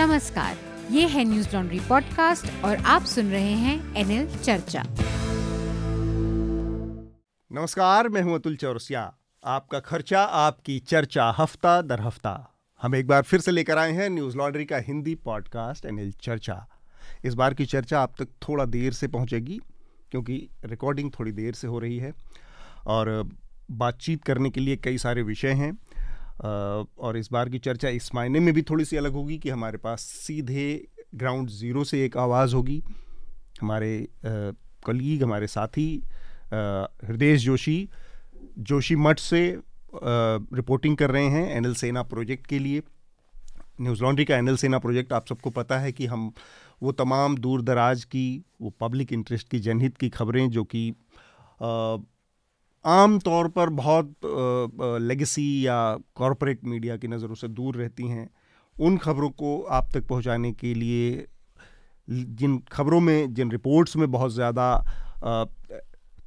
नमस्कार, ये है न्यूज लॉन्ड्री पॉडकास्ट और आप सुन रहे हैं एनएल चर्चा। नमस्कार, मैं हूँ अतुल चौरसिया। आपका खर्चा आपकी चर्चा, हफ्ता दर हफ्ता हम एक बार फिर से लेकर आए हैं न्यूज लॉन्ड्री का हिंदी पॉडकास्ट एनएल चर्चा। इस बार की चर्चा आप तक थोड़ा देर से पहुँचेगी क्योंकि रिकॉर्डिंग थोड़ी देर से हो रही है और बातचीत करने के लिए कई सारे विषय हैं। और इस बार की चर्चा इस मायने में भी थोड़ी सी अलग होगी कि हमारे पास सीधे ग्राउंड ज़ीरो से एक आवाज़ होगी। हमारे कलीग, हमारे साथी हृदयेश जोशी जोशीमठ से रिपोर्टिंग कर रहे हैं एनएल सेना प्रोजेक्ट के लिए। न्यूज़ लॉन्ड्री का एनएल सेना प्रोजेक्ट आप सबको पता है कि हम वो तमाम दूर दराज की, वो पब्लिक इंटरेस्ट की, जनहित की खबरें जो कि आम तौर पर बहुत लेगेसी या कॉरपोरेट मीडिया की नज़रों से दूर रहती हैं, उन खबरों को आप तक पहुंचाने के लिए, जिन खबरों में, जिन रिपोर्ट्स में बहुत ज़्यादा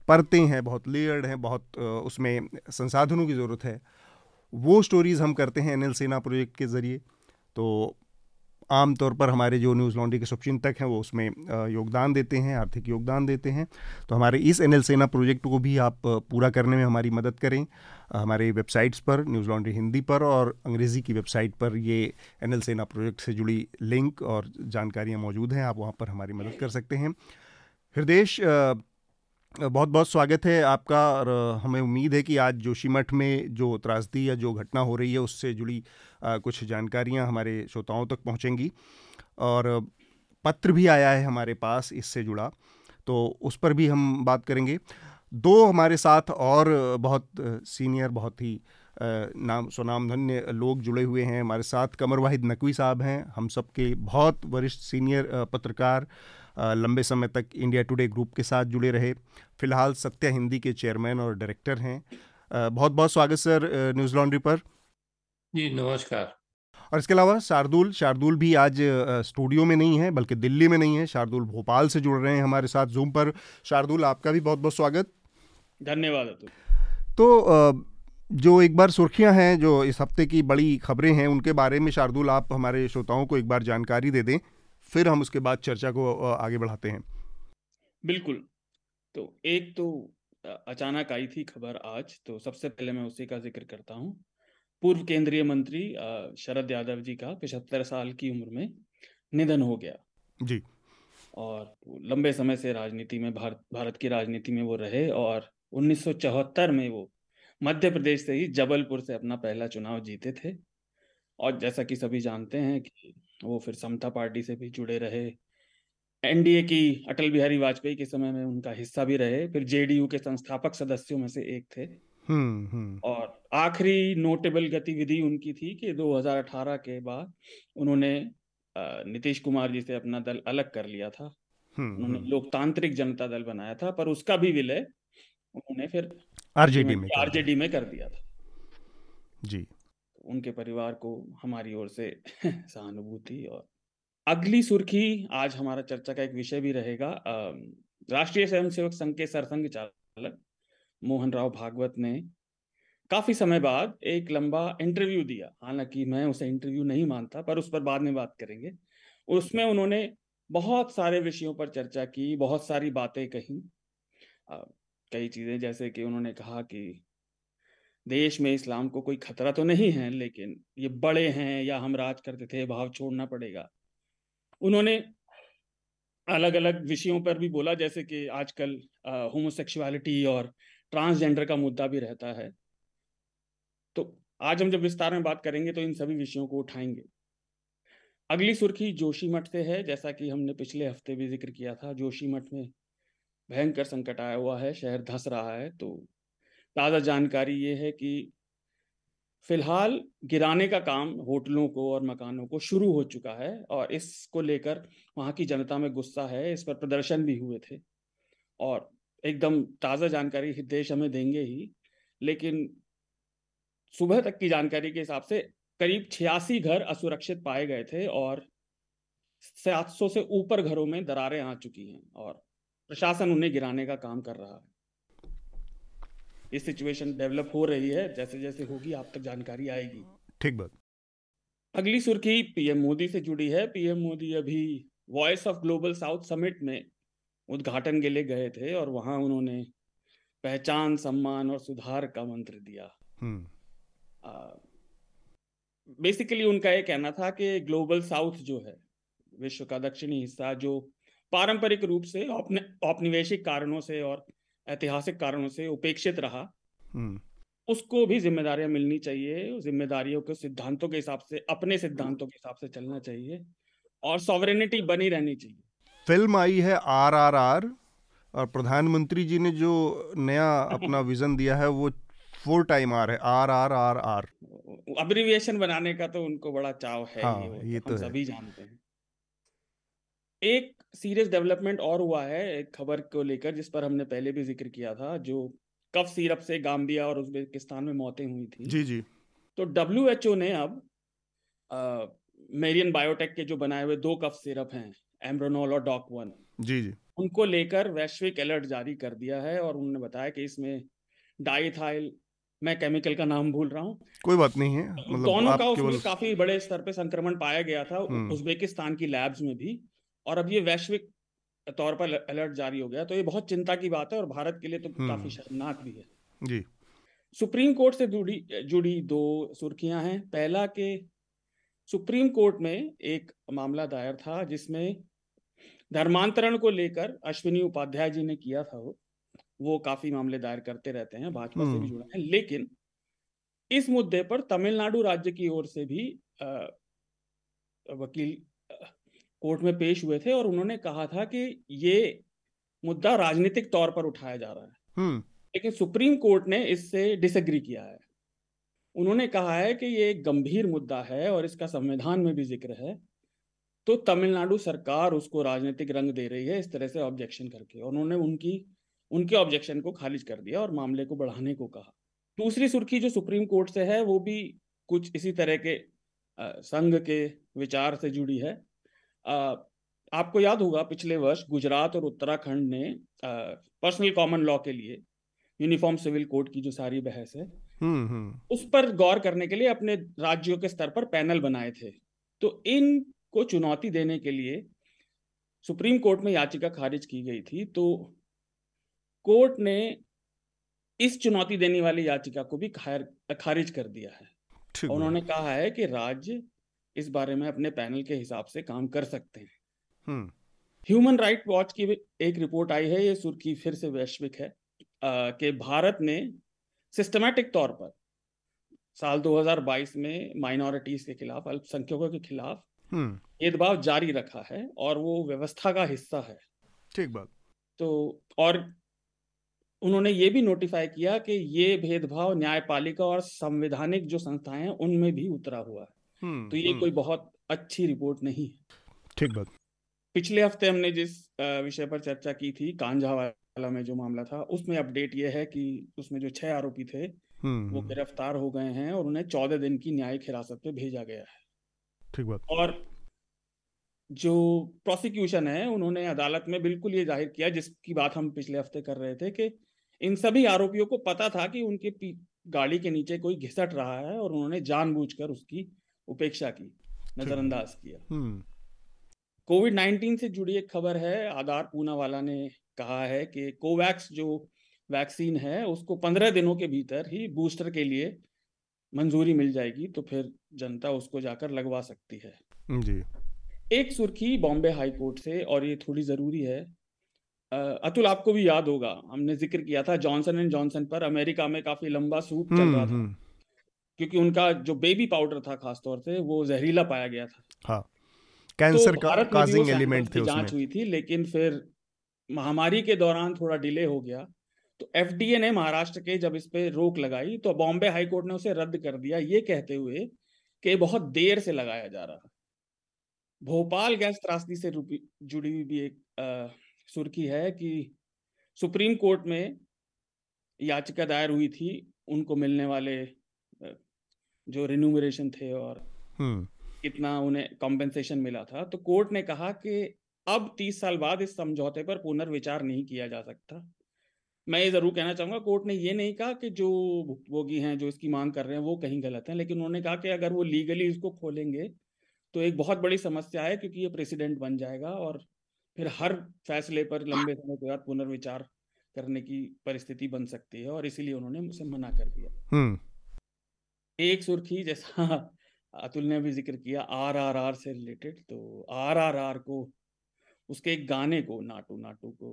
परतें हैं, बहुत लेयर्ड हैं, बहुत उसमें संसाधनों की ज़रूरत है, वो स्टोरीज़ हम करते हैं एनएल सेना प्रोजेक्ट के ज़रिए। तो आम तौर पर हमारे जो न्यूज़ लॉन्ड्री के शुभचिंतक हैं वो उसमें योगदान देते हैं, आर्थिक योगदान देते हैं। तो हमारे इस एनएल सेना प्रोजेक्ट को भी आप पूरा करने में हमारी मदद करें। हमारे वेबसाइट्स पर, न्यूज़ लॉन्ड्री हिंदी पर और अंग्रेज़ी की वेबसाइट पर ये एनएल सेना प्रोजेक्ट से जुड़ी लिंक और जानकारियाँ मौजूद हैं, आप वहाँ पर हमारी मदद कर सकते हैं। हृदयेश, बहुत बहुत स्वागत है आपका। और हमें उम्मीद है कि आज जोशीमठ में जो त्रासदी या जो घटना हो रही है उससे जुड़ी कुछ जानकारियां हमारे श्रोताओं तक पहुंचेंगी और पत्र भी आया है हमारे पास इससे जुड़ा, तो उस पर भी हम बात करेंगे। दो हमारे साथ और बहुत सीनियर, बहुत ही नाम सुनामधन्य लोग जुड़े हुए हैं हमारे साथ। कमर वाहिद नकवी साहब हैं हम सबके बहुत वरिष्ठ सीनियर पत्रकार, लंबे समय तक इंडिया टुडे ग्रुप के साथ जुड़े रहे, फिलहाल सत्या हिंदी के चेयरमैन और डायरेक्टर हैं। बहुत बहुत स्वागत सर न्यूज़ लॉन्ड्री पर। जी नमस्कार। और इसके अलावा शार्दूल भी आज स्टूडियो में नहीं है, बल्कि दिल्ली में नहीं है, शार्दूल भोपाल से जुड़ रहे हैं हमारे साथ जूम पर। शार्दूल, आपका भी बहुत बहुत स्वागत। धन्यवाद। तो जो एक बार सुर्खियां हैं, जो इस हफ्ते की बड़ी खबरें हैं, उनके बारे में शार्दूल आप हमारे श्रोताओं को एक बार जानकारी दे दें, फिर हम उसके बाद चर्चा को आगे बढ़ाते हैं। बिल्कुल। तो एक तो अचानक आई थी खबर आज, तो सबसे पहले मैं उसी का जिक्र करता हूँ। पूर्व केंद्रीय मंत्री शरद यादव जी का 75 साल की उम्र में निधन हो गया जी। और लंबे समय से राजनीति में, भारत की राजनीति में वो रहे और 1974 में वो मध्य प्रदेश से ही जबलपुर से अपना पहला चुनाव जीते थे। और जैसा कि सभी जानते हैं कि वो फिर समता पार्टी से भी जुड़े रहे, एनडीए की अटल बिहारी वाजपेयी के समय में उनका हिस्सा भी रहे, फिर जेडीयू के संस्थापक सदस्यों में से एक थे। और आखिरी नोटेबल गतिविधि उनकी थी कि 2018 के बाद उन्होंने नीतीश कुमार जी से अपना दल अलग कर लिया था। उन्होंने लोकतांत्रिक जनता दल बनाया था, पर उसका भी विलय उन्होंने फिर आरजेडी में कर दिया था जी। उनके परिवार को हमारी ओर से सहानुभूति। और अगली सुर्खी, आज हमारा चर्चा का एक विषय भी रहेगा। राष्ट्रीय स्वयंसेवक संघ के सरसंघ चालक मोहन राव भागवत ने काफी समय बाद एक लंबा इंटरव्यू दिया, हालांकि मैं उसे इंटरव्यू नहीं मानता, पर उस पर बाद में बात करेंगे। उसमें उन्होंने बहुत सारे विषयों पर चर्चा की, बहुत सारी बातें कही, कई चीजें, जैसे कि उन्होंने कहा कि देश में इस्लाम को कोई खतरा तो नहीं है, लेकिन ये बड़े हैं या हम राज करते थे, भाव छोड़ना पड़ेगा। उन्होंने अलग अलग विषयों पर भी बोला, जैसे कि आजकल होमोसेक्सुअलिटी और ट्रांसजेंडर का मुद्दा भी रहता है। तो आज हम जब विस्तार में बात करेंगे तो इन सभी विषयों को उठाएंगे। अगली सुर्खी जोशीमठ से है। जैसा कि हमने पिछले हफ्ते भी जिक्र किया था, जोशीमठ में भयंकर संकट आया हुआ है, शहर धंस रहा है। तो ताज़ा जानकारी ये है कि फिलहाल गिराने का काम होटलों को और मकानों को शुरू हो चुका है और इसको लेकर वहाँ की जनता में गुस्सा है। इस पर प्रदर्शन भी हुए थे और एकदम ताज़ा जानकारी हृदयेश हमें देंगे ही, लेकिन सुबह तक की जानकारी के हिसाब से करीब 86 घर असुरक्षित पाए गए थे और 700 से ऊपर घरों में दरारें आ चुकी हैं और प्रशासन उन्हें गिराने का काम कर रहा है। इस सिचुएशन डेवलप हो रही है, जैसे जैसे होगी आप तक जानकारी आएगी। ठीक बात। अगली सुर्खी पीएम मोदी से जुड़ी है। पीएम मोदी अभी voice of global south summit में उद्घाटन के लिए गए थे और वहां उन्होंने पहचान, सम्मान और सुधार का मंत्र दिया। बेसिकली उनका ये कहना था कि ग्लोबल साउथ जो है, विश्व का दक्षिणी हिस्सा जो पारंपरिक रूप से औपनिवेशिक कारणों से और ऐतिहासिक कारणों से उपेक्षित रहा, उसको भी जिम्मेदारियां मिलनी चाहिए। जिम्मेदारियों के सिद्धांतों के हिसाब से, अपने सिद्धांतों के हिसाब से चलना चाहिए और सॉवरेनिटी बनी रहनी चाहिए। फिल्म आई है RRR और प्रधानमंत्री जी ने जो नया अपना विजन दिया है वो 4 टाइम R है, RRR। अब्रिविएशन बनाने का तो उनको बड़ा चाव है। हाँ, ये तो हम सभी जानते हैं। एक सीरियस डेवलपमेंट और हुआ है एक खबर को लेकर जिस पर हमने पहले भी जिक्र किया था, जो कफ सीरप से गाम्बिया और उज्बेकिस्तान में मौतें हुई थी। जी। तो WHO ने अब मेरियन बायोटेक के जो बनाए हुए 2 कफ सिरप हैं, एम्ब्रोनोल और डॉक 1, जी, उनको लेकर वैश्विक अलर्ट जारी कर दिया है और उन्होंने बताया कि इसमें डाइथाइल, मैं केमिकल का नाम भूल रहा हूँ, कोई बात नहीं है, मतलब दोनों का उसमें काफी बड़े स्तर पे संक्रमण पाया गया था उज्बेकिस्तान की लैब्स में भी, और अब ये वैश्विक तौर पर अलर्ट जारी हो गया। तो ये बहुत चिंता की बात है और भारत के लिए तो काफी शर्मनाक भी है। जी। सुप्रीम कोर्ट से जुड़ी 2 सुर्खियां हैं। पहला के सुप्रीम कोर्ट में एक मामला दायर था जिसमें धर्मांतरण को लेकर अश्विनी उपाध्याय जी ने किया था। वो काफी मामले दायर करते रहते हैं, भाजपा से भी जुड़ा है, लेकिन इस मुद्दे पर तमिलनाडु राज्य की ओर से भी वकील कोर्ट में पेश हुए थे और उन्होंने कहा था कि ये मुद्दा राजनीतिक तौर पर उठाया जा रहा है। लेकिन सुप्रीम कोर्ट ने इससे डिसएग्री किया है। उन्होंने कहा है कि ये एक गंभीर मुद्दा है और इसका संविधान में भी जिक्र है, तो तमिलनाडु सरकार उसको राजनीतिक रंग दे रही है इस तरह से ऑब्जेक्शन करके। उन्होंने उनके ऑब्जेक्शन को खारिज कर दिया और मामले को बढ़ाने को कहा। दूसरी सुर्खी जो सुप्रीम कोर्ट से है वो भी कुछ इसी तरह के संघ के विचार से जुड़ी है। आपको याद होगा पिछले वर्ष गुजरात और उत्तराखंड ने पर्सनल कॉमन लॉ के लिए यूनिफॉर्म सिविल कोड की जो सारी बहस है उस पर गौर करने के लिए अपने राज्यों के स्तर पर पैनल बनाए थे। तो इनको चुनौती देने के लिए सुप्रीम कोर्ट में याचिका खारिज की गई थी। तो कोर्ट ने इस चुनौती देने वाली याचिका को भी खारिज कर दिया है। उन्होंने कहा है कि राज्य इस बारे में अपने पैनल के हिसाब से काम कर सकते हैं। ह्यूमन राइट वॉच की एक रिपोर्ट आई है, ये सुर्खी फिर से वैश्विक है, कि भारत ने सिस्टमैटिक तौर पर साल 2022 में माइनॉरिटीज के खिलाफ, अल्पसंख्यकों के खिलाफ भेदभाव जारी रखा है और वो व्यवस्था का हिस्सा है। ठीक बात। तो और उन्होंने ये भी नोटिफाई किया कि ये भेदभाव न्यायपालिका और संवैधानिक जो संस्थाएं हैं उनमें भी उतरा हुआ है। तो ये कोई बहुत अच्छी रिपोर्ट नहीं है। ठीक बात। पिछले हफ्ते हमने जिस विषय पर चर्चा की थी, कांझावाला में जो मामला था, उसमें अपडेट ये है कि उसमें जो 6 आरोपी थे वो गिरफ्तार हो गए हैं और उन्हें 14 दिन की न्यायिक हिरासत पे भेजा गया है। ठीक बात। और जो प्रोसिक्यूशन है उन्होंने अदालत में बिल्कुल ये जाहिर किया, जिसकी बात हम पिछले हफ्ते कर रहे थे, कि इन सभी आरोपियों को पता था कि उनके गाड़ी के नीचे कोई घिसट रहा है और उन्होंने जानबूझकर उसकी उपेक्षा की, नजरअंदाज किया। COVID-19 से जुड़ी एक खबर है। आधार पूनावाला ने कहा है कि कोवैक्स जो वैक्सीन है उसको 15 दिनों के भीतर ही बूस्टर के लिए मंजूरी मिल जाएगी, तो फिर जनता उसको जाकर लगवा सकती है। जी। एक सुर्खी बॉम्बे हाई कोर्ट से, और ये थोड़ी जरूरी है। अतुल, आपको भी याद होगा हमने जिक्र किया था जॉनसन एंड जॉनसन पर अमेरिका में काफी लंबा सूट चल रहा था क्योंकि उनका जो बेबी पाउडर था खासतौर से वो जहरीला पाया गया था। हाँ, कैंसर का काजिंग एलिमेंट थे उसमें। जांच हुई थी लेकिन फिर महामारी के दौरान थोड़ा डिले हो गया, तो FDA ने महाराष्ट्र के जब इस पे रोक लगाई तो बॉम्बे हाई कोर्ट ने उसे रद्द कर दिया, ये कहते हुए कि बहुत देर से लगाया जा रहा है। भोपाल गैस त्रासदी से जुड़ी हुई भी एक सुर्खी है कि सुप्रीम कोर्ट में याचिका दायर हुई थी, उनको मिलने वाले जो रिन्यूमरेशन थे और कितना उन्हें कॉम्पेंसेशन मिला था। तो कोर्ट ने कहा कि अब 30 साल बाद इस समझौते पर पुनर्विचार नहीं किया जा सकता, मैं ये जरूर कहना चाहूंगा, कोर्ट ने ये नहीं कहा कि जो भुक्तभोगी हैं जो इसकी मांग कर रहे हैं वो कहीं गलत हैं, लेकिन उन्होंने कहा कि अगर वो लीगली इसको खोलेंगे तो एक बहुत बड़ी समस्या है, क्योंकि ये प्रेसिडेंट बन जाएगा और फिर हर फैसले पर लंबे समय के बाद पुनर्विचार करने की परिस्थिति बन सकती है, और इसीलिए उन्होंने उसे मना कर दिया। एक सुर्खी जैसा अतुल ने भी जिक्र किया आरआरआर से रिलेटेड, तो आरआरआर को उसके एक गाने को नाटू को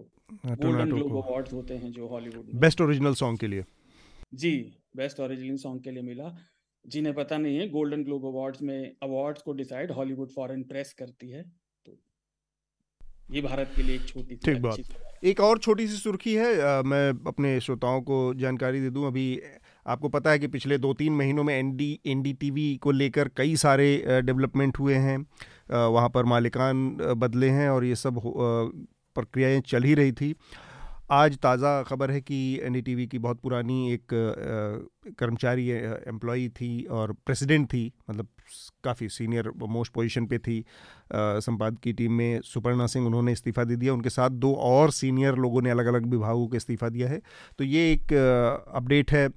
गोल्डन ग्लोब अवार्ड्स होते हैं जो हॉलीवुड में बेस्ट ओरिजिनल सॉन्ग के लिए, जी बेस्ट ओरिजिनल सॉन्ग के लिए मिला। जिन्हें पता नहीं है, गोल्डन ग्लोब अवार्ड्स में अवार्ड्स को डिसाइड हॉलीवुड फॉरेन प्रेस करती है, तो ये भारत के लिए एक छोटी सी ठीक बात। एक और छोटी सी सुर्खी है, मैं अपने श्रोताओं को जानकारी दे दूं। अभी आपको पता है कि पिछले 2-3 महीनों में एनडीटीवी को लेकर कई सारे डेवलपमेंट हुए हैं, वहाँ पर मालिकान बदले हैं और ये सब प्रक्रियाएं चल ही रही थी। आज ताज़ा खबर है कि एनडीटीवी की बहुत पुरानी एक कर्मचारी एम्प्लॉई थी और प्रेसिडेंट थी, मतलब काफ़ी सीनियर मोस्ट पोजीशन पे थी संपादक की टीम में, सुपर्णा सिंह, उन्होंने इस्तीफ़ा दे दिया। उनके साथ 2 और सीनियर लोगों ने अलग अलग विभागों को इस्तीफ़ा दिया है। तो ये एक अपडेट है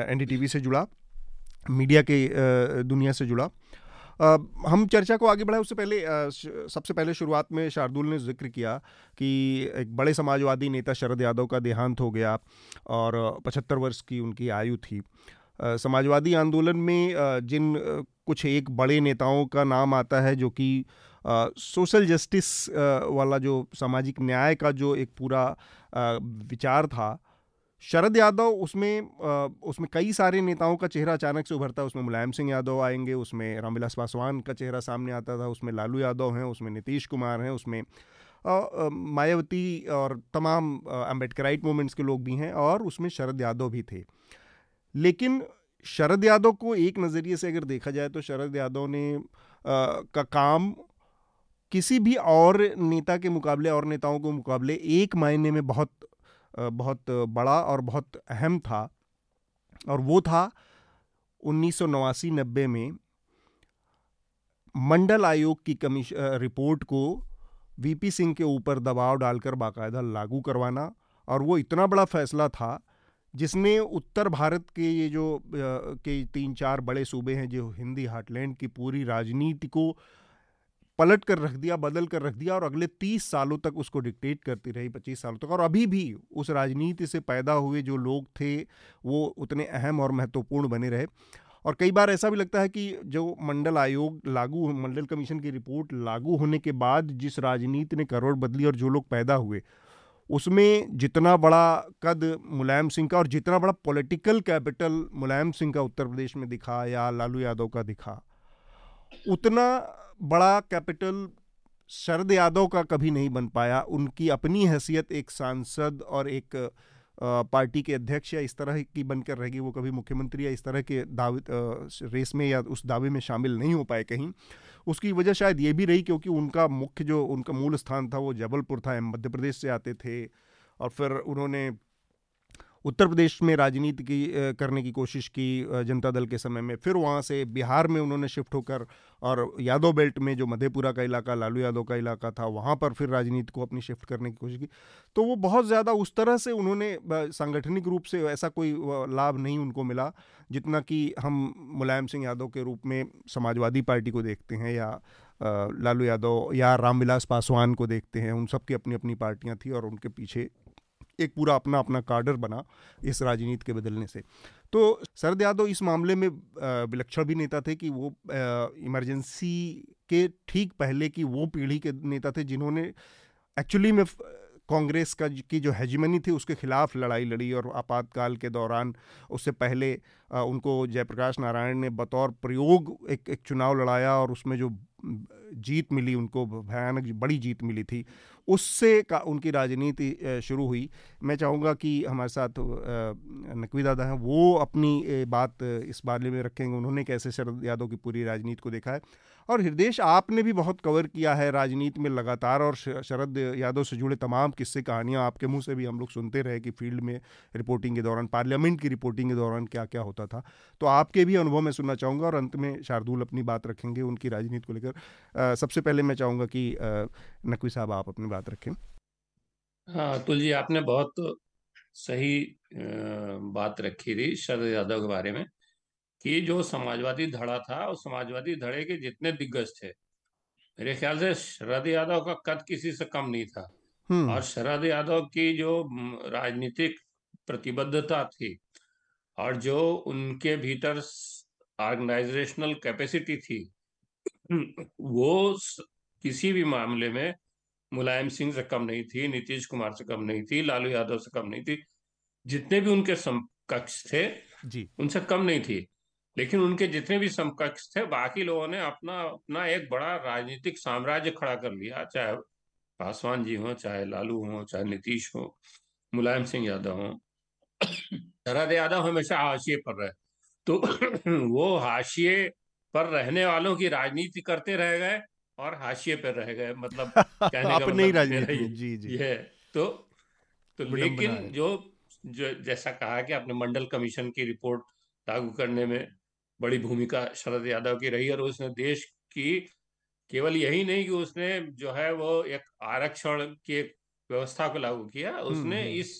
एनडीटीवी से जुड़ा, मीडिया के दुनिया से जुड़ा। हम चर्चा को आगे बढ़ाएं उससे पहले सबसे पहले शुरुआत में शार्दुल ने जिक्र किया कि एक बड़े समाजवादी नेता शरद यादव का देहांत हो गया और 75 वर्ष की उनकी आयु थी। समाजवादी आंदोलन में जिन कुछ एक बड़े नेताओं का नाम आता है जो कि सोशल जस्टिस वाला जो सामाजिक न्याय का जो एक पूरा विचार था, शरद यादव उसमें कई सारे नेताओं का चेहरा अचानक से उभरता है। उसमें मुलायम सिंह यादव आएंगे, उसमें रामविलास पासवान का चेहरा सामने आता था, उसमें लालू यादव हैं, उसमें नीतीश कुमार हैं, उसमें मायावती और तमाम अम्बेडकराइट मूवमेंट्स के लोग भी हैं, और उसमें शरद यादव भी थे। लेकिन शरद यादव को एक नज़रिए से अगर देखा जाए तो शरद यादव ने का काम किसी भी और नेता के मुकाबले, और नेताओं के मुकाबले एक मायने में बहुत बड़ा और बहुत अहम था, और वो था 1989-90 में मंडल आयोग की रिपोर्ट को वीपी सिंह के ऊपर दबाव डालकर बाकायदा लागू करवाना। और वो इतना बड़ा फैसला था जिसने उत्तर भारत के ये जो के 3-4 बड़े सूबे हैं जो हिंदी हार्टलैंड की पूरी राजनीति को पलट कर रख दिया, बदल कर रख दिया, और अगले 30 सालों तक उसको डिक्टेट करती रही, 25 सालों तक। और अभी भी उस राजनीति से पैदा हुए जो लोग थे वो उतने अहम और महत्वपूर्ण बने रहे। और कई बार ऐसा भी लगता है कि जो मंडल कमीशन की रिपोर्ट लागू होने के बाद जिस राजनीति ने करोड़ बदली और जो लोग पैदा हुए, उसमें जितना बड़ा कद मुलायम सिंह का और जितना बड़ा पॉलिटिकल कैपिटल मुलायम सिंह का उत्तर प्रदेश में दिखा या लालू यादव का दिखा, उतना बड़ा कैपिटल शरद यादव का कभी नहीं बन पाया। उनकी अपनी हैसियत एक सांसद और एक पार्टी के अध्यक्ष या इस तरह की बनकर रहेगी, वो कभी मुख्यमंत्री या इस तरह के दावे रेस में या उस दावे में शामिल नहीं हो पाए कहीं। उसकी वजह शायद ये भी रही क्योंकि उनका मूल स्थान था वो जबलपुर था, मध्य प्रदेश से आते थे, और फिर उन्होंने उत्तर प्रदेश में राजनीति करने की कोशिश की जनता दल के समय में, फिर वहाँ से बिहार में उन्होंने शिफ्ट होकर और यादव बेल्ट में जो मधेपुरा का इलाका, लालू यादव का इलाका था, वहाँ पर फिर राजनीति को अपनी शिफ्ट करने की कोशिश की। तो वो बहुत ज़्यादा उस तरह से उन्होंने सांगठनिक रूप से ऐसा कोई लाभ नहीं उनको मिला जितना कि हम मुलायम सिंह यादव के रूप में समाजवादी पार्टी को देखते हैं या लालू यादव या रामविलास पासवान को देखते हैं। उन सब की अपनी अपनी पार्टियाँ थी और उनके पीछे एक पूरा अपना कार्डर बना इस राजनीति के बदलने से। तो शरद यादव इस मामले में विलक्षण भी नेता थे कि वो इमरजेंसी के ठीक पहले की वो पीढ़ी के नेता थे जिन्होंने एक्चुअली में कांग्रेस की जो हेजिमनी थी उसके खिलाफ लड़ाई लड़ी, और आपातकाल के दौरान उससे पहले उनको जयप्रकाश नारायण ने बतौर प्रयोग एक चुनाव लड़ाया और उसमें जो जीत मिली उनको, भयानक बड़ी जीत मिली थी, उससे का उनकी राजनीति शुरू हुई। मैं चाहूँगा कि हमारे साथ नकवी दादा हैं, वो अपनी बात इस बारे में रखेंगे, उन्होंने कैसे शरद यादव की पूरी राजनीति को देखा है। और हृदयेश, आपने भी बहुत कवर किया है राजनीति में लगातार, और शरद यादव से जुड़े तमाम किस्से कहानियाँ आपके मुँह से भी हम लोग सुनते रहे कि फील्ड में रिपोर्टिंग के दौरान, पार्लियामेंट की रिपोर्टिंग के दौरान क्या क्या होता था। तो आपके भी अनुभव मैं सुनना चाहूँगा और अंत में शार्दुल अपनी बात रखेंगे उनकी राजनीति को लेकर। सबसे पहले मैं चाहूँगा कि नकवी साहब आप अपनी बात रखें। हाँ अतुल जी, आपने बहुत सही बात रखी थी शरद यादव के बारे में कि जो समाजवादी धड़ा था और समाजवादी धड़े के जितने दिग्गज थे, मेरे ख्याल से शरद यादव का कद किसी से कम नहीं था। और शरद यादव की जो राजनीतिक प्रतिबद्धता थी और जो उनके भीतर ऑर्गेनाइजेशनल कैपेसिटी थी, वो किसी भी मामले में मुलायम सिंह से कम नहीं थी, नीतीश कुमार से कम नहीं थी, लालू यादव से कम नहीं थी। जितने भी उनके समकक्ष थे जी, उनसे कम नहीं थी। लेकिन उनके जितने भी समकक्ष थे, बाकी लोगों ने अपना अपना एक बड़ा राजनीतिक साम्राज्य खड़ा कर लिया, चाहे पासवान जी हों, चाहे लालू हों, चाहे नीतीश हो, मुलायम सिंह यादव हों। शरद यादव हमेशा हाशिए पर रहे, तो वो हाशिए पर रहने वालों की राजनीति करते रह गए और हाशिए पर रह गए, मतलब कहने का मतलब जी जी ये तो लेकिन जो जैसा कहा कि आपने मंडल कमीशन की रिपोर्ट लागू करने में बड़ी भूमिका शरद यादव की रही, और उसने देश की केवल यही नहीं कि उसने जो है वो एक आरक्षण की एक व्यवस्था को लागू किया, उसने इस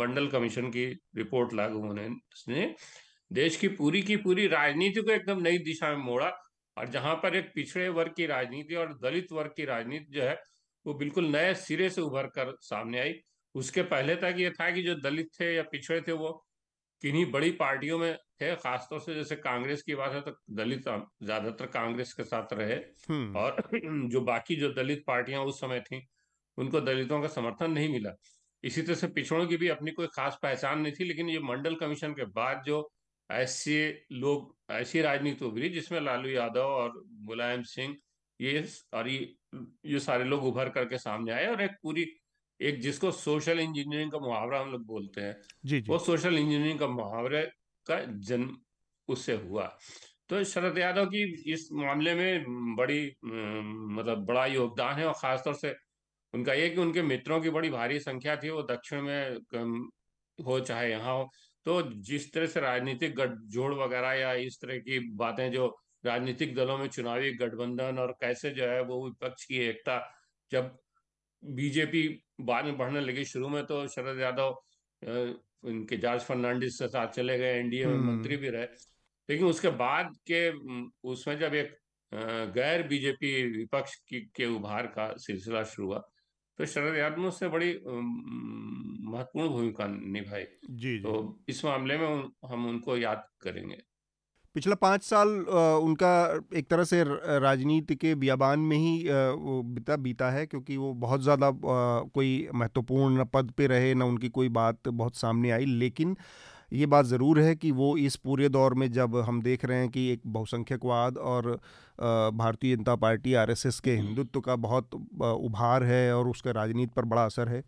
मंडल कमीशन की रिपोर्ट लागू होने उसने देश की पूरी राजनीति को एकदम नई दिशा में मोड़ा। और जहां पर एक पिछड़े वर्ग की राजनीति और दलित वर्ग की राजनीति जो है वो बिल्कुल नए सिरे से उभर कर सामने आई। उसके पहले तक ये था कि जो दलित थे या पिछड़े थे वो किन्हीं बड़ी पार्टियों में थे, खासतौर से जैसे कांग्रेस की बात है तो दलित ज्यादातर कांग्रेस के साथ रहे, और जो बाकी जो दलित पार्टियां उस समय थी उनको दलितों का समर्थन नहीं मिला। इसी तरह से पिछड़ों की भी अपनी कोई खास पहचान नहीं थी। लेकिन ये मंडल कमीशन के बाद जो ऐसे लोग ऐसी राजनीति उभरी जिसमें लालू यादव और मुलायम सिंह ये सारे लोग उभर करके सामने आए, और एक पूरी एक जिसको सोशल इंजीनियरिंग का मुहावरा हम लोग बोलते हैं जी जी। वो सोशल इंजीनियरिंग का मुहावरे का जन्म उससे हुआ। तो शरद यादव की इस मामले में बड़ी मतलब बड़ा योगदान है, और खासतौर से उनका ये कि उनके मित्रों की बड़ी भारी संख्या थी, वो दक्षिण में हो चाहे यहाँ हो। तो जिस तरह से राजनीतिक गठजोड़ वगैरह या इस तरह की बातें जो राजनीतिक दलों में चुनावी गठबंधन और कैसे जो है वो विपक्ष की एकता, जब बीजेपी बाद में बढ़ने लगी, शुरू में तो शरद यादव उनके जॉर्ज फर्नांडिस के साथ चले गए, एनडीए में मंत्री भी रहे, लेकिन उसके बाद के उसमें जब एक गैर बीजेपी विपक्ष के उभार का सिलसिला शुरू हुआ तो शरद यादव से बड़ी महत्वपूर्ण भूमिका निभाई जी। तो इस मामले में हम उनको याद करेंगे। पिछला 5 साल उनका एक तरह से राजनीति के बियाबान में ही बीता है, क्योंकि वो बहुत ज़्यादा कोई महत्वपूर्ण पद पे रहे ना, उनकी कोई बात बहुत सामने आई। लेकिन ये बात ज़रूर है कि वो इस पूरे दौर में, जब हम देख रहे हैं कि एक बहुसंख्यकवाद और भारतीय जनता पार्टी आरएसएस के हिंदुत्व का बहुत उभार है और उसका राजनीति पर बड़ा असर है,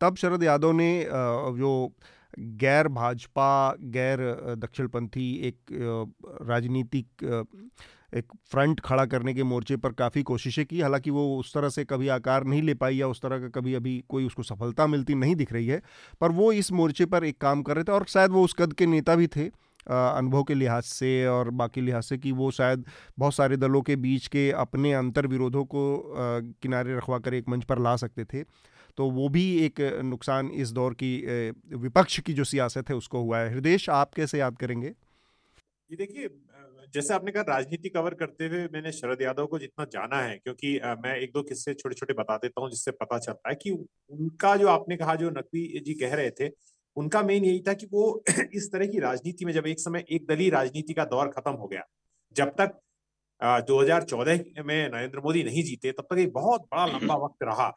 तब शरद यादव ने जो गैर भाजपा गैर दक्षिणपंथी एक राजनीतिक एक फ्रंट खड़ा करने के मोर्चे पर काफ़ी कोशिशें की। हालांकि वो उस तरह से कभी आकार नहीं ले पाई या उस तरह का कभी अभी कोई उसको सफलता मिलती नहीं दिख रही है, पर वो इस मोर्चे पर एक काम कर रहे थे। और शायद वो उस कद के नेता भी थे अनुभव के लिहाज से और बाकी लिहाज से, कि वो शायद बहुत सारे दलों के बीच के अपने अंतर विरोधों को किनारे रखवा कर एक मंच पर ला सकते थे। तो वो भी एक नुकसान इस दौर की विपक्ष की जो सियासत है उसको हुआ है। हृदयेश, आप कैसे याद करेंगे? ये देखिए, जैसे आपने कहा राजनीति कवर करते हुए मैंने शरद यादव को जितना जाना है, क्योंकि मैं 1-2 किस्से छोटे छोटे बता देता हूँ जिससे पता चलता है कि उनका जो आपने कहा जो नकवी जी कह रहे थे, उनका मेन यही था कि वो इस तरह की राजनीति में, जब एक समय एक दलीय राजनीति का दौर खत्म हो गया, जब तक 2014 में नरेंद्र मोदी नहीं जीते तब तक एक बहुत बड़ा लंबा वक्त रहा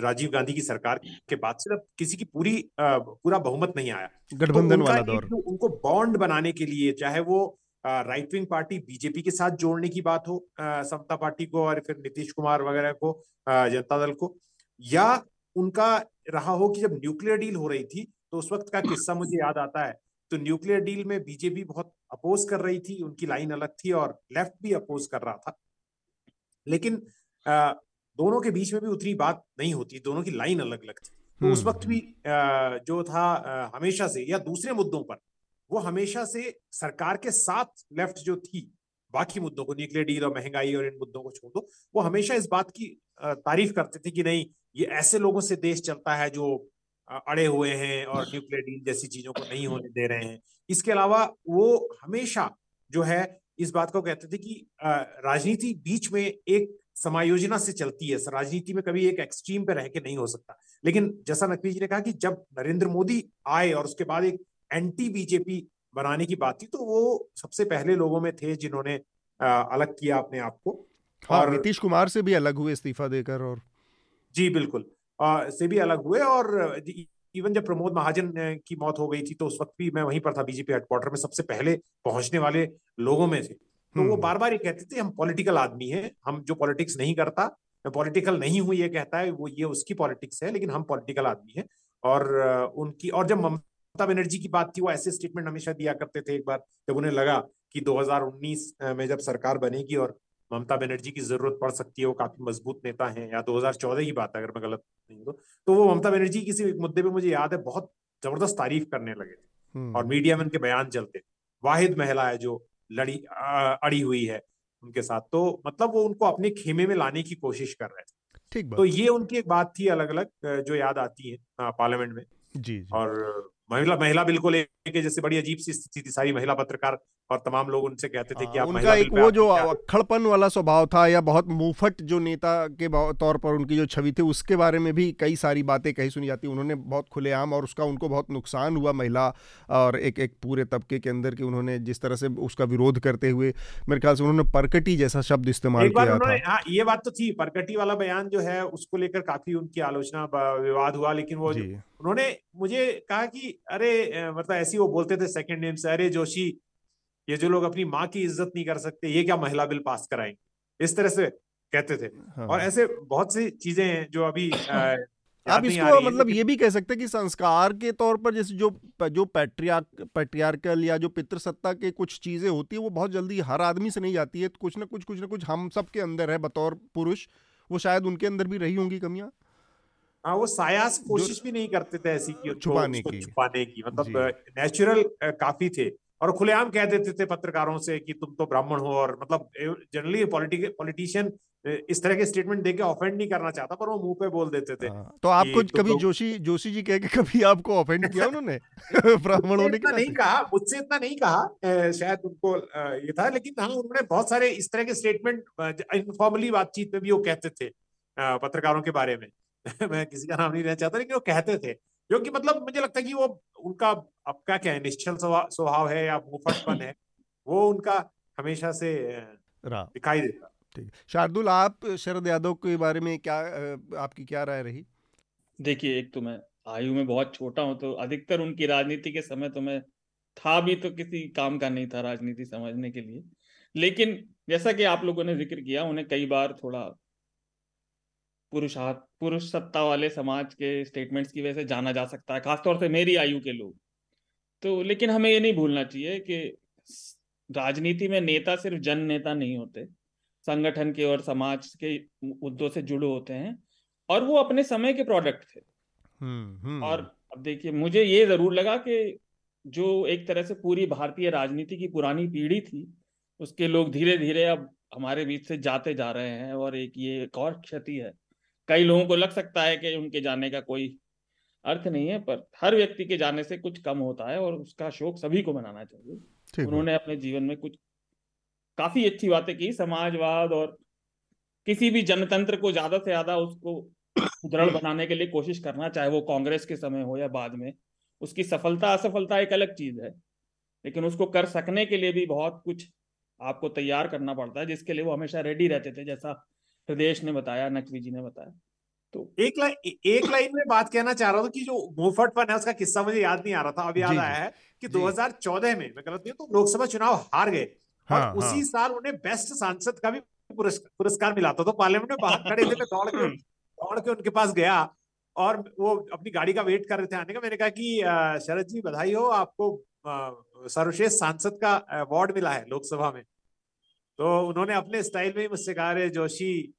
राजीव गांधी की सरकार के बाद से, जब किसी की पूरा बहुमत नहीं आया, गठबंधन तो वाला दौर, उनको बॉन्ड बनाने के लिए, चाहे वो राइट विंग पार्टी बीजेपी के साथ जोड़ने की बात हो, समता पार्टी को और फिर नीतीश कुमार वगैरह को, जनता दल को, या उनका रहा हो कि जब न्यूक्लियर डील हो रही थी तो उस वक्त का किस्सा मुझे याद आता है। तो न्यूक्लियर डील में बीजेपी बहुत अपोज कर रही थी, उनकी लाइन अलग थी और लेफ्ट भी अपोज कर रहा था, लेकिन दोनों के बीच में भी उतनी बात नहीं होती, दोनों की लाइन अलग अलग थी। तो उस वक्त भी जो था हमेशा से, या दूसरे मुद्दों पर वो हमेशा से सरकार के साथ लेफ्ट जो थी, बाकी मुद्दों को, न्यूक्लियर डील और महंगाई और इन मुद्दों को छोड़ दो, वो हमेशा इस बात की तारीफ करते थे कि नहीं, ये ऐसे लोगों से देश चलता है जो अड़े हुए हैं और न्यूक्लियर डील जैसी चीजों को नहीं होने दे रहे हैं। इसके अलावा वो हमेशा जो है इस बात को कहते थे कि राजनीति बीच में एक समायोजना से चलती है, राजनीति में कभी एक एक्सट्रीम पे रह के नहीं हो सकता। लेकिन जैसा नकवी जी ने कहा कि जब नरेंद्र मोदी आए और उसके बाद एक एंटी बीजेपी बनाने की बात थी तो वो सबसे पहले लोगों में थे जिन्होंने अलग किया अपने आप को। हाँ, और नीतीश कुमार से भी अलग हुए इस्तीफा देकर, और जी बिल्कुल से भी अलग हुए। और इवन जब प्रमोद महाजन की मौत हो गई थी तो उस वक्त भी मैं वहीं पर था, बीजेपी हेडक्वार्टर में सबसे पहले पहुंचने वाले लोगों में थे। तो वो बार बार ये कहते थे हम पॉलिटिकल आदमी हैं, हम जो पॉलिटिक्स नहीं करता, मैं पॉलिटिकल नहीं हूं ये कहता है वो, ये उसकी पॉलिटिक्स है, लेकिन हम पॉलिटिकल आदमी हैं। और उनकी और जब ममता बनर्जी की बात थी वो ऐसे स्टेटमेंट हमेशा दिया करते थे। एक बार जब उन्हें लगा कि 2019 में जब सरकार बनेगी और ममता बनर्जी की जरूरत पड़ सकती है, वो काफी मजबूत नेता हैं, या 2014 की बात है अगर मैं गलत नहीं हूं तो वो ममता बनर्जी किसी एक मुद्दे पे मुझे याद है बहुत जबरदस्त तारीफ करने लगे थे और मीडिया में उनके बयान चलते थे। वाहिद महिला है जो अड़ी हुई है उनके साथ, तो मतलब वो उनको अपने खेमे में लाने की कोशिश कर रहे थे। ठीक बात। तो ये उनकी एक बात थी अलग अलग जो याद आती है पार्लियामेंट में। जी, जी। और महिला बिल्कुल लेके जैसे बड़ी अजीब सी स्थिति थी, सारी महिला पत्रकार और तमाम लोग उनसे कहते थे कि आप उनका एक वो जो अक्खड़पन वाला स्वभाव था या बहुत मुंहफट जो नेता के तौर पर उनकी जो छवि थी उसके बारे में भी कई सारी बातें कही सुनी जाती। उन्होंने बहुत खुलेआम, और उसका उनको बहुत नुकसान हुआ महिला और एक पूरे तबके के अंदर कि उन्होंने जिस तरह से उसका विरोध करते हुए मेरे ख्याल से उन्होंने परकटी जैसा शब्द इस्तेमाल किया था। हाँ, ये बात तो थी, परकटी वाला बयान जो है उसको लेकर काफी उनकी आलोचना विवाद हुआ। लेकिन वो उन्होंने मुझे कहा कि अरे मतलब ऐसी वो बोलते थे सेकंड नेम से, अरे जोशी ये जो लोग अपनी माँ की इज्जत नहीं कर सकते ये क्या महिला बिल पास कराएंगे, इस तरह से कहते थे। हाँ। और ऐसे बहुत सी चीजें हैं जो अभी आप इसको मतलब ये भी कह सकते हैं कि संस्कार के तौर पर जैसे जो पैट्रियार्कल या जो पितृसत्ता के कुछ चीजें होती है वो बहुत जल्दी हर आदमी से नहीं जाती है, तो कुछ ना कुछ हम सब के अंदर है बतौर पुरुष, वो शायद उनके अंदर भी रही होंगी कमियां। हाँ, वो सायास कोशिश भी नहीं करते थे ऐसी कि छुपाने की मतलब नेचुरल काफी थे और खुलेआम कह देते थे पत्रकारों से कि तुम तो ब्राह्मण हो। और मतलब जनरली पॉलिटिशियन इस तरह के स्टेटमेंट देके ऑफेंड नहीं करना चाहता पर वो मुंह पे बोल देते थे। तो आपको कभी जोशी जी कह के कभी आपको ऑफेंड किया उन्होंने ब्राह्मण होने का? नहीं कहा, मुझसे इतना नहीं कहा, शायद उनको ये था। लेकिन हाँ, उन्होंने बहुत सारे इस तरह के स्टेटमेंट इनफॉर्मली बातचीत में भी वो कहते थे पत्रकारों के बारे में। मैं किसी का नाम नहीं लेना चाहता लेकिन वो कहते थे, जो कि मतलब मुझे लगता है कि वो उनका आपका क्या है निश्चल स्वभाव है या मुंहफटपन है, वो उनका हमेशा से दिखाई देता। शार्दुल, आप शरद यादव के बारे में क्या आपकी क्या राय रही? देखिए, एक तो मैं आयु में बहुत छोटा हूँ तो अधिकतर उनकी राजनीति के समय तो मैं था भी तो किसी काम का नहीं था राजनीति समझने के लिए। लेकिन जैसा कि आप लोगों ने जिक्र किया, उन्हें कई बार थोड़ा पुरुष सत्ता वाले समाज के स्टेटमेंट्स की वजह से जाना जा सकता है, खासतौर से मेरी आयु के लोग तो। लेकिन हमें ये नहीं भूलना चाहिए कि राजनीति में नेता सिर्फ जन नेता नहीं होते, संगठन के और समाज के मुद्दों से जुड़े होते हैं और वो अपने समय के प्रोडक्ट थे। और अब देखिए, मुझे ये जरूर लगा कि जो एक तरह से पूरी भारतीय राजनीति की पुरानी पीढ़ी थी उसके लोग धीरे धीरे अब हमारे बीच से जाते जा रहे हैं और एक और क्षति है। कई लोगों को लग सकता है कि उनके जाने का कोई अर्थ नहीं है, पर हर व्यक्ति के जाने से कुछ कम होता है और उसका शोक सभी को मनाना चाहिए। उन्होंने अपने जीवन में कुछ काफी अच्छी बातें की, समाजवाद और किसी भी जनतंत्र को ज्यादा से ज्यादा उसको दृढ़ बनाने के लिए कोशिश करना, चाहे वो कांग्रेस के समय हो या बाद में। उसकी सफलता असफलता एक अलग चीज है, लेकिन उसको कर सकने के लिए भी बहुत कुछ आपको तैयार करना पड़ता है, जिसके लिए वो हमेशा रेडी रहते थे, जैसा प्रदेश ने बताया, नकवी जी ने बताया। तो एक लाइन में बात कहना चाह रहा था कि जो मुंहफटपन है उसका किस्सा मुझे याद नहीं आ रहा था, अब याद आया है कि 2014 में मैं गलत नहीं हूं तो लोकसभा चुनाव हार गए। हाँ, उसी साल उन्हें बेस्ट सांसद का भी पुरस्कार मिला था। तो पार्लियामेंट में बाहर खड़े थे, मैं दौड़ के उनके पास गया और वो अपनी गाड़ी का वेट कर रहे थे आने का। मैंने कहा कि शरद जी बधाई हो, आपको सर्वश्रेष्ठ सांसद का अवार्ड मिला है लोकसभा में। तो उन्होंने अपने स्टाइल में ही मुझसे कहा, रे जोशी,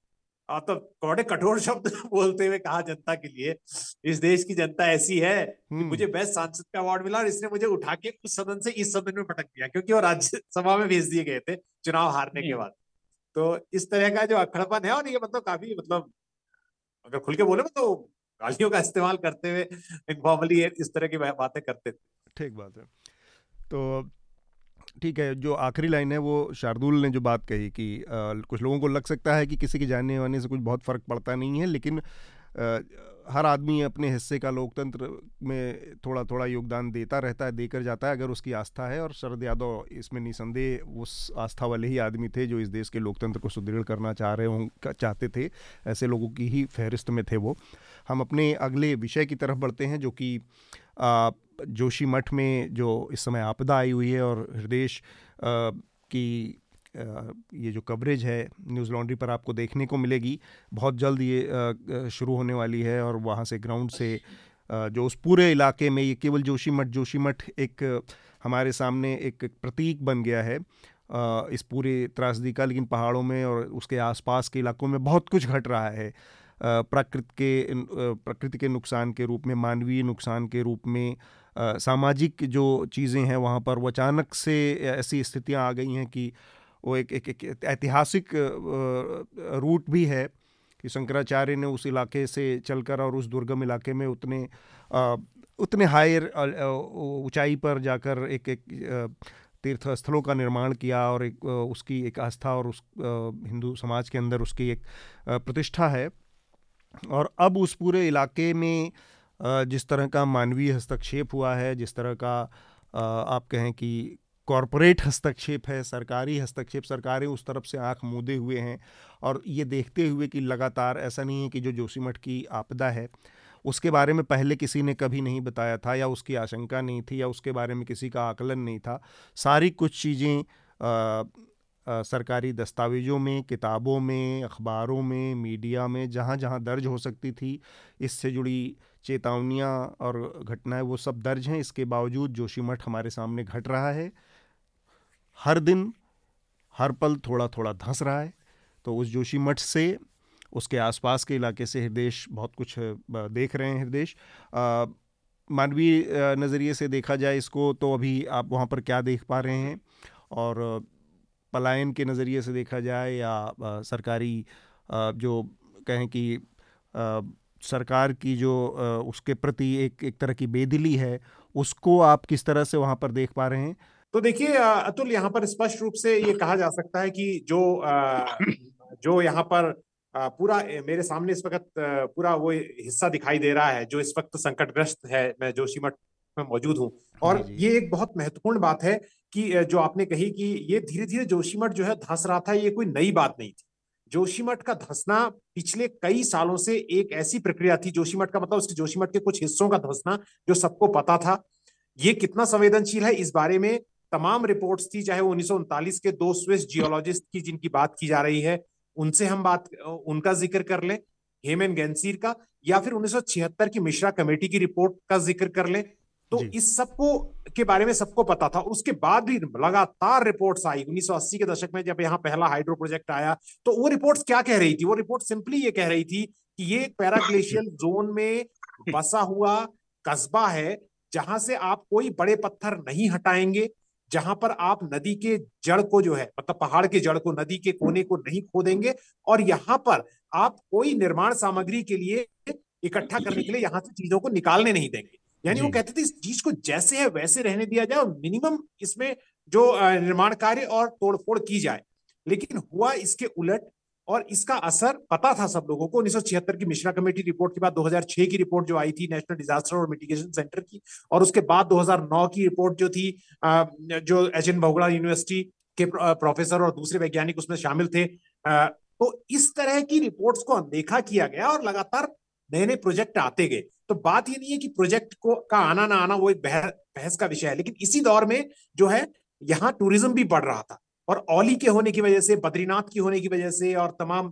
तो बड़े कठोर शब्द बोलते हुए कहा जनता के लिए, इस देश की जनता ऐसी है कि मुझे बेस्ट सांसद का अवार्ड मिला और इसने मुझे उठा के उस सदन से इस सदन में पटक दिया, क्योंकि वो राज्यसभा में भेज दिए गए थे चुनाव हारने के बाद। तो इस तरह का जो अखड़पन है, और ये मतलब काफी, मतलब अगर खुल के बोले तो गालियों का इस्तेमाल करते हुए इनफॉर्मली इस तरह की बातें करते थे। ठीक बात है। तो ठीक है, जो आखिरी लाइन है वो शार्दुल ने जो बात कही कि कुछ लोगों को लग सकता है कि किसी के जाने वाने से कुछ बहुत फ़र्क पड़ता नहीं है, लेकिन हर आदमी अपने हिस्से का लोकतंत्र में थोड़ा थोड़ा योगदान देता रहता है, देकर जाता है, अगर उसकी आस्था है। और शरद यादव इसमें निसंदेह उस आस्था वाले ही आदमी थे जो इस देश के लोकतंत्र को सुदृढ़ करना चाहते थे। ऐसे लोगों की ही फहरिस्त में थे वो। हम अपने अगले विषय की तरफ बढ़ते हैं जो कि जोशी मठ में जो इस समय आपदा आई हुई है और हृदयेश की ये जो कवरेज है न्यूज़ लॉन्ड्री पर आपको देखने को मिलेगी। बहुत जल्द ये शुरू होने वाली है और वहाँ से ग्राउंड से जो उस पूरे इलाके में ये केवल जोशीमठ एक हमारे सामने एक प्रतीक बन गया है इस पूरे त्रासदी का, लेकिन पहाड़ों में और उसके आसपास के इलाकों में बहुत कुछ घट रहा है। प्रकृति के नुकसान के रूप में, मानवीय नुकसान के रूप में, सामाजिक जो चीज़ें हैं वहाँ पर वो अचानक से ऐसी स्थितियाँ आ गई हैं कि वो एक ऐतिहासिक रूट भी है कि शंकराचार्य ने उस इलाके से चलकर और उस दुर्गम इलाके में उतने हायर ऊंचाई पर जाकर एक तीर्थ स्थलों का निर्माण किया और उसकी एक आस्था और उस हिंदू समाज के अंदर उसकी एक प्रतिष्ठा है। और अब उस पूरे इलाके में जिस तरह का मानवीय हस्तक्षेप हुआ है, जिस तरह का आप कहें कि कॉरपोरेट हस्तक्षेप है, सरकारी हस्तक्षेप, सरकारें उस तरफ से आंख मूंदे हुए हैं और ये देखते हुए कि लगातार, ऐसा नहीं है कि जो जोशीमठ की आपदा है उसके बारे में पहले किसी ने कभी नहीं बताया था या उसकी आशंका नहीं थी या उसके बारे में किसी का आकलन नहीं था। सारी कुछ चीज़ें सरकारी दस्तावेज़ों में, किताबों में, अखबारों में, मीडिया में, जहाँ जहाँ दर्ज हो सकती थी इससे जुड़ी चेतावनियाँ और घटनाएं वो सब दर्ज हैं। इसके बावजूद जोशीमठ हमारे सामने घट रहा है, हर दिन हर पल थोड़ा थोड़ा धंस रहा है। तो उस जोशीमठ से, उसके आसपास के इलाके से हृदयेश बहुत कुछ देख रहे हैं। हृदयेश, मानवीय नज़रिए से देखा जाए इसको तो अभी आप वहाँ पर क्या देख पा रहे हैं, और पलायन के नज़रिए से देखा जाए या सरकारी जो कहें कि सरकार की जो उसके प्रति एक तरह की बेदिली है, उसको आप किस तरह से वहाँ पर देख पा रहे हैं? तो देखिए अतुल, यहाँ पर स्पष्ट रूप से ये कहा जा सकता है कि जो यहाँ पर पूरा मेरे सामने इस वक्त पूरा वो हिस्सा दिखाई दे रहा है जो इस वक्त संकटग्रस्त है। मैं जोशीमठ में मौजूद हूँ और ये एक बहुत महत्वपूर्ण बात है कि जो आपने कही कि ये धीरे धीरे जोशीमठ जो है धंस रहा था, ये कोई नई बात नहीं थी। जोशीमठ का धंसना पिछले कई सालों से एक ऐसी प्रक्रिया थी। जोशीमठ का मतलब उसके जोशीमठ के कुछ हिस्सों का धंसना जो सबको पता था। ये कितना संवेदनशील है इस बारे में तमाम रिपोर्ट्स थी, चाहे 1939 के दो स्विस जियोलॉजिस्ट की जिनकी बात की जा रही है उनसे हम उनका जिक्र कर लें, हेमन गेंसीर का, या फिर 1976 की मिश्रा कमेटी की रिपोर्ट का जिक्र कर लें। तो इस सबको के बारे में सबको पता था। उसके बाद भी लगातार रिपोर्ट्स आई। 1980 के दशक में जब यहाँ पहला हाइड्रो प्रोजेक्ट आया तो वो रिपोर्ट्स क्या कह रही थी? वो रिपोर्ट सिंपली ये कह रही थी कि ये पैराग्लेशियल जोन में बसा हुआ कस्बा है जहां से आप कोई बड़े पत्थर नहीं हटाएंगे, जहां पर आप नदी के जड़ को जो है मतलब पहाड़ के जड़ को, नदी के कोने को नहीं खोदेंगे, और यहाँ पर आप कोई निर्माण सामग्री के लिए इकट्ठा करने के लिए यहाँ से चीजों को निकालने नहीं देंगे। यानी वो कहते थे इस चीज को जैसे है वैसे रहने दिया जाए और मिनिमम इसमें जो निर्माण कार्य और तोड़फोड़ की जाए। लेकिन हुआ इसके उलट, और इसका असर पता था सब लोगों को। 1976 की मिश्रा कमेटी रिपोर्ट के बाद 2006 की रिपोर्ट जो आई थी नेशनल डिजास्टर और मिटिगेशन सेंटर की, और उसके बाद 2009 की रिपोर्ट जो थी जो एचएन बहुगुणा यूनिवर्सिटी के प्रोफेसर और दूसरे वैज्ञानिक उसमें शामिल थे, तो इस तरह की रिपोर्ट्स को अनदेखा किया गया और लगातार नए नए प्रोजेक्ट आते गए। तो बात ये नहीं है कि प्रोजेक्ट को का आना ना आना वो एक बहस का विषय है, लेकिन इसी दौर में जो है यहाँ टूरिज्म भी बढ़ रहा था, और औली के होने की वजह से, बद्रीनाथ की होने की वजह से, और तमाम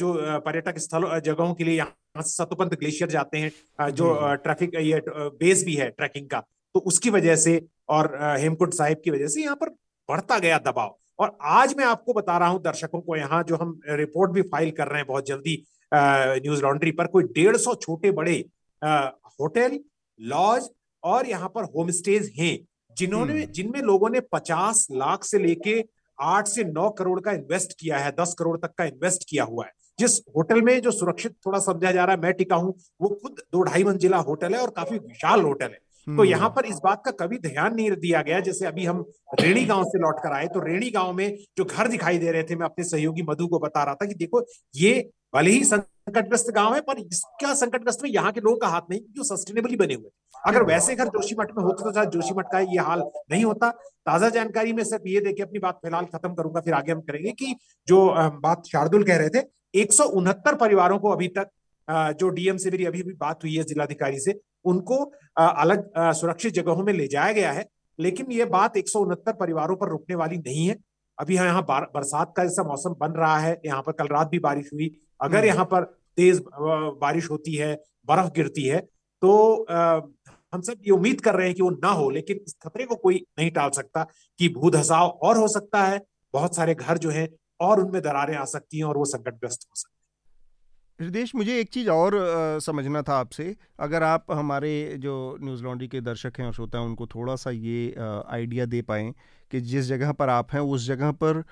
जो पर्यटक स्थलों जगहों के लिए यहाँ सतोपंत ग्लेशियर जाते हैं जो ट्रैफिक ये बेस भी है ट्रैकिंग का, तो उसकी वजह से और हेमकुंड साहिब की वजह से यहाँ पर बढ़ता गया दबाव। और आज मैं आपको बता रहा हूँ दर्शकों को, यहाँ जो हम रिपोर्ट भी फाइल कर रहे हैं बहुत जल्दी न्यूज लॉन्ड्री पर, कोई 150 छोटे बड़े होटल, लॉज और यहाँ पर होम स्टेज हैं जिनमें लोगों ने 50 लाख से लेके 8 से 9 करोड़ का इन्वेस्ट किया है, 10 करोड़ तक का इन्वेस्ट किया हुआ है। जिस होटल में जो सुरक्षित थोड़ा समझा जा रहा है, मैं टिका हूं, वो खुद 2-2.5 मंजिला होटल है और काफी विशाल होटल है। तो यहाँ पर इस बात का कभी ध्यान नहीं दिया गया। जैसे अभी हम रेणी गांव से लौट कर आए तो रेणी गांव में जो घर दिखाई दे रहे थे, मैं अपने सहयोगी मधु को बता रहा था कि देखो ये भले ही संकटग्रस्त गांव है पर इसका संकटग्रस्त में यहाँ के लोगों का हाथ नहीं, जो सस्टेनेबली बने हुए। अगर वैसे घर जोशीमठ में होता तो शायद जोशीमठ का ये हाल नहीं होता। ताजा जानकारी में सिर्फ ये देके अपनी बात फिलहाल खत्म करूंगा, फिर आगे हम करेंगे कि जो बात शार्दुल कह रहे थे, 169 परिवारों को अभी तक जो डीएम से मेरी अभी भी बात हुई है जिलाधिकारी से, उनको अलग सुरक्षित जगहों में ले जाया गया है। लेकिन ये बात 169 परिवारों पर रुकने वाली नहीं है। अभी यहाँ बरसात का जैसा मौसम बन रहा है, यहाँ पर कल रात भी बारिश हुई। अगर यहाँ पर तेज बारिश होती है, बर्फ गिरती है, तो हम सब ये उम्मीद कर रहे हैं कि वो ना हो, लेकिन इस खतरे को कोई नहीं टाल सकता कि भूधसाव और हो सकता है, बहुत सारे घर जो हैं और उनमें दरारें आ सकती हैं और वो संकटग्रस्त हो सकती है। हृदयेश, मुझे एक चीज़ और समझना था आपसे, अगर आप हमारे जो न्यूज़ लॉन्ड्री के दर्शक हैं और श्रोता हैं उनको थोड़ा सा ये आइडिया दे पाएँ कि जिस जगह पर आप हैं उस जगह पर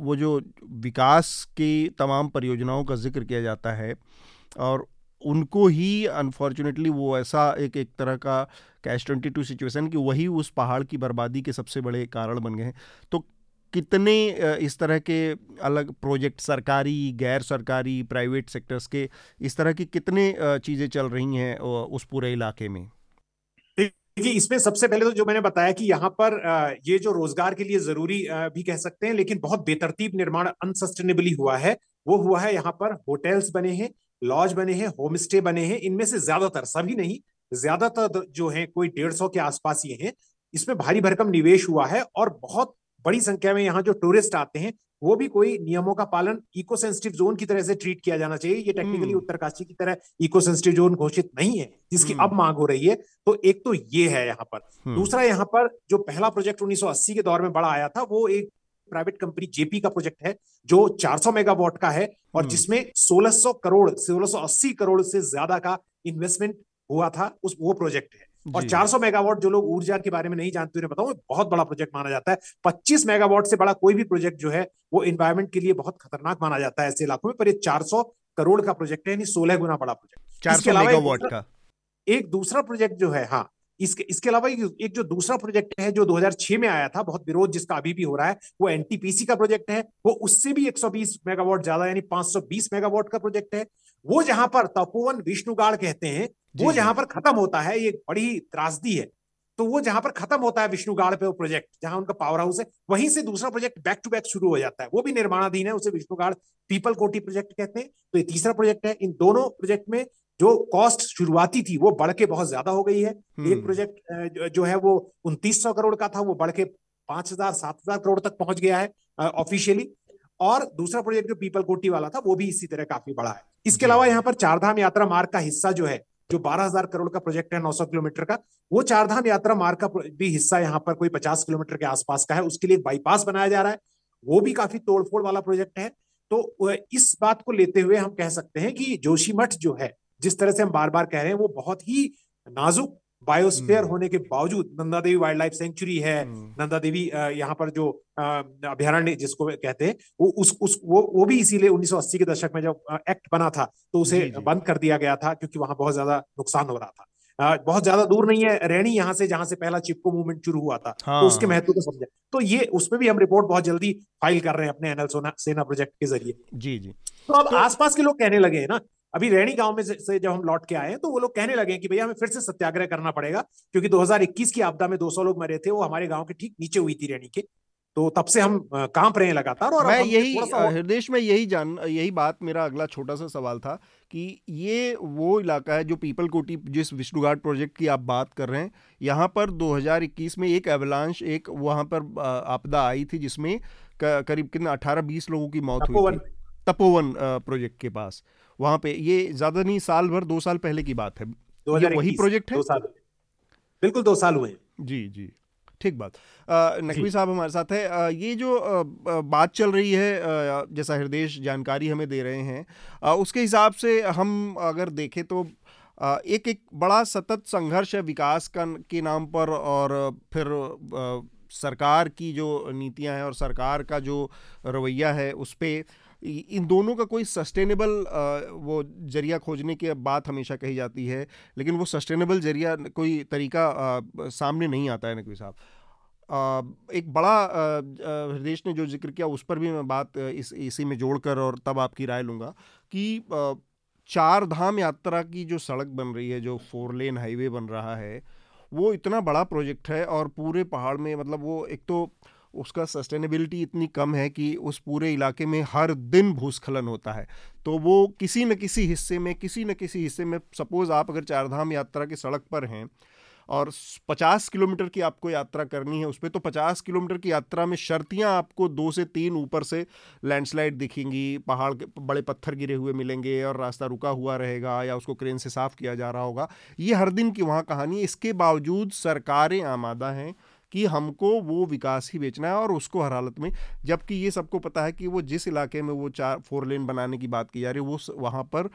वो जो विकास की तमाम परियोजनाओं का जिक्र किया जाता है और उनको ही अनफॉर्चुनेटली वो ऐसा एक तरह का कैश-22 सिचुएशन कि वही उस पहाड़ की बर्बादी के सबसे बड़े कारण बन गए हैं। तो कितने इस तरह के अलग प्रोजेक्ट सरकारी, गैर सरकारी, प्राइवेट सेक्टर्स के, इस तरह की कितने चीज़ें चल रही हैं उस पूरे इलाके में? देखिए, इसमें सबसे पहले तो जो मैंने बताया कि यहाँ पर ये जो रोजगार के लिए ज़रूरी भी कह सकते हैं लेकिन बहुत बेतरतीब निर्माण अनसस्टेनेबली हुआ है, वो हुआ है यहाँ पर होटल्स बने हैं, लॉज बने हैं, होम स्टे बने हैं। इनमें से ज़्यादातर, सभी नहीं, ज़्यादातर जो हैं कोई 150 के आसपास ही हैं। इसमें भारी भरकम निवेश हुआ है और बहुत बड़ी संख्या में यहाँ जो टूरिस्ट आते हैं वो भी कोई नियमों का पालन, इको सेंसिटिव जोन की तरह से ट्रीट किया जाना चाहिए। ये टेक्निकली उत्तरकाशी की तरह इको सेंसिटिव जोन घोषित नहीं है जिसकी अब मांग हो रही है। तो एक तो ये है यहाँ पर। दूसरा, यहाँ पर जो पहला प्रोजेक्ट 1980 के दौर में बड़ा आया था, वो एक प्राइवेट कंपनी जेपी का प्रोजेक्ट है जो 400 मेगावाट का है और जिसमें 1680 करोड़ से ज्यादा का इन्वेस्टमेंट हुआ था। उस वो प्रोजेक्ट है। और 400 मेगावाट, जो लोग ऊर्जा के बारे में नहीं जानते उन्हें बताऊं, बहुत बड़ा प्रोजेक्ट माना जाता है। 25 मेगावाट से बड़ा कोई भी प्रोजेक्ट जो है वो एनवायरमेंट के लिए बहुत खतरनाक माना जाता है ऐसे इलाकों में, पर ये 400 करोड़ का प्रोजेक्ट है, यानी 16 गुना बड़ा प्रोजेक्ट। 400 मेगावाट का एक दूसरा प्रोजेक्ट जो है, हाँ, इसके अलावा एक जो दूसरा प्रोजेक्ट है जो 2006 में आया था, बहुत विरोध जिसका अभी भी हो रहा है, वो एनटीपीसी का प्रोजेक्ट है। वो उससे भी 120 मेगावाट ज्यादा, यानी 520 मेगावाट का प्रोजेक्ट है। वो जहां पर तपोवन विष्णुगाड़ कहते हैं, वो जहां पर खत्म होता है, ये बड़ी त्रासदी है। तो वो जहां पर खत्म होता है विष्णुगाड़ पे, वो प्रोजेक्ट जहां उनका पावर हाउस है, वहीं से दूसरा प्रोजेक्ट बैक टू बैक शुरू हो जाता है। वो भी निर्माणाधीन है, उसे विष्णुगाड़ पीपल कोटी प्रोजेक्ट कहते हैं। तो ये तीसरा प्रोजेक्ट है। इन दोनों प्रोजेक्ट में जो कॉस्ट शुरुआती थी वो बढ़ के बहुत ज्यादा हो गई है। एक प्रोजेक्ट जो है वो 2900 करोड़ का था, वो बढ़ के 5000-7000 करोड़ तक पहुंच गया है ऑफिशियली। और दूसरा प्रोजेक्ट जो पीपल कोटी वाला था वो भी इसी तरह काफी बड़ा है। इसके अलावा यहाँ पर चारधाम यात्रा मार्ग का हिस्सा जो है, जो 12,000 करोड़ का प्रोजेक्ट है, 900 किलोमीटर का, वो चारधाम यात्रा मार्ग का भी हिस्सा यहाँ पर कोई 50 किलोमीटर के आसपास का है। उसके लिए एक बाईपास बनाया जा रहा है, वो भी काफी तोड़फोड़ वाला प्रोजेक्ट है। तो इस बात को लेते हुए हम कह सकते हैं कि जोशीमठ जो है, जिस तरह से हम बार बार कह रहे हैं, वो बहुत ही नाजुक बायोस्फीयर होने के बावजूद, Nanda Devi wildlife sanctuary है, नंदा देवी यहाँ पर जो अभ्यारण्य जिसको कहते हैं, वो भी इसीलिए 1980 के दशक में जब एक्ट बना था तो उसे बंद कर दिया गया था क्योंकि वहां बहुत ज्यादा नुकसान हो रहा था। बहुत ज्यादा दूर नहीं है रैणी यहाँ से, जहां से पहला चिपको मूवमेंट शुरू हुआ था। हाँ। तो उसके महत्व को समझे, तो ये उसमें भी हम रिपोर्ट बहुत जल्दी फाइल कर रहे हैं अपने एनएल सेना प्रोजेक्ट के जरिए। जी जी। तो अब आसपास के लोग कहने लगे हैं ना, अभी रैणी गांव में से जब हम लौट के आए हैं तो वो लोग कहने लगे कि भैया हमें फिर से सत्याग्रह करना पड़ेगा क्योंकि 2021 की आपदा में 200 लोग मरे थे, वो हमारे गांव के ठीक नीचे हुई थी रैणी के। तो तब से हम कांप रहे हैं लगातार। और मैं यही, हृदय में यही बात, मेरा अगला छोटा सा सवाल था कि ये वो इलाका है जो पीपल कोटी, जिस विष्णुघाट प्रोजेक्ट की आप बात कर रहे हैं, यहाँ पर 2021 में एक एवलांश, एक वहाँ पर आपदा आई थी जिसमें करीब कितना 18-20 लोगों की मौत हुई थी, तपोवन प्रोजेक्ट के पास। वहाँ पे ये ज़्यादा नहीं, साल भर, 2 साल पहले की बात है, ये वही प्रोजेक्ट है। 2 साल, बिल्कुल 2 साल हुए। जी जी, ठीक बात। नकवी साहब हमारे साथ है। ये जो बात चल रही है, जैसा हृदयेश जानकारी हमें दे रहे हैं, उसके हिसाब से हम अगर देखें तो एक बड़ा सतत संघर्ष है विकास का के नाम पर और फिर सरकार की जो नीतियां हैं और सरकार का जो रवैया है उस पर इन दोनों का कोई सस्टेनेबल वो जरिया खोजने की बात हमेशा कही जाती है, लेकिन वो सस्टेनेबल जरिया कोई तरीका सामने नहीं आता है नकवी साहब। एक बड़ा हृदयेश ने जो जिक्र किया उस पर भी मैं बात इसी में जोड़कर और तब आपकी राय लूँगा कि चार धाम यात्रा की जो सड़क बन रही है, जो 4 लेन हाईवे बन रहा है, वो इतना बड़ा प्रोजेक्ट है और पूरे पहाड़ में मतलब वो एक तो उसका सस्टेनेबिलिटी इतनी कम है कि उस पूरे इलाके में हर दिन भूस्खलन होता है। तो वो किसी न किसी हिस्से में सपोज़ आप अगर चारधाम यात्रा की सड़क पर हैं और 50 किलोमीटर की आपको यात्रा करनी है उस पर, तो 50 किलोमीटर की यात्रा में शर्तियाँ आपको 2 से 3 ऊपर से लैंडस्लाइड दिखेंगी, पहाड़ के बड़े पत्थर गिरे हुए मिलेंगे और रास्ता रुका हुआ रहेगा या उसको क्रेन से साफ़ किया जा रहा होगा। ये हर दिन की वहाँ कहानी। इसके बावजूद सरकारें आमादा हैं कि हमको वो विकास ही बेचना है और उसको हर हालत में, जबकि ये सबको पता है कि वो जिस इलाके में वो 4-4 लेन बनाने की बात की जा रही है वो वहाँ पर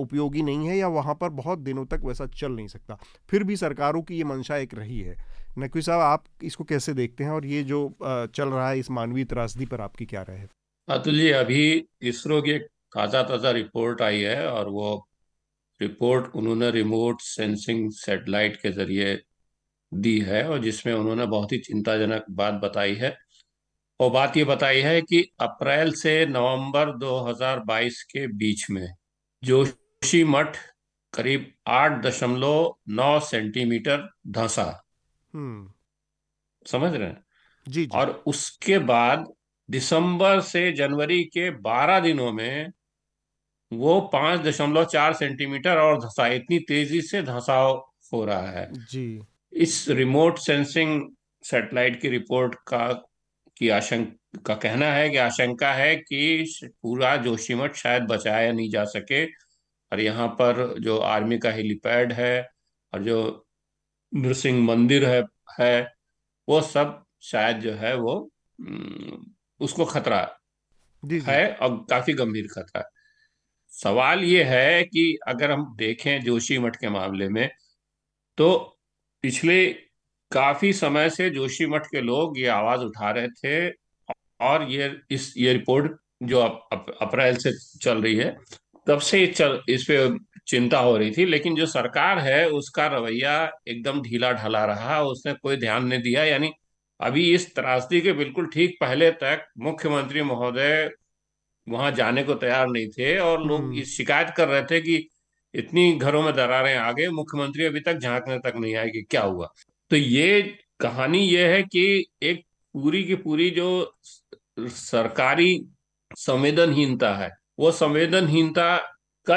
उपयोगी नहीं है या वहाँ पर बहुत दिनों तक वैसा चल नहीं सकता। फिर भी सरकारों की ये मंशा एक रही है। नकवी साहब, आप इसको कैसे देखते हैं और ये जो चल रहा है इस मानवीय त्रासदी पर आपकी क्या राय है? अतुल जी, अभी इसरो की एक ताज़ा रिपोर्ट आई है और वो रिपोर्ट उन्होंने रिमोट सेंसिंग सेटेलाइट के जरिए दी है और जिसमें उन्होंने बहुत ही चिंताजनक बात बताई है। और बात ये बताई है कि अप्रैल से नवंबर 2022 के बीच में जोशीमठ करीब 8.9 सेंटीमीटर धंसा, समझ रहे हैं जी। और उसके बाद दिसंबर से जनवरी के 12 दिनों में वो 5.4 सेंटीमीटर और धंसा। इतनी तेजी से धंसाव हो रहा है जी। इस रिमोट सेंसिंग सैटेलाइट की रिपोर्ट आशंका है कि पूरा जोशीमठ शायद बचाया नहीं जा सके। और यहाँ पर जो आर्मी का हेलीपैड है और जो नृसिंह मंदिर है वो सब शायद जो है वो उसको खतरा है और काफी गंभीर खतरा है। सवाल ये है कि अगर हम देखें जोशीमठ के मामले में तो पिछले काफी समय से जोशीमठ के लोग ये आवाज उठा रहे थे और ये रिपोर्ट जो अप्रैल से चल रही है तब से इस पे चिंता हो रही थी, लेकिन जो सरकार है उसका रवैया एकदम ढीला ढाला रहा, उसने कोई ध्यान नहीं दिया। यानी अभी इस त्रासदी के बिल्कुल ठीक पहले तक मुख्यमंत्री महोदय वहां जाने को तैयार नहीं थे और लोग शिकायत कर रहे थे कि इतनी घरों में दरारें आ गई, मुख्यमंत्री अभी तक झांकने तक नहीं आए कि क्या हुआ। तो ये कहानी ये है कि एक पूरी की पूरी जो सरकारी संवेदनहीनता है वो संवेदनहीनता का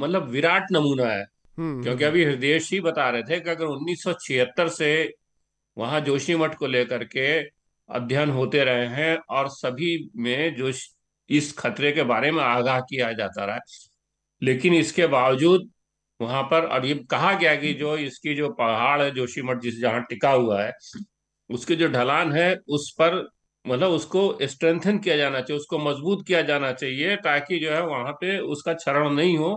मतलब विराट नमूना है। क्योंकि अभी हृदयेश ही बता रहे थे कि अगर 1976 से वहां जोशीमठ को लेकर के अध्ययन होते रहे हैं और सभी में जो इस खतरे के बारे में आगाह किया जाता रहा है, लेकिन इसके बावजूद वहां पर और ये कहा गया कि जो इसकी जो पहाड़ है जोशीमठ जहां टिका हुआ है उसकी जो ढलान है उस पर मतलब उसको स्ट्रेंथन किया जाना चाहिए, उसको मजबूत किया जाना चाहिए ताकि जो है वहां पे उसका क्षरण नहीं हो।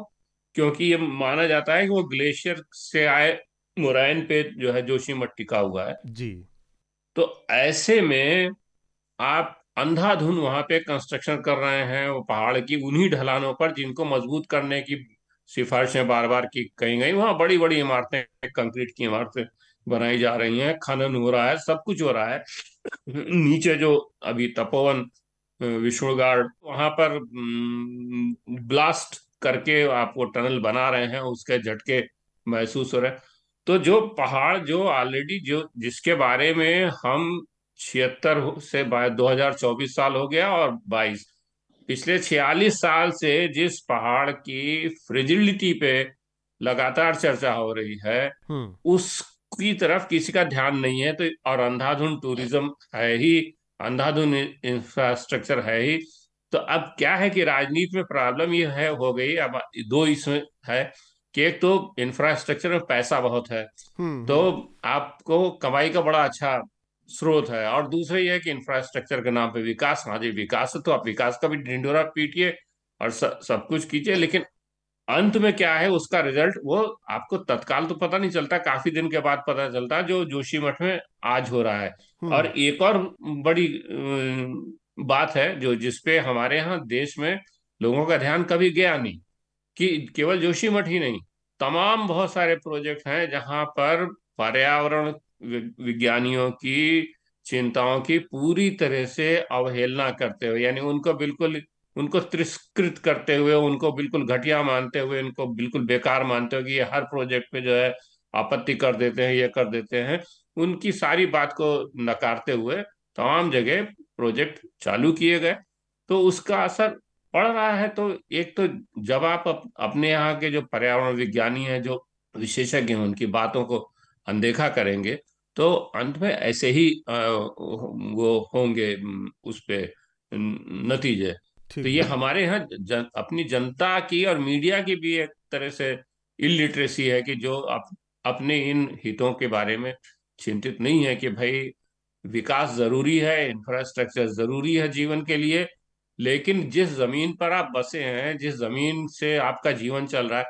क्योंकि ये माना जाता है कि वो ग्लेशियर से आए मोराइन पे जो है जोशीमठ टिका हुआ है जी। तो ऐसे में आप अंधाधुन वहां पे कंस्ट्रक्शन कर रहे हैं वो पहाड़ की उन्हीं ढलानों पर जिनको मजबूत करने की सिफारिशें बार बार की कही गई। वहां बड़ी बड़ी इमारतें, कंक्रीट की इमारतें बनाई जा रही हैं, खनन हो रहा है, सब कुछ हो रहा है। नीचे जो अभी तपोवन विष्णुगढ़ वहां पर ब्लास्ट करके आपको टनल बना रहे हैं, उसके झटके महसूस हो रहे हैं। तो जो पहाड़ जो ऑलरेडी जो जिसके बारे में हम 76 से 2024 साल हो गया और 22 पिछले 46 साल से जिस पहाड़ की फ्रिजिलिटी पे लगातार चर्चा हो रही है उसकी तरफ किसी का ध्यान नहीं है। तो और अंधाधुन टूरिज्म है ही, अंधाधुन इंफ्रास्ट्रक्चर है ही। तो अब क्या है कि राजनीति में प्रॉब्लम ये है हो गई। अब दो इसमें है कि एक तो इंफ्रास्ट्रक्चर में पैसा बहुत है तो आपको कमाई का बड़ा अच्छा स्रोत है, और दूसरा यह है कि इंफ्रास्ट्रक्चर के नाम पे विकास। हाँ जी, विकास है तो आप विकास का भी ढिंढोरा पीटिए और सब कुछ कीजिए, लेकिन अंत में क्या है उसका रिजल्ट वो आपको तत्काल तो पता नहीं चलता, काफी दिन के बाद पता चलता जो जोशीमठ में आज हो रहा है। और एक और बड़ी बात है जो जिसपे हमारे यहाँ देश में लोगों का ध्यान कभी गया नहीं कि केवल जोशीमठ ही नहीं, तमाम बहुत सारे प्रोजेक्ट हैं जहां पर पर्यावरण विज्ञानियों की चिंताओं की पूरी तरह से अवहेलना करते हुए, यानी उनको बिल्कुल उनको तिरस्कृत करते हुए, उनको बिल्कुल घटिया मानते हुए, उनको बिल्कुल बेकार मानते हुए कि ये हर प्रोजेक्ट पे जो है आपत्ति कर देते हैं, ये कर देते हैं, उनकी सारी बात को नकारते हुए तमाम जगह प्रोजेक्ट चालू किए गए। तो उसका असर पड़ रहा है। तो एक तो जब आप अपने यहाँ के जो पर्यावरण विज्ञानी हैं, जो विशेषज्ञ हैं, उनकी बातों को अनदेखा करेंगे तो अंत में ऐसे ही वो होंगे उस पर नतीजे। तो ये हमारे यहाँ अपनी जनता की और मीडिया की भी एक तरह से इलिटरेसी है कि जो अपने इन हितों के बारे में चिंतित नहीं है कि भाई विकास जरूरी है, इंफ्रास्ट्रक्चर जरूरी है जीवन के लिए, लेकिन जिस जमीन पर आप बसे हैं, जिस जमीन से आपका जीवन चल रहा है,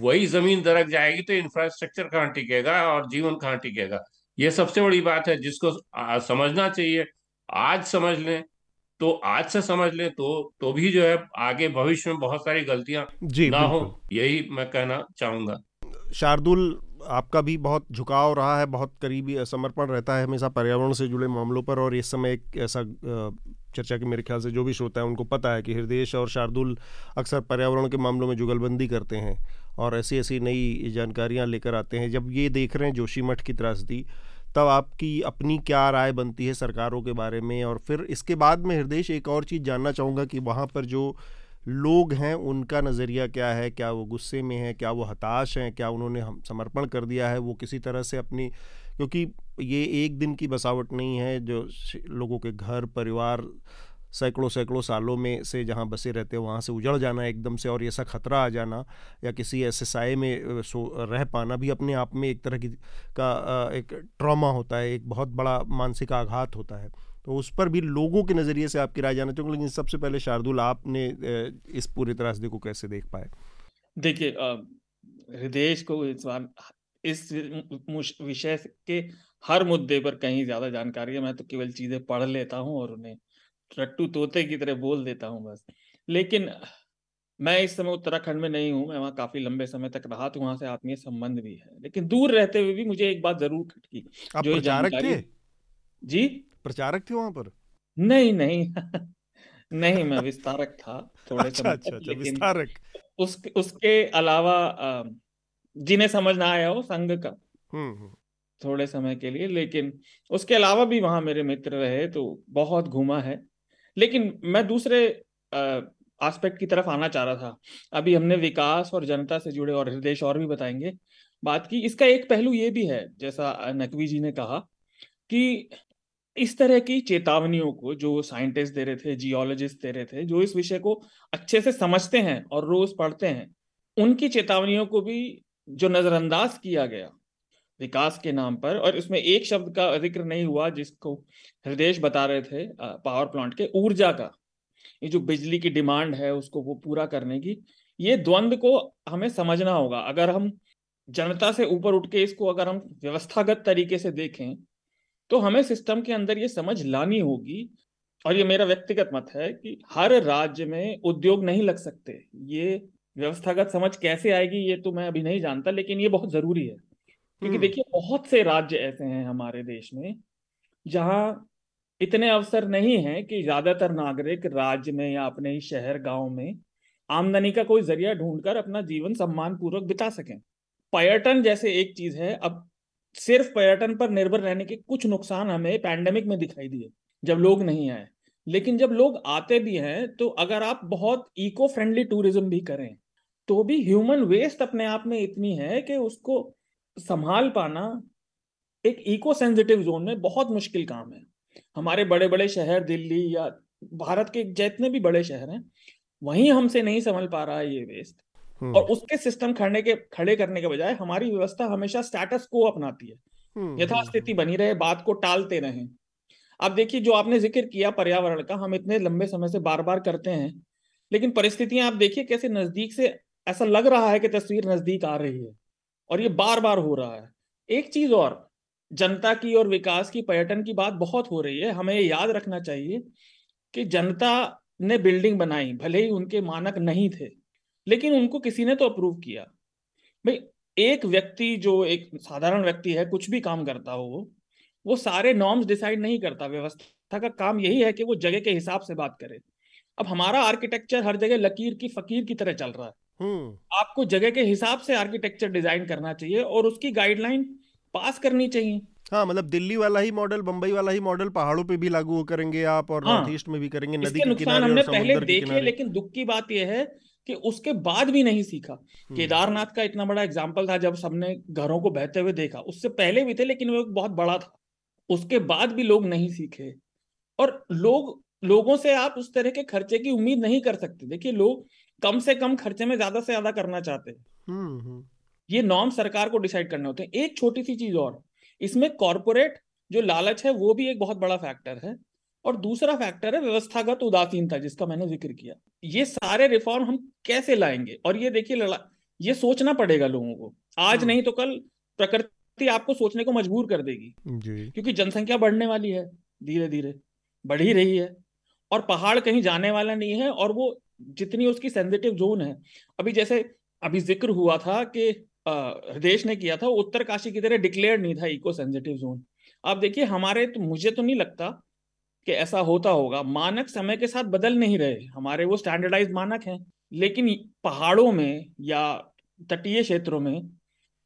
वही जमीन दरक जाएगी तो इंफ्रास्ट्रक्चर कहाँ टिकेगा और जीवन कहाँ टिकेगा। ये सबसे बड़ी बात है जिसको समझना चाहिए। आज समझ लें तो आज से समझ ले तो भी जो है आगे भविष्य में बहुत सारी गलतियां ना हो, यही मैं कहना चाहूंगा। शार्दुल, आपका भी बहुत झुकाव रहा है, बहुत करीबी समर्पण रहता है हमेशा पर्यावरण से जुड़े मामलों पर, और इस समय एक ऐसा चर्चा के मेरे ख्याल से जो भी श्रोता है उनको पता है कि हृदयेश और शार्दुल अक्सर पर्यावरण के मामलों में जुगलबंदी करते हैं और ऐसी ऐसी नई जानकारियाँ लेकर आते हैं। जब ये देख रहे हैं जोशीमठ की त्रासदी, तब आपकी अपनी क्या राय बनती है सरकारों के बारे में? और फिर इसके बाद में हृदयेश एक और चीज़ जानना चाहूँगा कि वहाँ पर जो लोग हैं उनका नज़रिया क्या है, क्या वो गुस्से में हैं, क्या वो हताश हैं, क्या उन्होंने हम समर्पण कर दिया है, वो किसी तरह से अपनी, क्योंकि ये एक दिन की बसावट नहीं है, जो लोगों के घर परिवार सैकड़ों सैकड़ों सालों में से जहाँ बसे रहते हैं वहाँ से उजड़ जाना एकदम से, और ऐसा खतरा आ जाना या किसी ऐसे साए में रह पाना भी अपने आप में एक तरह की का एक ट्रॉमा होता है, एक बहुत बड़ा मानसिक आघात होता है। तो उस पर भी लोगों के नज़रिए से आपकी राय जानना चाहूँगा, लेकिन सबसे पहले शार्दुल, आपने इस पूरी त्रासदी को कैसे देख पाए? देखिए, हृदयेश को इस विषय के हर मुद्दे पर कहीं ज़्यादा जानकारी है, मैं तो केवल चीज़ें पढ़ लेता हूँ और उन्हें रट्टू तोते की तरह बोल देता हूं बस। लेकिन मैं इस समय उत्तराखंड में नहीं हूं, मैं वहां काफी लंबे समय तक रहा, तो वहां से आत्मीय संबंध भी है, लेकिन दूर रहते हुए भी मुझे एक बात जरूर खटकी। आप जो प्रचारक थे? जी, प्रचारक थे वहां पर? नहीं नहीं, मैं विस्तारक था थोड़े। अच्छा, विस्तारक। उसके अलावा जिन्हें समझ ना आया हो संघ का थोड़े समय के लिए, लेकिन उसके अलावा भी वहां मेरे मित्र रहे, तो बहुत घूमा है। लेकिन मैं दूसरे एस्पेक्ट की तरफ आना चाह रहा था। अभी हमने विकास और जनता से जुड़े, और हृदयेश और भी बताएंगे, बात की। इसका एक पहलू ये भी है, जैसा नकवी जी ने कहा, कि इस तरह की चेतावनियों को जो साइंटिस्ट दे रहे थे, जियोलॉजिस्ट दे रहे थे, जो इस विषय को अच्छे से समझते हैं और रोज पढ़ते हैं, उनकी चेतावनियों को भी जो नजरअंदाज किया गया विकास के नाम पर। और इसमें एक शब्द का जिक्र नहीं हुआ जिसको हृदयेश बता रहे थे, पावर प्लांट के ऊर्जा का, ये जो बिजली की डिमांड है उसको वो पूरा करने की। ये द्वंद को हमें समझना होगा। अगर हम जनता से ऊपर उठ के इसको अगर हम व्यवस्थागत तरीके से देखें तो हमें सिस्टम के अंदर ये समझ लानी होगी। और ये मेरा व्यक्तिगत मत है कि हर राज्य में उद्योग नहीं लग सकते। ये व्यवस्थागत समझ कैसे आएगी ये तो मैं अभी नहीं जानता, लेकिन ये बहुत जरूरी है, क्योंकि देखिए बहुत से राज्य ऐसे हैं हमारे देश में जहां इतने अवसर नहीं हैं कि ज्यादातर नागरिक राज्य में या अपने ही शहर गांव में आमदनी का कोई जरिया ढूंढकर अपना जीवन सम्मान पूर्वक बिता सकें। पर्यटन जैसे एक चीज है। अब सिर्फ पर्यटन पर निर्भर रहने के कुछ नुकसान हमें पैंडेमिक में दिखाई दिए जब लोग नहीं आए, लेकिन जब लोग आते भी हैं तो अगर आप बहुत इको फ्रेंडली टूरिज्म भी करें तो भी ह्यूमन वेस्ट अपने आप में इतनी है कि उसको संभाल पाना एक इको सेंसिटिव जोन में बहुत मुश्किल काम है। हमारे बड़े बड़े शहर दिल्ली या भारत के जितने भी बड़े शहर हैं वहीं हमसे नहीं संभल पा रहा है ये वेस्ट, और उसके सिस्टम खड़े करने के बजाय हमारी व्यवस्था हमेशा स्टेटस को अपनाती है, यथास्थिति बनी रहे, बात को टालते रहें। अब देखिए, जो आपने जिक्र किया पर्यावरण का, हम इतने लंबे समय से बार बार करते हैं, लेकिन परिस्थितियां आप देखिए कैसे नजदीक से ऐसा लग रहा है कि तस्वीर नजदीक आ रही है और ये बार बार हो रहा है। एक चीज और, जनता की और विकास की, पर्यटन की बात बहुत हो रही है। हमें ये याद रखना चाहिए कि जनता ने बिल्डिंग बनाई, भले ही उनके मानक नहीं थे, लेकिन उनको किसी ने तो अप्रूव किया। भाई एक व्यक्ति जो एक साधारण व्यक्ति है, कुछ भी काम करता हो, वो सारे नॉर्म्स डिसाइड नहीं करता। व्यवस्था का काम यही है कि वो जगह के हिसाब से बात करे। अब हमारा आर्किटेक्चर हर जगह लकीर की फकीर की तरह चल रहा है। आपको जगह के हिसाब से आर्किटेक्चर डिजाइन करना चाहिए और उसकी गाइडलाइन पास करनी चाहिए। हाँ, मतलब दिल्ली वाला ही मॉडल, बंबई वाला ही मॉडल पहाड़ों पे भी लागू करेंगे आप, और नॉर्थ ईस्ट में भी करेंगे। नदी के नुकसान हमने पहले देखे, लेकिन दुख की बात यह है कि उसके बाद भी नहीं सीखा। केदारनाथ का इतना बड़ा एग्जाम्पल था, जब सबने घरों को बहते हुए देखा। उससे पहले भी थे, लेकिन वो बहुत बड़ा था। उसके बाद भी लोग नहीं सीखे और लोगों से आप उस तरह के खर्चे की उम्मीद नहीं कर सकते। देखिए, लोग कम से कम खर्चे में ज्यादा से ज्यादा करना चाहते हैं। ये नॉर्म सरकार को डिसाइड करने होते हैं। एक छोटी सी चीज और, इसमें कॉर्पोरेट जो लालच है वो भी एक बहुत बड़ा फैक्टर है, और दूसरा फैक्टर है व्यवस्थागत उदासीनता, जिसका मैंने जिक्र किया। ये सारे रिफॉर्म हम कैसे लाएंगे, और ये देखिए, ये सोचना पड़ेगा लोगों को। आज नहीं तो कल प्रकृति आपको सोचने को मजबूर कर देगी, क्योंकि जनसंख्या बढ़ने वाली है, धीरे धीरे बढ़ ही रही है, और पहाड़ कहीं जाने वाला नहीं है। और वो जितनी उसकी सेंसिटिव जोन है, अभी जैसे अभी जिक्र हुआ था कि हृदयेश ने किया था, उत्तरकाशी की तरह डिक्लेयर नहीं था इको सेंसिटिव जोन। आप देखिए, हमारे मुझे तो नहीं लगता कि ऐसा होता होगा। मानक समय के साथ बदल नहीं रहे, हमारे वो स्टैंडर्डाइज मानक हैं, लेकिन पहाड़ों में या तटीय क्षेत्रों में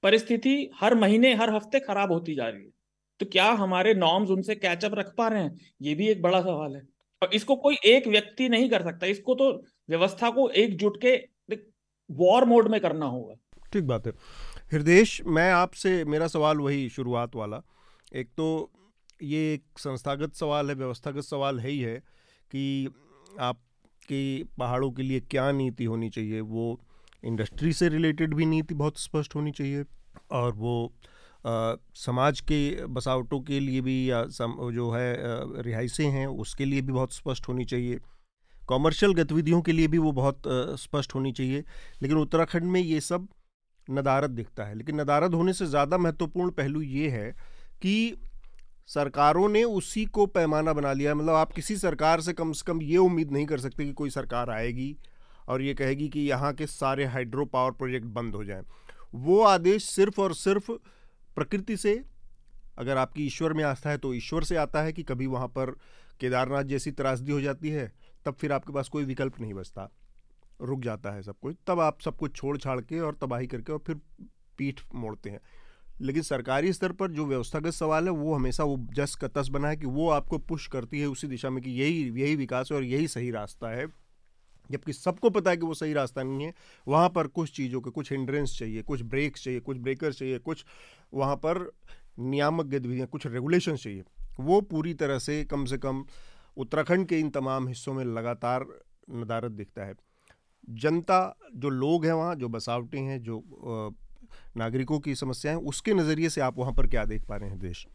परिस्थिति हर महीने हर हफ्ते खराब होती जा रही है। तो क्या हमारे नॉर्म्स उनसे कैचअप रख पा रहे हैं? ये भी एक बड़ा सवाल है, और इसको कोई एक व्यक्ति नहीं कर सकता। इसको तो व्यवस्था को एकजुट के वॉर मोड में करना होगा। ठीक बात है हृदयेश, मैं आपसे, मेरा सवाल वही शुरुआत वाला, एक तो ये एक संस्थागत सवाल है, व्यवस्थागत सवाल है ही है कि आपकी पहाड़ों के लिए क्या नीति होनी चाहिए। वो इंडस्ट्री से रिलेटेड भी नीति बहुत स्पष्ट होनी चाहिए, और वो समाज के बसावटों के लिए भी, या जो है रिहाइशें हैं उसके लिए भी बहुत स्पष्ट होनी चाहिए। कॉमर्शियल गतिविधियों के लिए भी वो बहुत स्पष्ट होनी चाहिए। लेकिन उत्तराखंड में ये सब नदारद दिखता है। लेकिन नदारद होने से ज़्यादा महत्वपूर्ण पहलू ये है कि सरकारों ने उसी को पैमाना बना लिया है। मतलब आप किसी सरकार से कम ये उम्मीद नहीं कर सकते कि कोई सरकार आएगी और ये कहेगी कि यहाँ के सारे हाइड्रो पावर प्रोजेक्ट बंद हो जाएं। वो आदेश सिर्फ और सिर्फ प्रकृति से, अगर आपकी ईश्वर में आस्था है तो ईश्वर से आता है कि कभी वहाँ पर केदारनाथ जैसी त्रासदी हो जाती है, तब फिर आपके पास कोई विकल्प नहीं बचता, रुक जाता है सब कुछ, तब आप सब कुछ छोड़ छाड़ के और तबाही करके और फिर पीठ मोड़ते हैं। लेकिन सरकारी स्तर पर जो व्यवस्थागत सवाल है वो हमेशा वो जस का तस बना है कि वो आपको पुश करती है उसी दिशा में कि यही विकास है और यही सही रास्ता है, जबकि सबको पता है कि वो सही रास्ता नहीं है। वहाँ पर कुछ चीज़ों के कुछ हिंड्रेंस चाहिए, कुछ ब्रेक्स चाहिए, कुछ ब्रेकर्स चाहिए, कुछ वहाँ पर नियामक गतिविधियाँ, कुछ रेगुलेशन चाहिए। वो पूरी तरह से कम उत्तराखंड के इन तमाम हिस्सों में लगातार नदारद दिखता है। जनता, जो लोग हैं वहाँ, जो बसावटें हैं, जो नागरिकों की समस्याएं, उसके नज़रिए से आप वहाँ पर क्या देख पा रहे हैं देश?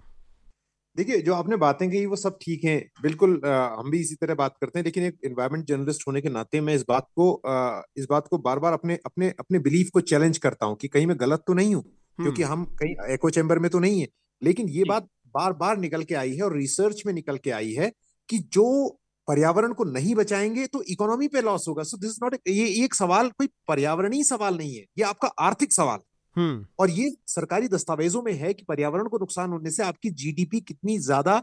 देखिए, जो आपने बातें कही वो सब ठीक हैं, बिल्कुल हम भी इसी तरह बात करते हैं। लेकिन एक एनवायरमेंट जर्नलिस्ट होने के नाते मैं इस बात को बार बार अपने बिलीफ को चैलेंज करता हूँ कि कहीं मैं गलत तो नहीं हूँ, क्योंकि हम कहीं एको चैम्बर में तो नहीं है। लेकिन ये बात बार बार निकल के आई है और रिसर्च में निकल के आई है कि जो पर्यावरण को नहीं बचाएंगे तो इकोनॉमी पे लॉस होगा। सो दिस इज नॉट, ये एक सवाल कोई पर्यावरणीय सवाल नहीं है, ये आपका आर्थिक सवाल। और ये सरकारी दस्तावेजों में है कि पर्यावरण को नुकसान होने से आपकी जीडीपी कितनी ज्यादा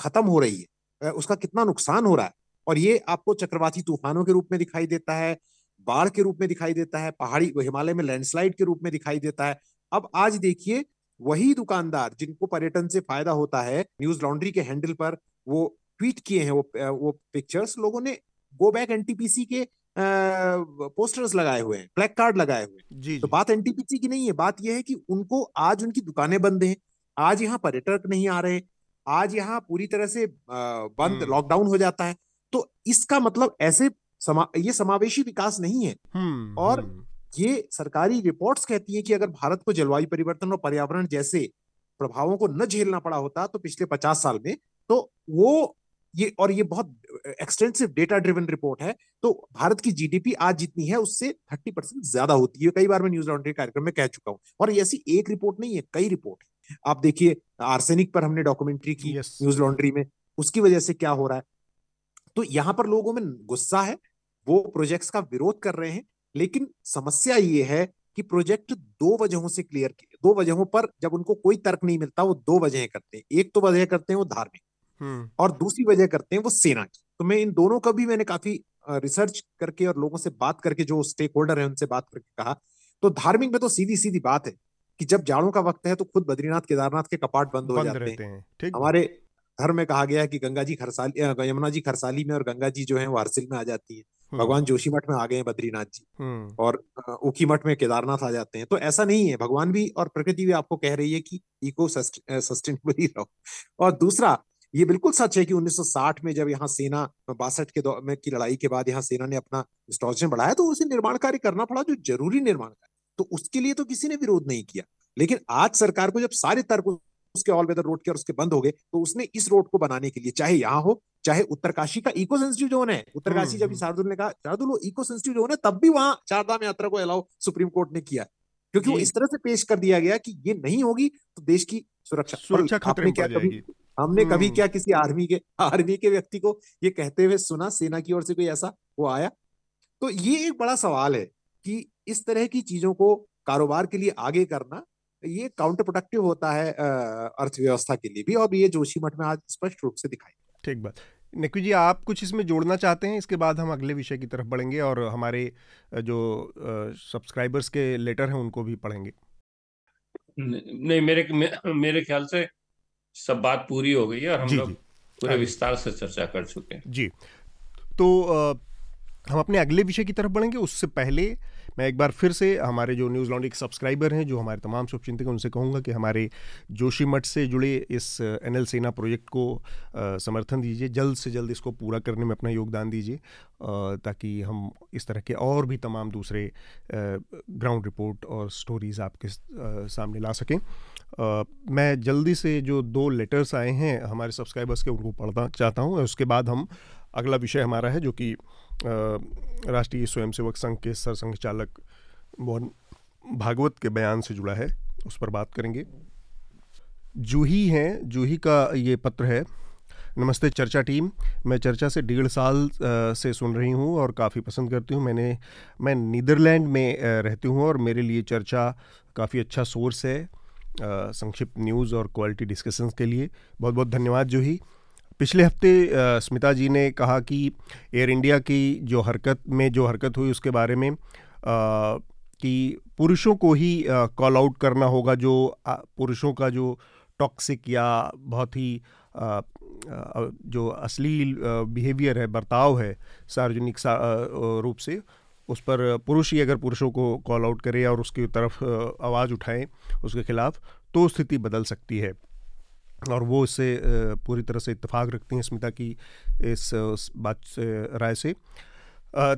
खत्म हो रही है, उसका कितना नुकसान हो रहा है। और ये आपको चक्रवाती तूफानों के रूप में दिखाई देता है, बाढ़ के रूप में दिखाई देता है, पहाड़ी हिमालय में लैंडस्लाइड के रूप में दिखाई देता है। अब आज देखिए, वही दुकानदार जिनको पर्यटन से फायदा होता है, न्यूज लॉन्ड्री के हैंडल पर वो ट्वीट किए हैं वो पिक्चर्स, लोगों ने गो बैक एनटीपीसी के पोस्टर्स लगाए हुए हैं, ब्लैक कार्ड लगाए हुए हैं। तो बात एनटीपीसी की नहीं है, बात यह है कि उनको आज उनकी दुकानें बंद हैं, आज यहाँ पर्यटक नहीं आ रहे, आज यहाँ पूरी तरह से बंद लॉकडाउन हो जाता है। तो इसका मतलब ये समावेशी विकास नहीं है। और ये सरकारी रिपोर्ट्स कहती है कि अगर भारत को जलवायु परिवर्तन और पर्यावरण जैसे प्रभावों को न झेलना पड़ा होता तो पिछले 50 साल में, तो वो ये, और ये बहुत एक्सटेंसिव डेटा ड्रिवन रिपोर्ट है, तो भारत की जीडीपी आज जितनी है उससे 30% ज्यादा होती है। कई बार मैं न्यूज लॉन्ड्री कार्यक्रम में कह चुका हूं, और ऐसी एक रिपोर्ट नहीं है, कई रिपोर्ट है। आप देखिए आर्सेनिक पर हमने डॉक्यूमेंट्री की न्यूज लॉन्ड्री में, उसकी वजह से क्या हो रहा है। तो यहाँ पर लोगों में गुस्सा है, वो प्रोजेक्ट्स का विरोध कर रहे हैं, लेकिन समस्या ये है कि प्रोजेक्ट दो वजहों पर जब उनको कोई तर्क नहीं मिलता, वो दो वजहें करते हैं। एक तो वजह करते हैं वो धार्मिक, और दूसरी वजह करते हैं वो सेना की। तो मैं इन दोनों का भी मैंने काफी रिसर्च करके और लोगों से बात करके, जो स्टेक होल्डर है उनसे बात करके कहा, तो धार्मिक में तो सीधी सीधी बात है कि जब जाड़ों का वक्त है तो खुद बद्रीनाथ केदारनाथ के कपाट बंद हो जाते हैं। हमारे धर्म में कहा गया है कि गंगा जी खरसाली, यमुना जी खरसाली में और गंगा जी जो है वो हरसिल में आ जाती है। भगवान जोशीमठ में आ गए हैं बद्रीनाथ जी, और उखी मठ में केदारनाथ आ जाते हैं। तो ऐसा नहीं है, भगवान भी और प्रकृति भी आपको कह रही है कि इको सस्टेनेबल ही रहो। और दूसरा ये बिल्कुल सच है कि 1960 में जब यहाँ सेना 62 के दौर की लड़ाई के बाद यहाँ सेना ने अपना स्टॉर्जन बढ़ाया, तो उसे निर्माण कार्य करना पड़ा जो जरूरी निर्माण कार्य, तो उसके लिए तो किसी ने विरोध नहीं किया। लेकिन आज सरकार को जब सारे तर्क उसके ऑल वेदर रोड के और उसके बंद हो गए, तो उसने इस रोड को बनाने के लिए, चाहे यहाँ हो चाहे उत्तरकाशी का इको सेंसिटिव जोन है, उत्तरकाशी जब शार्दुल ने कहा शार्दुल इको सेंसिटिव जोन है, तब भी वहां चारधाम यात्रा को अलाउ सुप्रीम कोर्ट ने किया, क्योंकि वो इस तरह से पेश कर दिया गया कि ये नहीं होगी तो देश की सुरक्षा खतरे में पड़ जाएगी। हमने कभी क्या किसी आर्मी के व्यक्ति को ये कहते हुए सुना, सेना की ओर से कोई ऐसा वो आया? तो ये एक बड़ा सवाल है कि इस तरह की चीजों को कारोबार के लिए आगे करना ये काउंटर प्रोडक्टिव होता है अर्थव्यवस्था के लिए भी, और ये जोशीमठ में आज स्पष्ट रूप से दिखाई। ठीक बात। नकवी जी, आप कुछ इसमें जोड़ना चाहते हैं? इसके बाद हम अगले विषय की तरफ बढ़ेंगे और हमारे जो सब्सक्राइबर्स के लेटर हैं उनको भी पढ़ेंगे। नहीं, मेरे ख्याल से सब बात पूरी हो गई है और हम लोग पूरे विस्तार से चर्चा कर चुके हैं। जी, तो हम अपने अगले विषय की तरफ बढ़ेंगे। उससे पहले मैं एक बार फिर से हमारे जो न्यूज़ लॉन्ड्री के सब्सक्राइबर हैं, जो हमारे तमाम शुभचिंतक हैं, उनसे कहूँगा कि हमारे जोशीमठ से जुड़े इस एनएल सेना प्रोजेक्ट को समर्थन दीजिए, जल्द से जल्द इसको पूरा करने में अपना योगदान दीजिए, ताकि हम इस तरह के और भी तमाम दूसरे ग्राउंड रिपोर्ट और स्टोरीज़ आपके सामने ला सकें। मैं जल्दी से जो दो लेटर्स आए हैं हमारे सब्सक्राइबर्स के उनको पढ़ना चाहता हूँ, उसके बाद हम अगला विषय हमारा है जो कि राष्ट्रीय स्वयंसेवक संघ के सरसंघचालक मोहन भागवत के बयान से जुड़ा है, उस पर बात करेंगे। जूही का ये पत्र है। नमस्ते चर्चा टीम, मैं चर्चा से 1.5 साल से सुन रही हूँ और काफ़ी पसंद करती हूँ। मैं नीदरलैंड में रहती हूँ और मेरे लिए चर्चा काफ़ी अच्छा सोर्स है संक्षिप्त न्यूज़ और क्वालिटी डिस्कशंस के लिए। बहुत बहुत धन्यवाद जूही। पिछले हफ्ते स्मिता जी ने कहा कि एयर इंडिया की जो हरकत हुई उसके बारे में कि पुरुषों को ही कॉल आउट करना होगा, जो पुरुषों का जो टॉक्सिक या बहुत ही जो अश्लील बिहेवियर है, बर्ताव है सार्वजनिक रूप से, उस पर पुरुष ही अगर पुरुषों को कॉल आउट करे और उसकी तरफ आवाज़ उठाएं उसके खिलाफ, तो स्थिति बदल सकती है। और वो इससे पूरी तरह से इत्तेफाक रखती हैं स्मिता की इस बात से, राय से।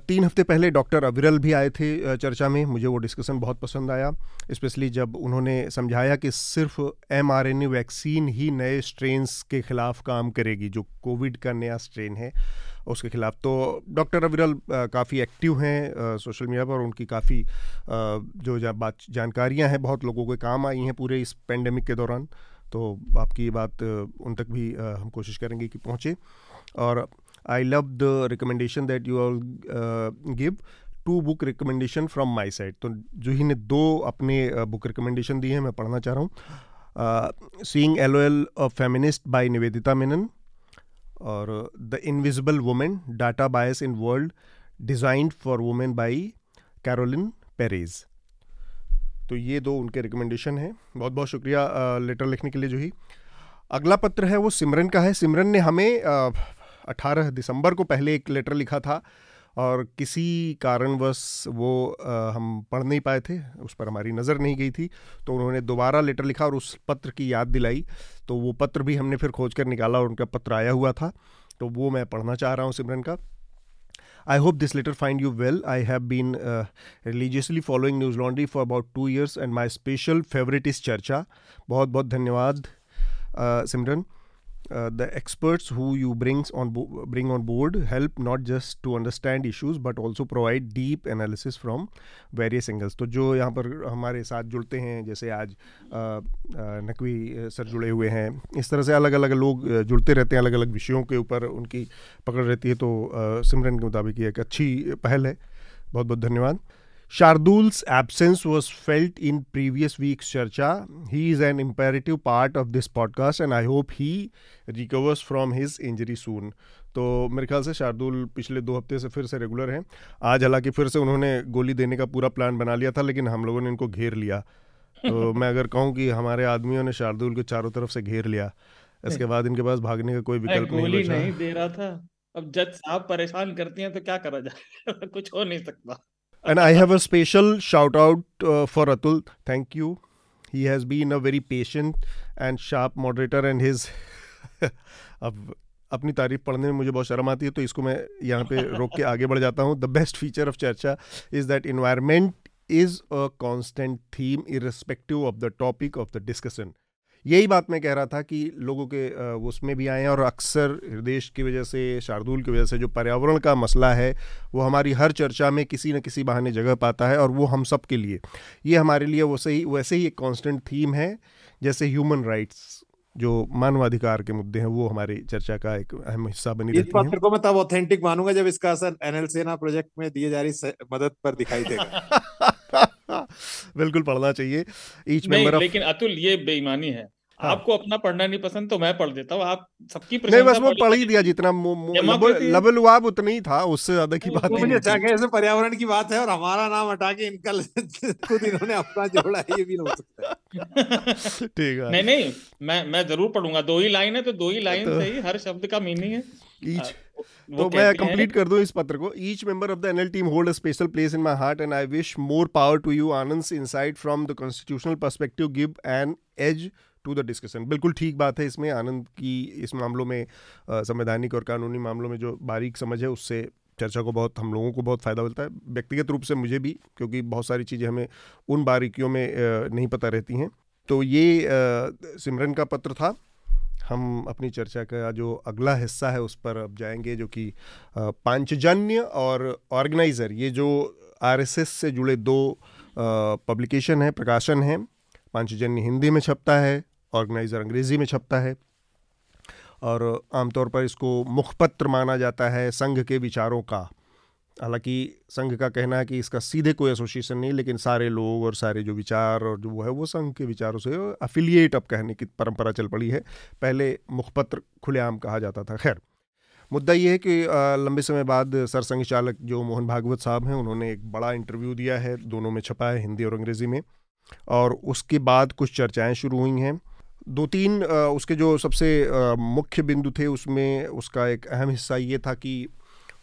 3 हफ्ते पहले डॉक्टर अविरल भी आए थे चर्चा में, मुझे वो डिस्कशन बहुत पसंद आया, स्पेशली जब उन्होंने समझाया कि सिर्फ mRNA वैक्सीन ही नए स्ट्रेन्स के ख़िलाफ़ काम करेगी, जो कोविड का नया स्ट्रेन है उसके ख़िलाफ़। तो डॉक्टर अविरल काफ़ी एक्टिव हैं सोशल मीडिया पर, उनकी काफ़ी जो जानकारियाँ हैं बहुत लोगों के काम आई हैं पूरे इस पेंडेमिक के दौरान। तो आपकी ये बात उन तक भी हम कोशिश करेंगे कि पहुँचे। और I love the recommendation that you all give 2 book recommendation from my side. तो जूही ने 2 अपने बुक रिकमेंडेशन दी हैं, मैं पढ़ना चाह रहा हूँ। Seeing LOL a feminist by Nivedita Menon और the invisible women data bias in world designed for women by Caroline Perez. तो ये 2 उनके रिकमेंडेशन हैं। बहुत बहुत शुक्रिया लेटर लिखने के लिए जो ही। अगला पत्र है वो सिमरन का है। सिमरन ने हमें 18 दिसंबर को पहले एक लेटर लिखा था और किसी कारणवश वो हम पढ़ नहीं पाए थे, उस पर हमारी नज़र नहीं गई थी, तो उन्होंने दोबारा लेटर लिखा और उस पत्र की याद दिलाई। तो वो पत्र भी हमने फिर खोज कर निकाला और उनका पत्र आया हुआ था, तो वो मैं पढ़ना चाह रहा हूँ सिमरन का। I hope this letter find you well. I have been religiously following News Laundry for about 2 years and my special favorite is Charcha. बहुत बहुत धन्यवाद सिमरन। the experts who you bring on board help not just to understand issues but also provide deep analysis from various angles. तो जो यहाँ पर हमारे साथ जुड़ते हैं, जैसे आज नकवी सर जुड़े हुए हैं, इस तरह से अलग अलग लोग जुड़ते रहते हैं, अलग अलग विषयों के ऊपर उनकी पकड़ रहती है. तो सिमरन के मुताबिक ये एक अच्छी पहल है. बहुत बहुत धन्यवाद. Shardool's absence was felt in previous week's Charcha. He is an imperative part of this podcast and I hope he recovers from his injury soon. तो मेरे ख्याल से शार्दुल पिछले 2 हफ्ते से फिर से रेगुलर हैं. आज हालांकि फिर से उन्होंने गोली देने का पूरा प्लान बना लिया था, लेकिन हम लोगों ने इनको घेर लिया. तो मैं अगर कहूँ कि हमारे आदमियों ने शार्दुल को चारों तरफ से घेर लिया, इसके बाद इनके पास भागने का कोई विकल्प नहीं दे रहा था. अब जज साहब परेशान करती हैं तो क्या करा जाए, कुछ हो नहीं सकता. And I have a special shout out for Atul. Thank you. He has been a very patient and sharp moderator and his अब अपनी तारीफ पढ़ने में मुझे बहुत शर्म आती है, तो इसको मैं यहाँ पे रोक के आगे बढ़ जाता हूँ. The best feature of Charcha is that environment is a constant theme irrespective of the topic of the discussion. यही बात मैं कह रहा था कि लोगों के वो उसमें भी आए हैं, और अक्सर हृदयेश की वजह से, शार्दुल की वजह से जो पर्यावरण का मसला है वो हमारी हर चर्चा में किसी न किसी बहाने जगह पाता है, और वो हम सब के लिए, ये हमारे लिए वैसे ही एक कांस्टेंट थीम है जैसे ह्यूमन राइट्स, जो मानवाधिकार के मुद्दे हैं, वो हमारी चर्चा का एक अहम हिस्सा बनी रहती है. इस बात को मैं तब ऑथेंटिक मानूंगा जब इसका असर एनएल सेना प्रोजेक्ट में दिए जा रही मदद पर दिखाई देगा. बिल्कुल पढ़ना चाहिए ईच मेंबर. लेकिन अतुल ये बेईमानी है. हाँ. आपको अपना पढ़ना नहीं पसंद तो मैं पढ़ देता हूँ, आप सबकी नहीं, बस मैं पढ़ ही दिया जितना लबलुआब उतना ही था, उससे ज्यादा की बात नहीं. अच्छा कैसे पर्यावरण की बात है और हमारा नाम हटा के इनका खुद इन्होंने अपना जोड़ा है, ये भी हो सकता है. ठीक है. नहीं मैं जरूर पढ़ूंगा. 2 ही लाइन है तो 2 ही लाइन से ही हर शब्द का मीनिंग है. तो मैं कंप्लीट कर दूं इस पत्र को. Each member of the NL team hold a special place in my heart and I wish more power to you. Anand's insight from the constitutional perspective give an edge to the discussion. बिल्कुल ठीक बात है. इसमें आनंद की इस मामलों में संवैधानिक और कानूनी मामलों में जो बारीक समझ है उससे चर्चा को बहुत, हम लोगों को बहुत फ़ायदा मिलता है. व्यक्तिगत रूप से मुझे भी, क्योंकि बहुत सारी चीज़ें हमें उन बारीकियों में नहीं पता रहती हैं. तो ये सिमरन का पत्र था. हम अपनी चर्चा का जो अगला हिस्सा है उस पर अब जाएंगे, जो कि पांचजन्य और ऑर्गेनाइज़र, ये जो आरएसएस से जुड़े 2 पब्लिकेशन हैं, प्रकाशन हैं. पांचजन्य हिंदी में छपता है, ऑर्गेनाइज़र अंग्रेज़ी में छपता है, और आमतौर पर इसको मुखपत्र माना जाता है संघ के विचारों का. हालांकि संघ का कहना है कि इसका सीधे कोई एसोसिएशन नहीं, लेकिन सारे लोग और सारे जो विचार और जो वो है वो संघ के विचारों से अफिलिएट अप कहने की परंपरा चल पड़ी है. पहले मुखपत्र खुलेआम कहा जाता था. खैर, मुद्दा ये है कि लंबे समय बाद सर संघ चालक जो मोहन भागवत साहब हैं, उन्होंने एक बड़ा इंटरव्यू दिया है. दोनों में छपा है, हिंदी और अंग्रेज़ी में, और उसके बाद कुछ चर्चाएँ शुरू हुई हैं. 2-3 उसके जो सबसे मुख्य बिंदु थे उसमें उसका एक अहम हिस्सा ये था कि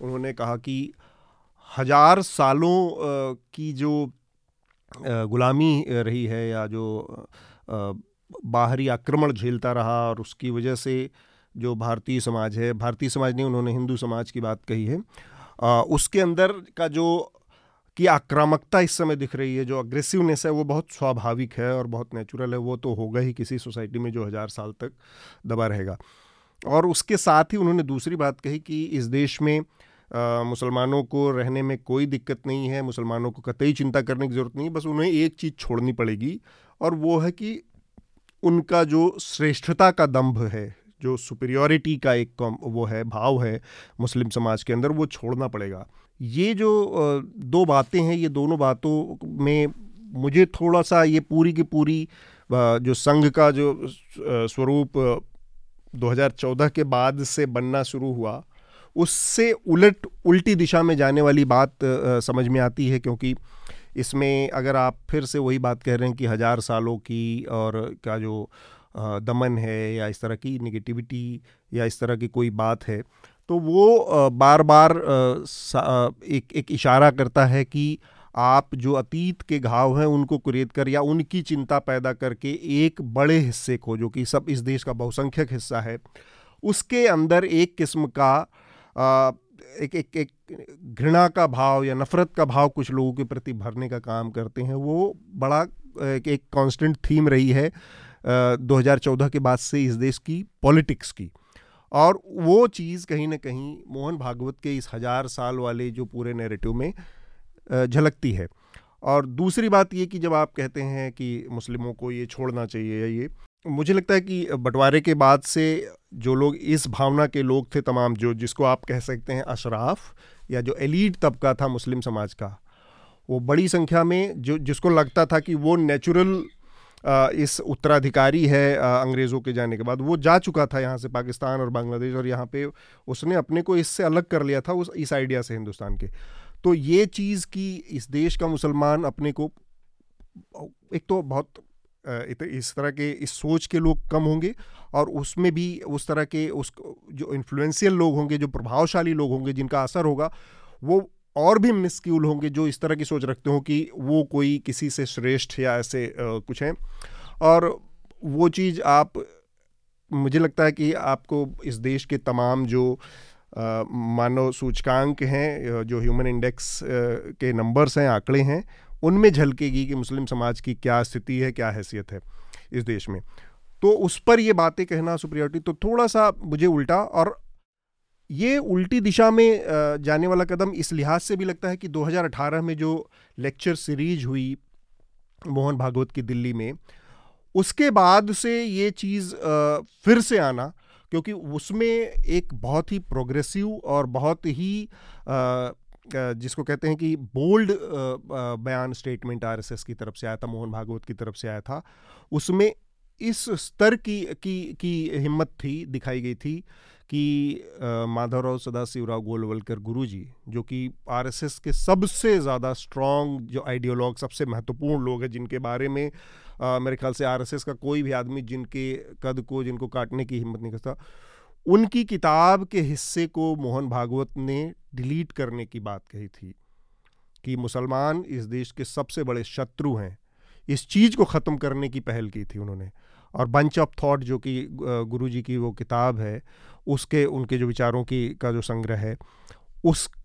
उन्होंने कहा कि 1000 सालों की जो गुलामी रही है या जो बाहरी आक्रमण झेलता रहा, और उसकी वजह से जो भारतीय समाज है, भारतीय समाज नहीं, उन्होंने हिंदू समाज की बात कही है, उसके अंदर का जो कि आक्रामकता इस समय दिख रही है, जो अग्रेसिवनेस है, वो बहुत स्वाभाविक है और बहुत नेचुरल है. वो तो होगा ही किसी सोसाइटी में जो 1000 साल तक दबा रहेगा. और उसके साथ ही उन्होंने दूसरी बात कही कि इस देश में मुसलमानों को रहने में कोई दिक्कत नहीं है, मुसलमानों को कतई चिंता करने की ज़रूरत नहीं, बस उन्हें एक चीज़ छोड़नी पड़ेगी, और वो है कि उनका जो श्रेष्ठता का दंभ है, जो सुपीरियॉरिटी का एक वो है, भाव है मुस्लिम समाज के अंदर, वो छोड़ना पड़ेगा. ये जो 2 बातें हैं, ये दोनों बातों में मुझे थोड़ा सा ये पूरी की पूरी जो संघ का जो स्वरूप 2014 के बाद से बनना शुरू हुआ, उससे उल्टी दिशा में जाने वाली बात समझ में आती है. क्योंकि इसमें अगर आप फिर से वही बात कह रहे हैं कि 1000 सालों की और का जो दमन है या इस तरह की नेगेटिविटी या इस तरह की कोई बात है, तो वो बार बार एक इशारा करता है कि आप जो अतीत के घाव हैं उनको कुरेद कर या उनकी चिंता पैदा करके एक बड़े हिस्से को, जो कि सब इस देश का बहुसंख्यक हिस्सा है, उसके अंदर एक किस्म का एक घृणा का भाव या नफ़रत का भाव कुछ लोगों के प्रति भरने का काम करते हैं. वो बड़ा एक कांस्टेंट थीम रही है 2014 के बाद से इस देश की पॉलिटिक्स की. और वो चीज़ कहीं ना कहीं मोहन भागवत के इस 1000 साल वाले जो पूरे नैरेटिव में झलकती है। और दूसरी बात ये कि जब आप कहते हैं कि मुस्लिमों को ये छोड़ना चाहिए, ये मुझे लगता है कि बंटवारे के बाद से जो लोग इस भावना के लोग थे तमाम, जो जिसको आप कह सकते हैं अशराफ या जो एलीट तबका था मुस्लिम समाज का, वो बड़ी संख्या में जो जिसको लगता था कि वो नेचुरल इस उत्तराधिकारी है अंग्रेज़ों के जाने के बाद, वो जा चुका था यहाँ से पाकिस्तान और बांग्लादेश, और यहाँ पे उसने अपने को इससे अलग कर लिया था उस इस आइडिया से हिंदुस्तान के। तो ये चीज़ कि इस देश का मुसलमान अपने को, एक तो बहुत इस तरह के इस सोच के लोग कम होंगे, और उसमें भी उस तरह के उस जो इन्फ्लुएंशियल लोग होंगे, जो प्रभावशाली लोग होंगे, जिनका असर होगा, वो और भी मिस्क्यूल होंगे, जो इस तरह की सोच रखते हो कि वो कोई किसी से श्रेष्ठ या ऐसे कुछ हैं। और वो चीज़ आप, मुझे लगता है कि आपको इस देश के तमाम जो मानव सूचकांक हैं, जो ह्यूमन इंडेक्स के नंबर्स हैं, आंकड़े हैं, उनमें झलकेगी कि मुस्लिम समाज की क्या स्थिति है, क्या हैसियत है इस देश में। तो उस पर ये बातें कहना सुपीरियरिटी, तो थोड़ा सा मुझे उल्टा, और ये उल्टी दिशा में जाने वाला कदम इस लिहाज से भी लगता है कि 2018 में जो लेक्चर सीरीज हुई मोहन भागवत की दिल्ली में, उसके बाद से ये चीज़ फिर से आना, क्योंकि उसमें एक बहुत ही प्रोग्रेसिव और बहुत ही जिसको कहते हैं कि बोल्ड बयान स्टेटमेंट आरएसएस की तरफ से आया था, मोहन भागवत की तरफ से आया था। उसमें इस स्तर की हिम्मत थी, दिखाई गई थी कि माधवराव सदाशिवराव गोलवलकर गुरुजी, जो कि आरएसएस के सबसे ज़्यादा स्ट्रॉन्ग जो आइडियोलॉग, सबसे महत्वपूर्ण लोग हैं, जिनके बारे में मेरे ख्याल से आरएसएस का कोई भी आदमी जिनके कद को, जिनको काटने की हिम्मत नहीं करता, उनकी किताब के हिस्से को मोहन भागवत ने डिलीट करने की बात कही थी कि मुसलमान इस देश के सबसे बड़े शत्रु हैं। इस चीज़ को ख़त्म करने की पहल की थी उन्होंने। और बंच ऑफ थॉट, जो कि गुरुजी की वो किताब है, उसके उनके जो विचारों की का जो संग्रह है, उसके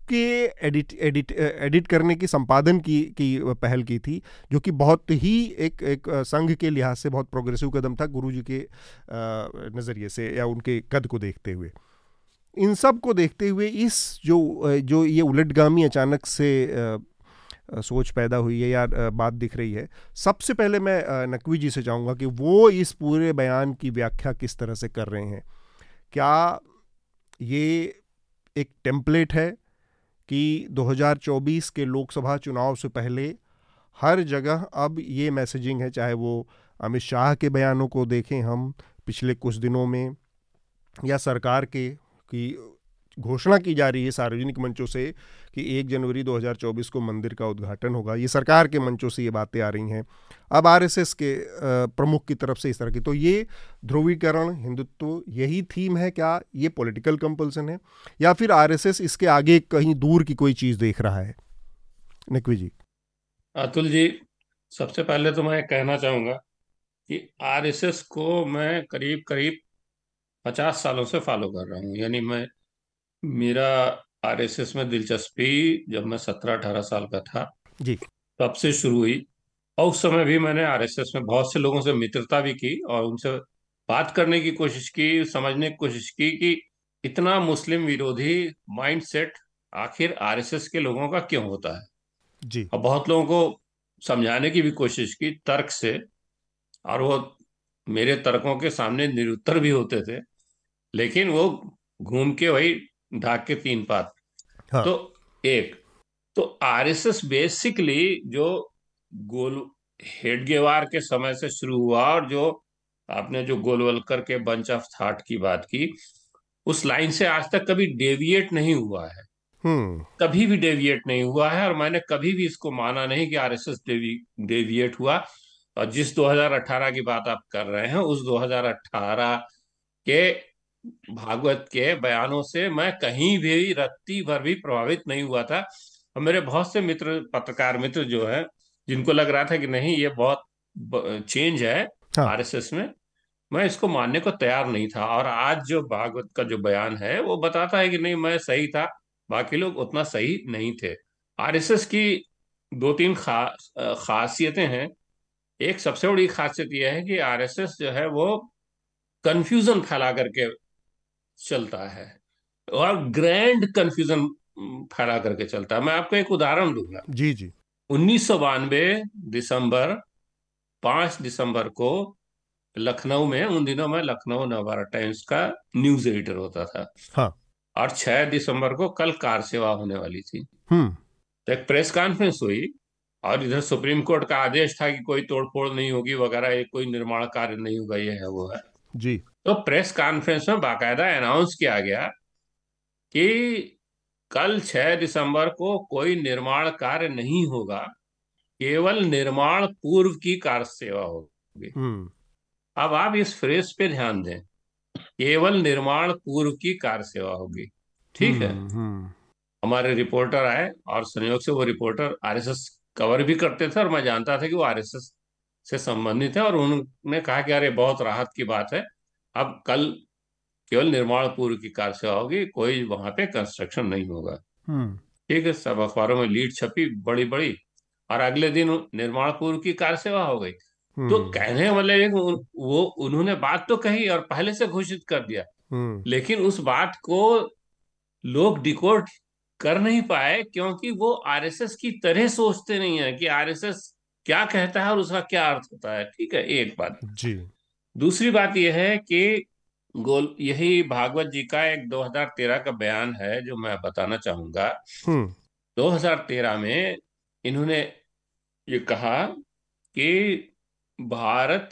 एडिट करने की, संपादन की पहल की थी, जो कि बहुत ही एक संघ के लिहाज से बहुत प्रोग्रेसिव कदम था गुरुजी के नज़रिए से या उनके कद को देखते हुए। इन सब को देखते हुए इस जो ये उलटगामी अचानक से सोच पैदा हुई है या बात दिख रही है, सबसे पहले मैं नकवी जी से चाहूँगा कि वो इस पूरे बयान की व्याख्या किस तरह से कर रहे हैं। क्या ये एक टेम्पलेट है कि 2024 के लोकसभा चुनाव से पहले हर जगह अब ये मैसेजिंग है, चाहे वो अमित शाह के बयानों को देखें हम पिछले कुछ दिनों में, या सरकार के कि घोषणा की जा रही है सार्वजनिक मंचों से कि 1 जनवरी 2024 को मंदिर का उद्घाटन होगा, ये सरकार के मंचों से ये बातें आ रही हैं, अब आरएसएस के प्रमुख की तरफ से इस तरह की, तो ये ध्रुवीकरण, हिंदुत्व, यही थीम है। क्या ये पॉलिटिकल कंपल्सन है या फिर आरएसएस इसके आगे कहीं दूर की कोई चीज़ देख रहा है? नकवी जी। अतुल जी, सबसे पहले तो मैं कहना चाहूँगा कि आरएसएस को मैं करीब करीब 50 सालों से फॉलो कर रहा हूँ। यानी मैं, मेरा आरएसएस में दिलचस्पी जब मैं 17-18 साल का था जी, तब से शुरू हुई। और उस समय भी मैंने आरएसएस में बहुत से लोगों से मित्रता भी की और उनसे बात करने की कोशिश की, समझने की कोशिश की कि इतना मुस्लिम विरोधी माइंडसेट आखिर आरएसएस के लोगों का क्यों होता है जी। और बहुत लोगों को समझाने की भी कोशिश की तर्क से, और वो मेरे तर्कों के सामने निरुत्तर भी होते थे, लेकिन वो घूम के वही ढाक के 3 पात। हाँ। तो आरएसएस बेसिकली जो गोल हेडगेवार के समय से शुरू हुआ, और जो आपने जो गोलवलकर के बंच ऑफ थॉट की बात की, उस लाइन से आज तक कभी डेविएट नहीं हुआ है। कभी भी डेविएट नहीं हुआ है, और मैंने कभी भी इसको माना नहीं कि आरएसएस डेविएट हुआ। और जिस 2018 की बात आप कर रहे हैं, उस 2018 के भागवत के बयानों से मैं कहीं भी रत्ती भर भी प्रभावित नहीं हुआ था। और मेरे बहुत से मित्र, पत्रकार मित्र जो हैं, जिनको लग रहा था कि नहीं ये बहुत चेंज है आरएसएस में, मैं इसको मानने को तैयार नहीं था। और आज जो भागवत का जो बयान है वो बताता है कि नहीं, मैं सही था, बाकी लोग उतना सही नहीं थे। आरएसएस की 2-3 खासियतें हैं। एक सबसे बड़ी खासियत यह है कि आरएसएस जो है वो कन्फ्यूजन फैला करके चलता है और ग्रैंड कंफ्यूजन फैला करके चलता है। मैं आपको एक उदाहरण दूंगा। जी जी। 5 दिसंबर को लखनऊ में, उन दिनों में लखनऊ नवभारत टाइम्स का न्यूज एडिटर होता था, हाँ। और 6 दिसंबर को कल कार सेवा होने वाली थी, तो एक प्रेस कॉन्फ्रेंस हुई और इधर सुप्रीम कोर्ट का आदेश था कि कोई तोड़फोड़ नहीं होगी वगैरह, कोई निर्माण कार्य नहीं होगा, ये है वो है जी। तो प्रेस कॉन्फ्रेंस में बाकायदा अनाउंस किया गया कि कल 6 दिसंबर को कोई निर्माण कार्य नहीं होगा, केवल निर्माण पूर्व की कार सेवा होगी। अब आप इस फ्रेज पे ध्यान दें, केवल निर्माण पूर्व की कार सेवा होगी, ठीक है। हमारे रिपोर्टर आए और संयोग से वो रिपोर्टर आरएसएस कवर भी करते थे और मैं जानता था कि वो आरएसएस से संबंधित है, और उन्होंने कहा कि अरे बहुत राहत की बात है, अब कल केवल निर्माण पूर्व की कार सेवा होगी, कोई वहां पे कंस्ट्रक्शन नहीं होगा, ठीक है। सब अखबारों में लीड छपी बड़ी बड़ी और अगले दिन निर्माण पूर्व की कार सेवा हो गई। तो कहने वाले वो उन्होंने बात तो कही और पहले से घोषित कर दिया, लेकिन उस बात को लोग डिकोड कर नहीं पाए क्योंकि वो आरएसएस की तरह सोचते नहीं है कि आरएसएस क्या कहता है और उसका क्या अर्थ होता है, ठीक है। एक बात जी। दूसरी बात यह है कि यही भागवत जी का एक 2013 का बयान है जो मैं बताना चाहूंगा। 2013 में इन्होंने ये कहा कि भारत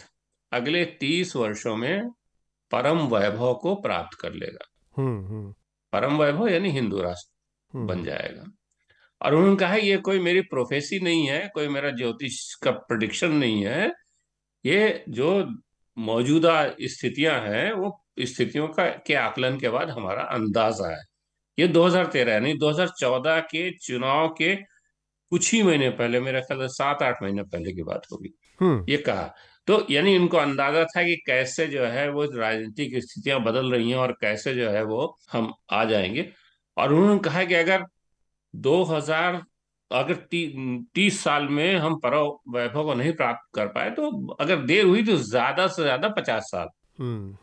अगले 30 वर्षों में परम वैभव को प्राप्त कर लेगा। परम वैभव यानी हिंदू राष्ट्र बन जाएगा। और उन्होंने कहा ये कोई मेरी प्रोफेसी नहीं है, कोई मेरा ज्योतिष का प्रेडिक्शन नहीं है, ये जो मौजूदा स्थितियां हैं वो स्थितियों का के आकलन के बाद हमारा अंदाजा है। ये 2013 यानी 2014 के चुनाव के कुछ ही महीने पहले, मेरा ख्याल 7-8 महीने पहले की बात होगी, ये कहा। तो यानी इनको अंदाजा था कि कैसे जो है वो राजनीतिक स्थितियां बदल रही हैं और कैसे जो है वो हम आ जाएंगे। और उन्होंने कहा कि अगर 30 साल में हम परम वैभव को नहीं प्राप्त कर पाए तो अगर देर हुई तो ज्यादा से ज्यादा 50 साल,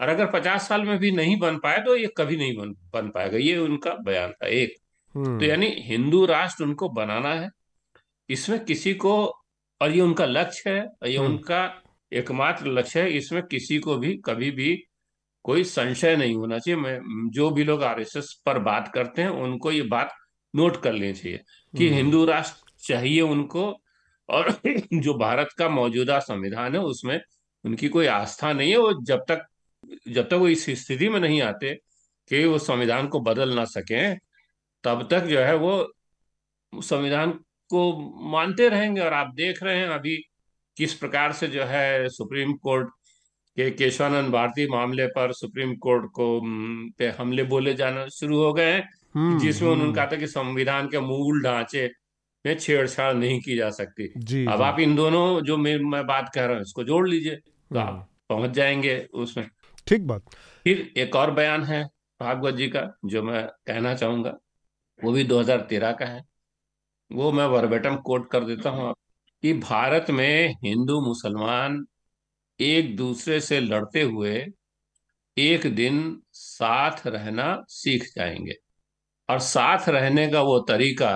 और अगर 50 साल में भी नहीं बन पाए तो ये कभी नहीं बन पाएगा। ये उनका बयान था एक। तो यानी हिंदू राष्ट्र उनको बनाना है, इसमें किसी को, और ये उनका लक्ष्य है, ये उनका एकमात्र लक्ष्य है, इसमें किसी को भी कभी भी कोई संशय नहीं होना चाहिए। जो भी लोग आरएसएस पर बात करते हैं उनको ये बात नोट कर लेनी चाहिए कि हिंदू राष्ट्र चाहिए उनको, और जो भारत का मौजूदा संविधान है उसमें उनकी कोई आस्था नहीं है। वो जब तक वो इस स्थिति में नहीं आते कि वो संविधान को बदल ना सकें, तब तक जो है वो संविधान को मानते रहेंगे। और आप देख रहे हैं अभी किस प्रकार से जो है सुप्रीम कोर्ट के केशवानंद भारती मामले पर सुप्रीम कोर्ट को पे हमले बोले जाना शुरू हो गए हैं, जिसमें उन्होंने कहा था कि संविधान के मूल ढांचे में छेड़छाड़ नहीं की जा सकती। अब आप इन दोनों जो मैं बात कह रहा हूँ इसको जोड़ लीजिए तो आप पहुंच जाएंगे उसमें, ठीक बात। फिर एक और बयान है भागवत जी का जो मैं कहना चाहूंगा, वो भी 2013 का है, वो मैं वर्बेटम कोट कर देता हूँ कि भारत में हिंदू मुसलमान एक दूसरे से लड़ते हुए एक दिन साथ रहना सीख जाएंगे, और साथ रहने का वो तरीका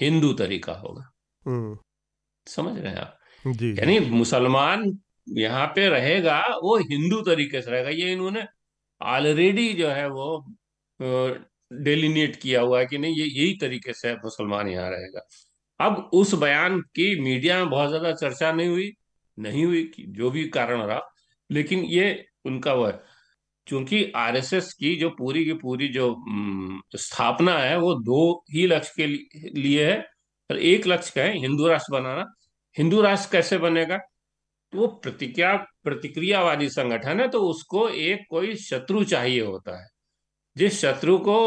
हिंदू तरीका होगा। समझ रहे हैं आप? यानी मुसलमान यहाँ पे रहेगा, वो हिंदू तरीके से रहेगा। ये इन्होंने ऑलरेडी जो है वो डेलिनेट किया हुआ है कि नहीं, ये यही तरीके से मुसलमान यहाँ रहेगा। अब उस बयान की मीडिया में बहुत ज्यादा चर्चा नहीं हुई, जो भी कारण रहा, लेकिन ये उनका वो है। क्योंकि आरएसएस की पूरी जो स्थापना है वो 2 ही लक्ष्य के लिए है, और एक लक्ष्य का है हिंदू राष्ट्र बनाना। हिंदू राष्ट्र कैसे बनेगा? तो वो प्रतिक्रियावादी संगठन है, तो उसको एक कोई शत्रु चाहिए होता है, जिस शत्रु को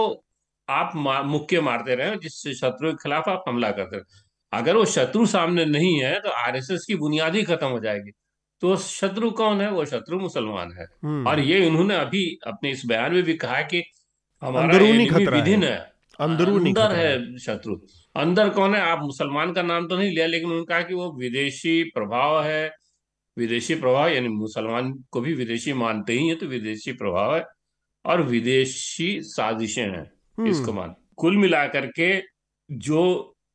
आप मुक्के मारते रहे, जिस शत्रु के खिलाफ आप हमला करते रहे। अगर वो शत्रु सामने नहीं है तो आरएसएस की बुनियाद ही खत्म हो जाएगी। तो शत्रु कौन है? वो शत्रु मुसलमान है। और ये उन्होंने अभी अपने इस बयान में भी कहा कि हमारा विधिन है, अंदरूनी खतरा है शत्रु। अंदर कौन है? आप मुसलमान का नाम तो नहीं लिया, लेकिन उन्होंने कहा कि वो विदेशी प्रभाव है। विदेशी प्रभाव यानी मुसलमान को भी विदेशी मानते ही है, तो विदेशी प्रभाव है। और विदेशी साजिशें हैं इसको मान। कुल मिलाकर के जो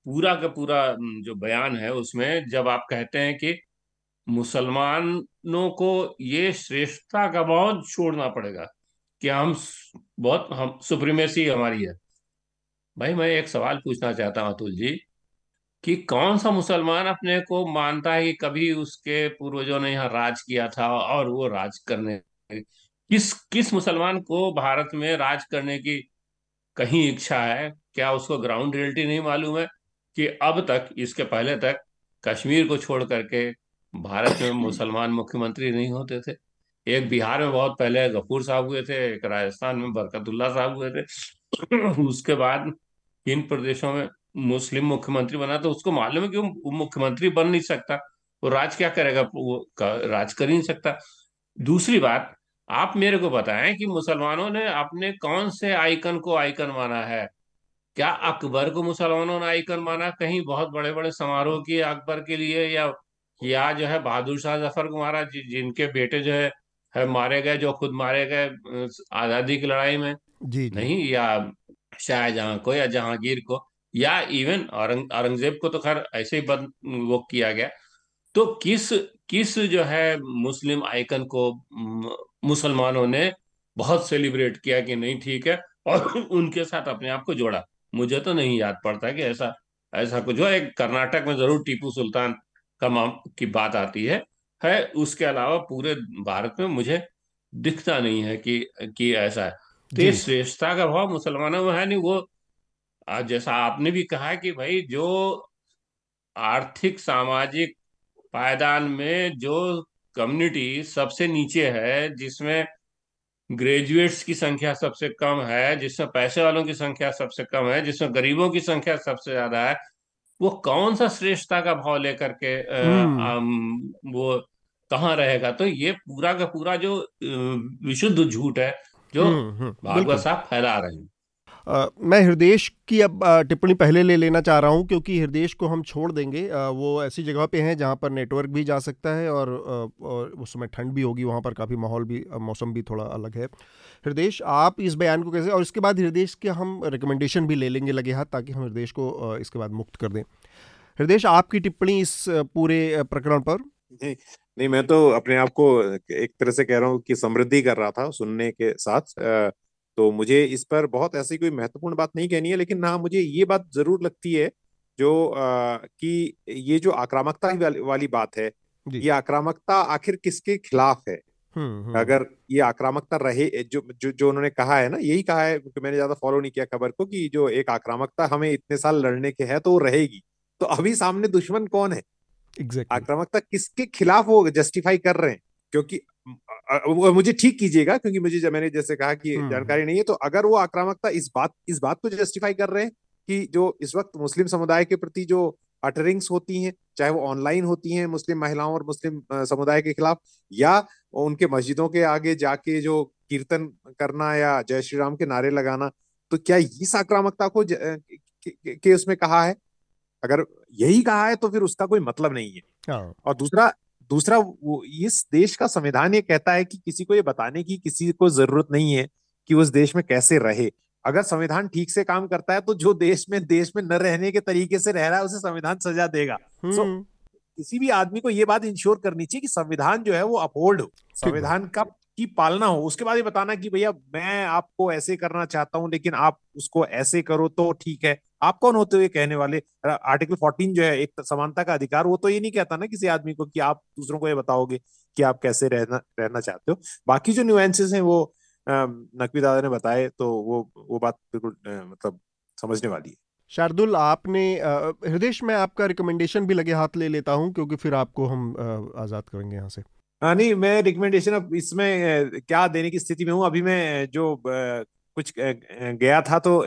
पूरा का पूरा जो बयान है उसमें जब आप कहते हैं कि मुसलमानों को ये श्रेष्ठता का बहुत छोड़ना पड़ेगा कि हम सुप्रीमेसी हमारी है, भाई मैं एक सवाल पूछना चाहता हूं अतुल जी कि कौन सा मुसलमान अपने को मानता है कि कभी उसके पूर्वजों ने यहाँ राज किया था और वो राज करने किस मुसलमान को भारत में राज करने की कहीं इच्छा है? क्या उसको ग्राउंड रियलिटी नहीं मालूम है कि अब तक इसके पहले तक कश्मीर को छोड़ करके भारत में मुसलमान मुख्यमंत्री नहीं होते थे? एक बिहार में बहुत पहले गफूर साहब हुए थे, एक राजस्थान में बरकतुल्ला साहब हुए थे, उसके बाद इन प्रदेशों में मुस्लिम मुख्यमंत्री बना। तो उसको मालूम है कि वो मुख्यमंत्री बन नहीं सकता, वो राज क्या करेगा, वो राज कर ही नहीं सकता। दूसरी बात, आप मेरे को बताएं कि मुसलमानों ने अपने कौन से आइकन को आइकन माना है? क्या अकबर को मुसलमानों ने आइकन माना? कहीं बहुत बड़े बड़े समारोह किए अकबर के लिए, या जो है बहादुर शाह जफर को मारा जिनके बेटे जो है मारे गए, जो खुद मारे गए आजादी की लड़ाई में जी नहीं, या शाहजहां को या जहांगीर को, या इवन औरंगजेब को तो खैर ऐसे ही बंद वो किया गया। तो किस जो है मुस्लिम आइकन को मुसलमानों ने बहुत सेलिब्रेट किया कि नहीं ठीक है और उनके साथ अपने आप को जोड़ा? मुझे तो नहीं याद पड़ता कि ऐसा कुछ है। कर्नाटक में जरूर टीपू सुल्तान की बात आती है, उसके अलावा पूरे भारत में मुझे दिखता नहीं है कि ऐसा है। तो श्रेष्ठता का भाव मुसलमानों में है नहीं। वो जैसा आपने भी कहा कि भाई जो आर्थिक सामाजिक पायदान में जो कम्युनिटी सबसे नीचे है, जिसमें ग्रेजुएट्स की संख्या सबसे कम है, जिसमें पैसे वालों की संख्या सबसे कम है, जिसमें गरीबों की संख्या सबसे ज्यादा है, वो कौन सा श्रेष्ठता का भाव लेकर के वो कहाँ रहेगा? तो ये पूरा का पूरा जो विशुद्ध झूठ है जो भागवत साहब फैला रहे हैं। मैं हृदयेश की अब टिप्पणी पहले लेना चाह रहा हूँ क्योंकि हृदयेश को हम छोड़ देंगे। वो ऐसी जगह पे हैं जहाँ पर नेटवर्क भी जा सकता है और उस समय ठंड भी होगी, वहाँ पर काफ़ी माहौल भी मौसम भी थोड़ा अलग है। हृदयेश, आप इस बयान को कैसे, और इसके बाद हृदयेश के हम रिकमेंडेशन भी ले लेंगे लगे हाथ ताकि हम हृदयेश को इसके बाद मुक्त कर दें। हृदयेश, आपकी टिप्पणी इस पूरे प्रकरण पर? नहीं, मैं तो अपने आप को एक तरह से कह रहा हूँ कि समृद्धि कर रहा था सुनने के साथ, तो मुझे इस पर बहुत ऐसी कोई महत्वपूर्ण बात नहीं कहनी है। लेकिन हाँ, मुझे ये बात जरूर लगती है जो कि ये जो आक्रामकता वाली बात है, ये आक्रामकता आखिर किसके खिलाफ है? अगर ये आक्रामकता रहे, जो उन्होंने कहा है ना, यही कहा है, क्योंकि मैंने ज्यादा फॉलो नहीं किया खबर को, कि जो एक आक्रामकता हमें इतने साल लड़ने के है तो वो रहेगी। तो अभी सामने दुश्मन कौन है? आक्रामकता किसके खिलाफ वो जस्टिफाई कर रहे हैं? क्योंकि मुझे ठीक कीजिएगा, क्योंकि मुझे मैंने जैसे कहा कि जानकारी नहीं है। तो अगर वो आक्रामकता इस बात को जस्टिफाई कर रहे हैं कि जो इस वक्त मुस्लिम समुदाय के प्रति जो अटरिंग्स होती हैं, चाहे वो ऑनलाइन होती हैं मुस्लिम महिलाओं और मुस्लिम समुदाय के खिलाफ, या उनके मस्जिदों के आगे जाके जो कीर्तन करना या जय श्री राम के नारे लगाना, तो क्या इस आक्रामकता को के उसमें कहा है? अगर यही कहा है तो फिर उसका कोई मतलब नहीं है। और दूसरा, इस देश का संविधान ये कहता है कि किसी को ये बताने की किसी को जरूरत नहीं है कि उस देश में कैसे रहे। अगर संविधान ठीक से काम करता है तो जो देश में न रहने के तरीके से रह रहा है उसे संविधान सजा देगा। So, किसी भी आदमी को ये बात इंश्योर करनी चाहिए कि संविधान जो है वो अपहोल्ड हो, संविधान की पालना हो। उसके बाद ये बताना कि भैया मैं आपको ऐसे करना चाहता हूँ लेकिन आप उसको ऐसे करो तो ठीक है। आप कौन होते हुए कहने वाले? आर्टिकल 14 जो है एक समानता का अधिकार, वो तो ये नहीं कहता ना किसी आदमी को कि आप दूसरों को ये बताओगे कि आप कैसे रहना चाहते हो। बाकी जो न्यूएंसेस हैं वो नकवी दादा ने बताए, तो वो बात बिल्कुल मतलब समझने वाली है। शार्दुल, आपने हृदयेश, मैं आपका रिकमेंडेशन भी लगे हाथ ले लेता हूं क्योंकि फिर आपको हम आजाद करेंगे यहाँ से। नहीं, मैं रिकमेंडेशन अब इसमें क्या देने की स्थिति में हूँ। अभी मैं जो कुछ गया था तो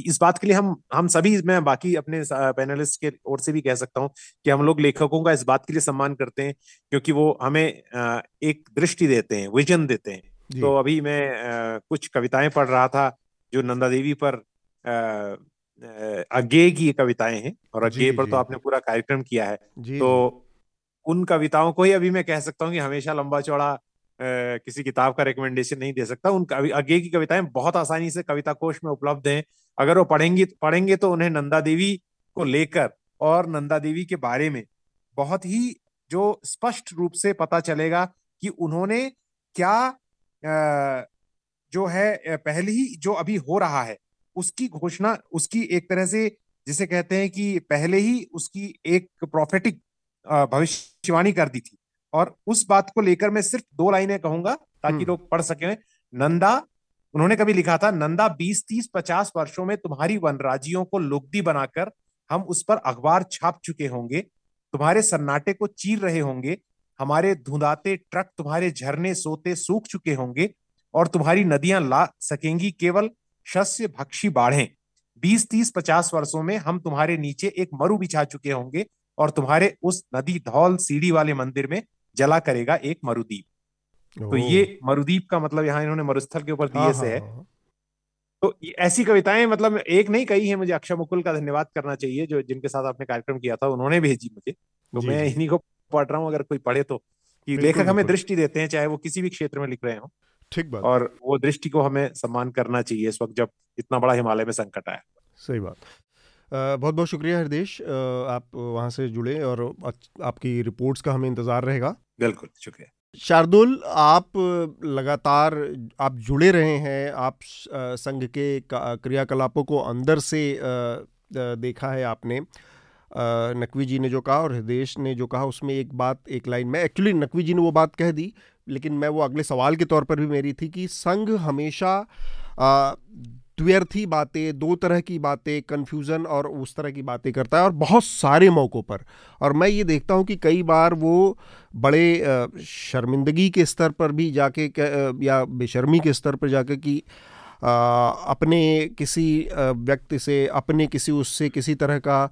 इस बात के लिए हम सभी, मैं बाकी अपने पैनलिस्ट के ओर से भी कह सकता हूं कि हम लोग लेखकों का इस बात के लिए सम्मान करते हैं क्योंकि वो हमें एक दृष्टि देते हैं, विजन देते हैं। तो अभी मैं कुछ कविताएं पढ़ रहा था जो नंदा देवी पर अज्ञेय की कविताएं हैं, और अज्ञेय पर तो आपने पूरा कार्यक्रम किया है, तो उन कविताओं को ही अभी मैं कह सकता हूँ कि हमेशा लंबा चौड़ा किसी किताब का रिकमेंडेशन नहीं दे सकता। उन आगे की कविताएं बहुत आसानी से कविता कोश में उपलब्ध हैं। अगर वो पढ़ेंगे तो उन्हें नंदा देवी को लेकर और नंदा देवी के बारे में बहुत ही जो स्पष्ट रूप से पता चलेगा कि उन्होंने क्या जो है पहले ही जो अभी हो रहा है उसकी घोषणा, उसकी एक तरह से जिसे कहते हैं कि पहले ही उसकी एक प्रोफेटिक भविष्यवाणी कर दी थी। और उस बात को लेकर मैं सिर्फ 2 लाइनें कहूंगा ताकि लोग पढ़ सकें। नंदा, उन्होंने कभी लिखा था, नंदा 20-30-50 वर्षों में तुम्हारी वनराजियों को लुगदी बनाकर हम उस पर अखबार छाप चुके होंगे, तुम्हारे सन्नाटे को चीर रहे होंगे, हमारे धुंधाते ट्रक तुम्हारे झरने सोते सूख चुके होंगे और तुम्हारी नदियां ला सकेंगी केवल शस्य भक्षी बाढ़ें। 20-30-50 वर्षों में हम तुम्हारे नीचे एक मरु बिछा चुके होंगे और तुम्हारे उस नदी धौल सीढ़ी वाले मंदिर में जला करेगा एक मरुदीप। तो ये मरुदीप का मतलब यहाँ इन्होंने मरुस्थल के ऊपर दिए से है। तो ऐसी कविताएं मतलब एक नहीं कही है। मुझे अक्षय मुकुल का धन्यवाद करना चाहिए जो जिनके साथ आपने कार्यक्रम किया था, उन्होंने भेजी मुझे, तो मैं इन्हीं को पढ़ रहा हूँ। अगर कोई पढ़े तो कि लेखक हमें दृष्टि देते हैं चाहे वो किसी भी क्षेत्र में लिख रहे हों, ठीक बात, और वो दृष्टि को हमें सम्मान करना चाहिए इस वक्त जब इतना बड़ा हिमालय में संकट आया। सही बात। बहुत बहुत शुक्रिया हृदयेश, आप वहाँ से जुड़े और आपकी रिपोर्ट्स का हमें इंतजार रहेगा। बिल्कुल, शुक्रिया। शार्दुल, आप लगातार आप जुड़े रहे हैं, आप संघ के क्रियाकलापों को अंदर से देखा है आपने। नकवी जी ने जो कहा और हृदयेश ने जो कहा उसमें एक बात, एक लाइन में एक्चुअली नकवी जी ने वो बात कह दी लेकिन मैं वो अगले सवाल के तौर पर भी मेरी थी कि संघ हमेशा द्व्यर्थी बातें, दो तरह की बातें, कन्फ्यूज़न और उस तरह की बातें करता है और बहुत सारे मौक़ों पर। और मैं ये देखता हूँ कि कई बार वो बड़े शर्मिंदगी के स्तर पर भी जाके या बेशर्मी के स्तर पर जाके कि अपने किसी व्यक्ति से, अपने किसी उससे किसी तरह का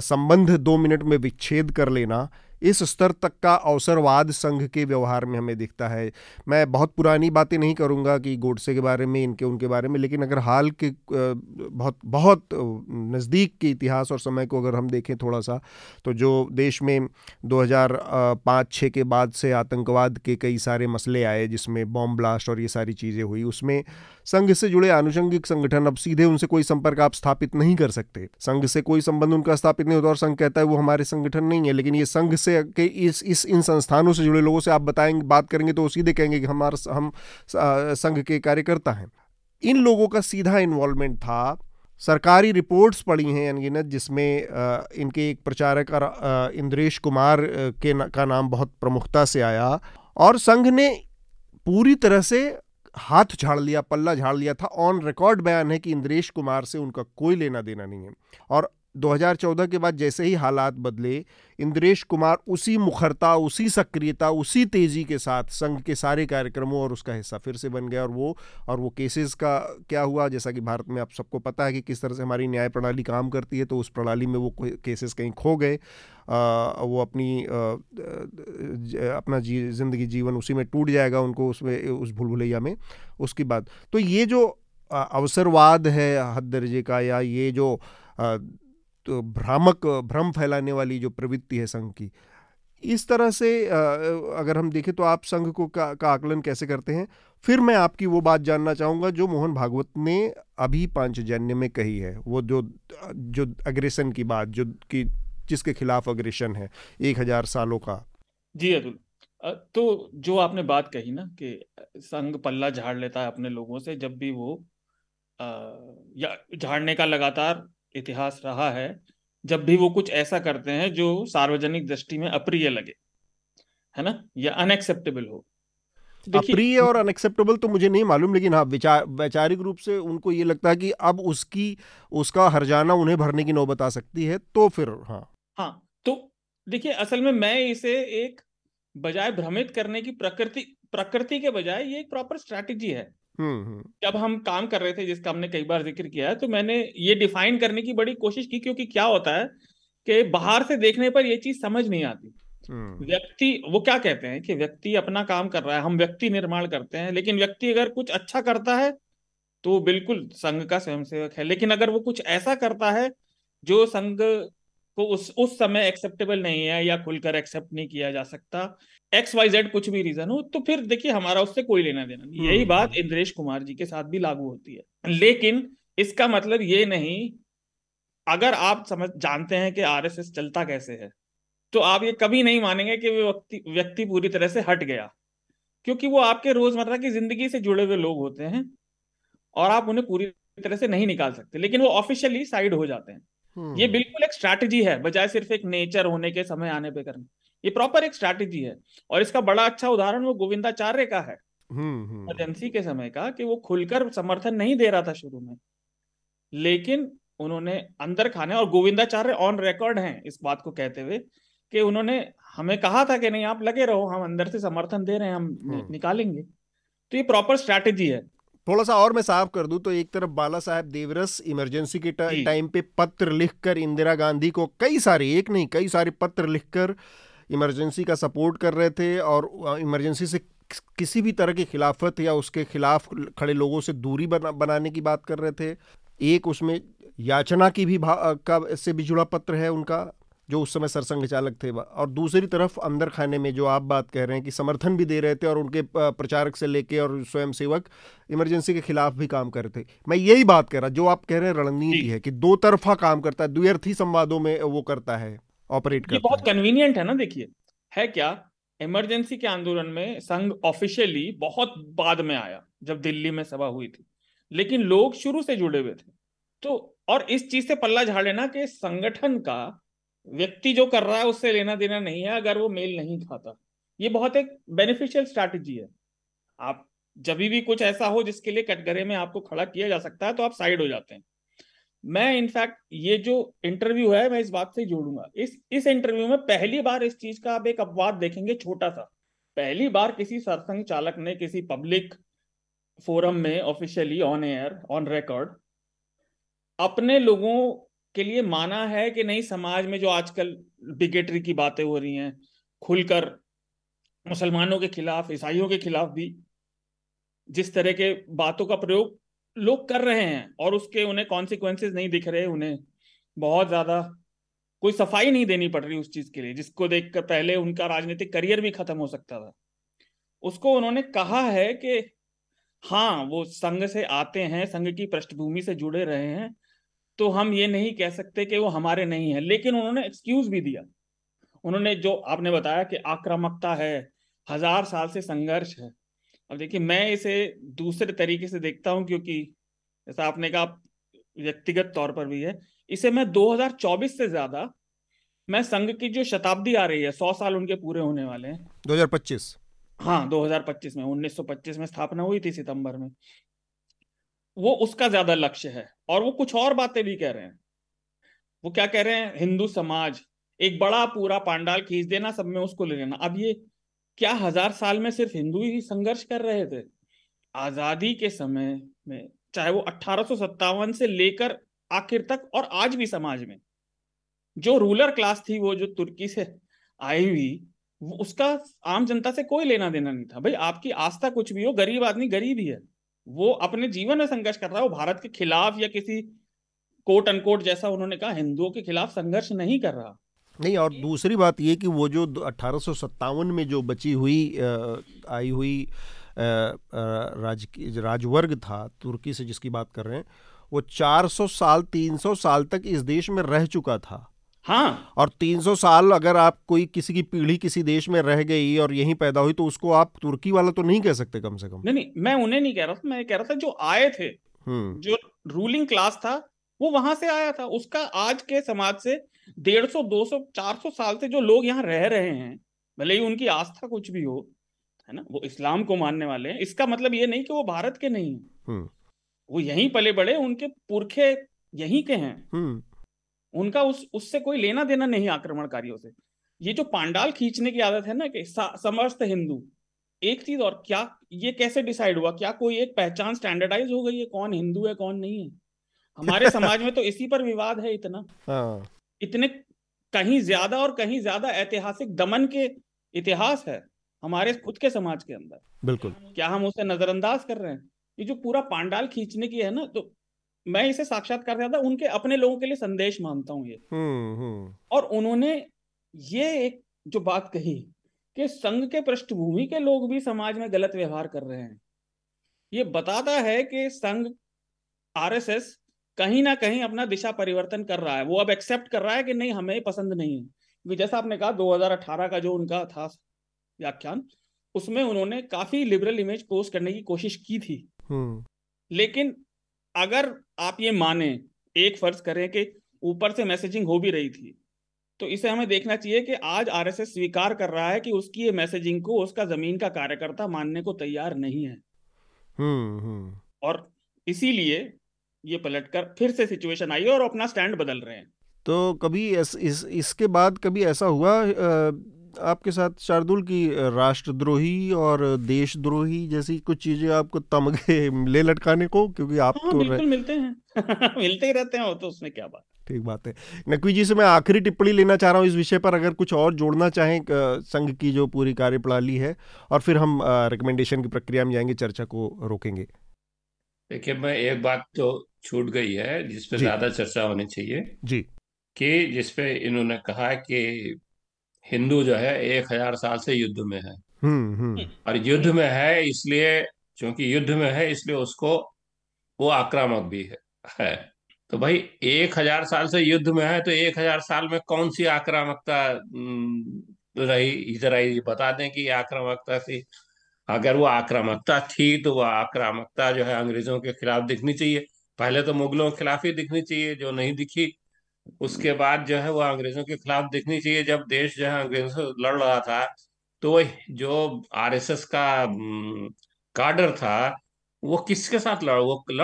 संबंध 2 मिनट में विच्छेद कर लेना, इस स्तर तक का अवसरवाद संघ के व्यवहार में हमें दिखता है। मैं बहुत पुरानी बातें नहीं करूंगा कि गोडसे के बारे में, इनके उनके बारे में, लेकिन अगर हाल के बहुत बहुत नज़दीक के इतिहास और समय को अगर हम देखें थोड़ा सा, तो जो देश में 2005-06 के बाद से आतंकवाद के कई सारे मसले आए जिसमें बॉम्ब ब्लास्ट और ये सारी चीज़ें हुई, उसमें संघ से जुड़े आनुषंगिक संगठन अब सीधे उनसे कोई संपर्क आप स्थापित नहीं कर सकते, संघ से कोई संबंध उनका स्थापित नहीं होता और संघ कहता है वो हमारे संगठन नहीं है। लेकिन ये संघ से के इस इन संस्थानों से जुड़े लोगों से आप बताएंगे, बात करेंगे तो सीधे कहेंगे कि हम संघ के कार्यकर्ता हैं। इन लोगों का सीधा इन्वॉल्वमेंट था। सरकारी रिपोर्ट्स पड़ी हैं अनगिनत जिसमें इनके एक प्रचारक इंद्रेश कुमार का नाम बहुत प्रमुखता से आया और संघ ने पूरी तरह से हाथ झाड़ लिया, पल्ला झाड़ लिया था। ऑन रिकॉर्ड बयान है कि इंद्रेश कुमार से उनका कोई लेना देना नहीं है। और 2014 के बाद जैसे ही हालात बदले, इंद्रेश कुमार उसी मुखरता, उसी सक्रियता, उसी तेज़ी के साथ संघ के सारे कार्यक्रमों और उसका हिस्सा फिर से बन गया। और वो केसेस का क्या हुआ, जैसा कि भारत में आप सबको पता है कि किस तरह से हमारी न्याय प्रणाली काम करती है, तो उस प्रणाली में वो केसेस कहीं खो गए, वो अपना जिंदगी जीवन उसी में टूट जाएगा उनको, उसमें उस भूलभुलैया में। उसकी बात तो ये जो अवसरवाद है हद दर्जे का, या ये जो तो भ्रम फैलाने वाली जो प्रवृत्ति है संघ की, इस तरह से अगर हम देखें तो आप संघ को का आकलन कैसे करते हैं? फिर मैं आपकी वो बात जानना चाहूँगा जो मोहन भागवत ने अभी पांचजन्य में कही है, वो जो अग्रेशन की बात, जो कि जिसके खिलाफ अग्रेशन है 1000 सालों का। जी अतुल, तो जो आपने बात कही ना कि संघ पल्ला झाड़ लेता है अपने लोगों से, जब भी वो झाड़ने का लगातार इतिहास रहा है, जब भी वो कुछ ऐसा करते हैं जो सार्वजनिक दृष्टि में अप्रिय लगे, है ना, या अनएक्सेप्टेबल हो। अप्रिय और अनएक्सेप्टेबल तो मुझे नहीं मालूम, लेकिन हाँ, वैचारिक रूप से उनको ये लगता है कि अब उसका हर्जाना उन्हें भरने की नौबत आ सकती है, तो फिर हाँ। तो देखिए, असल में मैं इसे एक बजाय भ्रमित करने की प्रकृति के बजाय ये एक प्रॉपर स्ट्रैटेजी है। जब हम काम कर रहे थे, जिसका हमने कई बार जिक्र किया है, तो मैंने ये डिफाइन करने की बड़ी कोशिश की, क्योंकि क्या होता है कि बाहर से देखने पर ये चीज समझ नहीं आती। व्यक्ति, वो क्या कहते हैं कि व्यक्ति अपना काम कर रहा है, हम व्यक्ति निर्माण करते हैं, लेकिन व्यक्ति अगर कुछ अच्छा करता है तो बिल्कुल संघ का स्वयंसेवक है, लेकिन अगर वो कुछ ऐसा करता है जो संघ को उस समय एक्सेप्टेबल नहीं है या खुलकर एक्सेप्ट नहीं किया जा सकता, एक्स वाई जेड कुछ भी रीजन हो, तो फिर देखिए हमारा उससे कोई लेना देना नहीं। यही बात इंद्रेश कुमार जी के साथ भी लागू होती है। लेकिन इसका मतलब ये नहीं, अगर आप जानते हैं कि आरएसएस चलता कैसे है तो आप ये कभी नहीं मानेंगे कि व्यक्ति पूरी तरह से हट गया, क्योंकि वो आपके रोजमर्रा की जिंदगी से जुड़े हुए लोग होते हैं और आप उन्हें पूरी तरह से नहीं निकाल सकते, लेकिन वो ऑफिशियली साइड हो जाते हैं। ये बिल्कुल एक स्ट्रैटेजी है, बजाय सिर्फ एक नेचर होने के समय आने पे करना, ये प्रॉपर एक स्ट्रैटेजी है। और इसका बड़ा अच्छा उदाहरण वो गोविंदाचार्य का है, इमरजेंसी के समय का, कि वो खुलकर समर्थन नहीं दे रहा था शुरू में, लेकिन उन्होंने अंदर खाने, और गोविंदाचार्य ऑन रिकॉर्ड हैं इस बात को कहते हुए कि उन्होंने हमें कहा था कि नहीं आप लगे रहो, हम अंदर से समर्थन दे रहे हैं, हम निकालेंगे। तो ये प्रॉपर स्ट्रैटेजी है। थोड़ा सा और मैं साफ कर दूं तो एक तरफ बाला साहब देवरस इमरजेंसी के टाइम पे पत्र लिखकर इंदिरा गांधी को कई सारे, एक नहीं कई सारे पत्र लिखकर इमरजेंसी का सपोर्ट कर रहे थे और इमरजेंसी से किसी भी तरह की खिलाफत या उसके खिलाफ खड़े लोगों से दूरी बनाने की बात कर रहे थे। एक उसमें याचना की भी से भी जुड़ा पत्र है उनका, जो उस समय सरसंघ चालक थे, और दूसरी तरफ अंदर खाने में जो आप बात कह रहे हैं कि समर्थन भी दे रहे थे और उनके प्रचारक से लेके और स्वयंसेवक इमरजेंसी के खिलाफ भी काम कर रहे थे। मैं यही बात कर रहा, जो आप कह रहे हैं रणनीति है कि दो तरफा काम करता है, द्विअर्थी संवादों में वो करता है, ऑपरेट करता है। बहुत कन्वीनियंट है ना। देखिए है क्या, इमरजेंसी के आंदोलन में संघ ऑफिशियली बहुत बाद में आया जब दिल्ली में सभा हुई थी, लेकिन लोग शुरू से जुड़े हुए थे। तो और इस चीज से पल्ला झाड़ लेना कि संगठन का व्यक्ति जो कर रहा है उससे लेना देना नहीं है अगर वो मेल नहीं खाता, ये बहुत एक बेनिफिशियल स्ट्रैटेजी है। आप जब भी कुछ ऐसा हो जिसके लिए कटघरे में आपको खड़ा किया जा सकता है तो आप साइड हो जाते हैं। मैं इनफैक्ट ये जो इंटरव्यू है मैं इस बात से जोड़ूंगा, इस इंटरव्यू में पहली बार इस चीज का आप एक अपवाद देखेंगे छोटा सा। पहली बार किसी सरसंघ चालक ने किसी पब्लिक फोरम में officially on air on record अपने लोगों के लिए माना है कि नहीं, समाज में जो आजकल बिगेटरी की बातें हो रही हैं, खुलकर मुसलमानों के खिलाफ, ईसाइयों के खिलाफ भी जिस तरह के बातों का प्रयोग लोग कर रहे हैं और उसके उन्हें कॉन्सिक्वेंसेस नहीं दिख रहे, उन्हें बहुत ज्यादा कोई सफाई नहीं देनी पड़ रही उस चीज के लिए जिसको देखकर पहले उनका राजनीतिक करियर भी खत्म हो सकता था, उसको उन्होंने कहा है कि हाँ वो संघ से आते हैं, संघ की पृष्ठभूमि से जुड़े रहे हैं, तो हम ये नहीं कह सकते कि वो हमारे नहीं है। लेकिन उन्होंने एक्सक्यूज भी दिया, उन्होंने जो आपने बताया कि आक्रामकता है, 1000 साल से संघर्ष है। अब देखिए मैं इसे दूसरे तरीके से देखता हूं, क्योंकि जैसा आपने कहा व्यक्तिगत तौर पर भी है, इसे मैं 2024 से ज्यादा मैं संघ की जो शताब्दी आ रही है, 100 साल उनके पूरे होने वाले हैं 2025, हाँ 2025 में, 1925 में स्थापना हुई थी सितंबर में, वो उसका ज्यादा लक्ष्य है। और वो कुछ और बातें भी कह रहे हैं, वो क्या कह रहे हैं, हिंदू समाज एक बड़ा पूरा पांडाल खींच देना, सब में उसको ले लेना। अब ये क्या 1000 साल में सिर्फ हिंदू ही संघर्ष कर रहे थे? आजादी के समय में चाहे वो 1857 से लेकर आखिर तक, और आज भी समाज में जो रूलर क्लास थी, वो जो तुर्की से आई हुई, उसका आम जनता से कोई लेना देना नहीं था। भाई आपकी आस्था कुछ भी हो, गरीब आदमी गरीब ही है, वो अपने जीवन में संघर्ष कर रहा है, वो भारत के खिलाफ या किसी कोट अनकोट जैसा उन्होंने कहा हिंदुओं के खिलाफ संघर्ष नहीं कर रहा। नहीं, और दूसरी बात ये कि वो जो 1857 में जो बची हुई आई हुई राजवर्ग था तुर्की से जिसकी बात कर रहे हैं, वो 400 साल 300 साल तक इस देश में रह चुका था। हाँ, और 300 साल अगर आप कोई किसी की पीढ़ी किसी देश में रह गई और यहीं पैदा हुई तो उसको आप तुर्की वाला तो नहीं कह सकते कम से कम। नहीं, मैं उन्हें नहीं कह रहा था, मैं कह रहा था जो आए थे, जो रूलिंग क्लास था वो वहां से आया था, उसका आज के समाज से 150 200 400 साल से जो लोग यहाँ रह रहे हैं, भले ही उनकी आस्था कुछ भी हो, है ना, वो इस्लाम को मानने वाले हैं, इसका मतलब ये नहीं कि वो भारत के नहीं है, वो यहीं पले बड़े, उनके पुरखे यहीं के हैं, उनका उससे कोई लेना देना नहीं आक्रमणकारियों से। ये जो पांडाल खींचने की आदत है ना कि समस्त हिंदू, एक चीज और, क्या ये कैसे डिसाइड हुआ, क्या कोई एक पहचान स्टैंडर्डाइज हो गई है कौन हिंदू है कौन नहीं है? हमारे समाज में तो इसी पर विवाद है इतना, इतने कहीं ज्यादा और कहीं ज्यादा ऐतिहासिक दमन के इतिहास है हमारे खुद के समाज के अंदर, बिल्कुल क्या हम उसे नजरअंदाज कर रहे हैं? ये जो पूरा पांडाल खींचने की है ना, तो मैं इसे साक्षात्कार करता था, उनके अपने लोगों के लिए संदेश मानता हूँ ये। और उन्होंने ये एक जो बात कही कि संघ के पृष्ठभूमि के लोग भी समाज में गलत व्यवहार कर रहे हैं, ये बताता है कि संघ आरएसएस कहीं ना कहीं अपना दिशा परिवर्तन कर रहा है। वो अब एक्सेप्ट कर रहा है कि नहीं, हमें पसंद नहीं है। जैसा आपने कहा 2018 का जो उनका था व्याख्यान, उसमें उन्होंने काफी लिबरल इमेज पोस्ट करने की कोशिश की थी। लेकिन अगर आप ये माने, एक फर्ज करें कि ऊपर से मैसेजिंग हो भी रही थी, तो इसे हमें देखना चाहिए कि आज आरएसएस स्वीकार कर रहा है कि उसकी ये मैसेजिंग को उसका जमीन का कार्यकर्ता मानने को तैयार नहीं है। और इसीलिए ये पलटकर फिर से सिचुएशन आई और अपना स्टैंड बदल रहे हैं। तो कभी इसके बाद कभी ऐसा हुआ आपके साथ शार्दुल की राष्ट्रद्रोही और देशद्रोही जैसी कुछ चीजें आपको तमगे ले लटकाने को, क्योंकि आप तो बिल्कुल मिलते हैं मिलते ही रहते हैं, वो तो उसमें क्या बात। ठीक बात है। नकवी जी से मैं आखिरी टिप्पणी लेना चाह रहा हूँ इस विषय पर, अगर कुछ और जोड़ना चाहें संघ की जो पूरी कार्यप्रणाली है, और फिर हम रिकमेंडेशन की प्रक्रिया में जाएंगे, चर्चा को रोकेंगे। देखिए, मैं एक बात तो छूट गई है जिसपे ज्यादा चर्चा होनी चाहिए जी, कि जिसपे इन्होंने कहा कि हिंदू जो है 1000 साल से युद्ध में है। और युद्ध में है इसलिए, क्योंकि युद्ध में है इसलिए उसको वो आक्रामक भी है। तो भाई 1000 साल से युद्ध में है, तो 1000 साल में कौन सी आक्रामकता रही, जरा ये बता दें कि आक्रामकता थी। अगर वो आक्रामकता थी तो वह आक्रामकता जो है अंग्रेजों के खिलाफ दिखनी चाहिए। पहले तो मुगलों के खिलाफ ही दिखनी चाहिए, जो नहीं दिखी। उसके बाद जो है वह अंग्रेजों के खिलाफ दिखनी चाहिए। जब देश जो है अंग्रेजों से लड़ रहा था, तो वह जो आरएसएस का काडर था वो किसके साथ लड़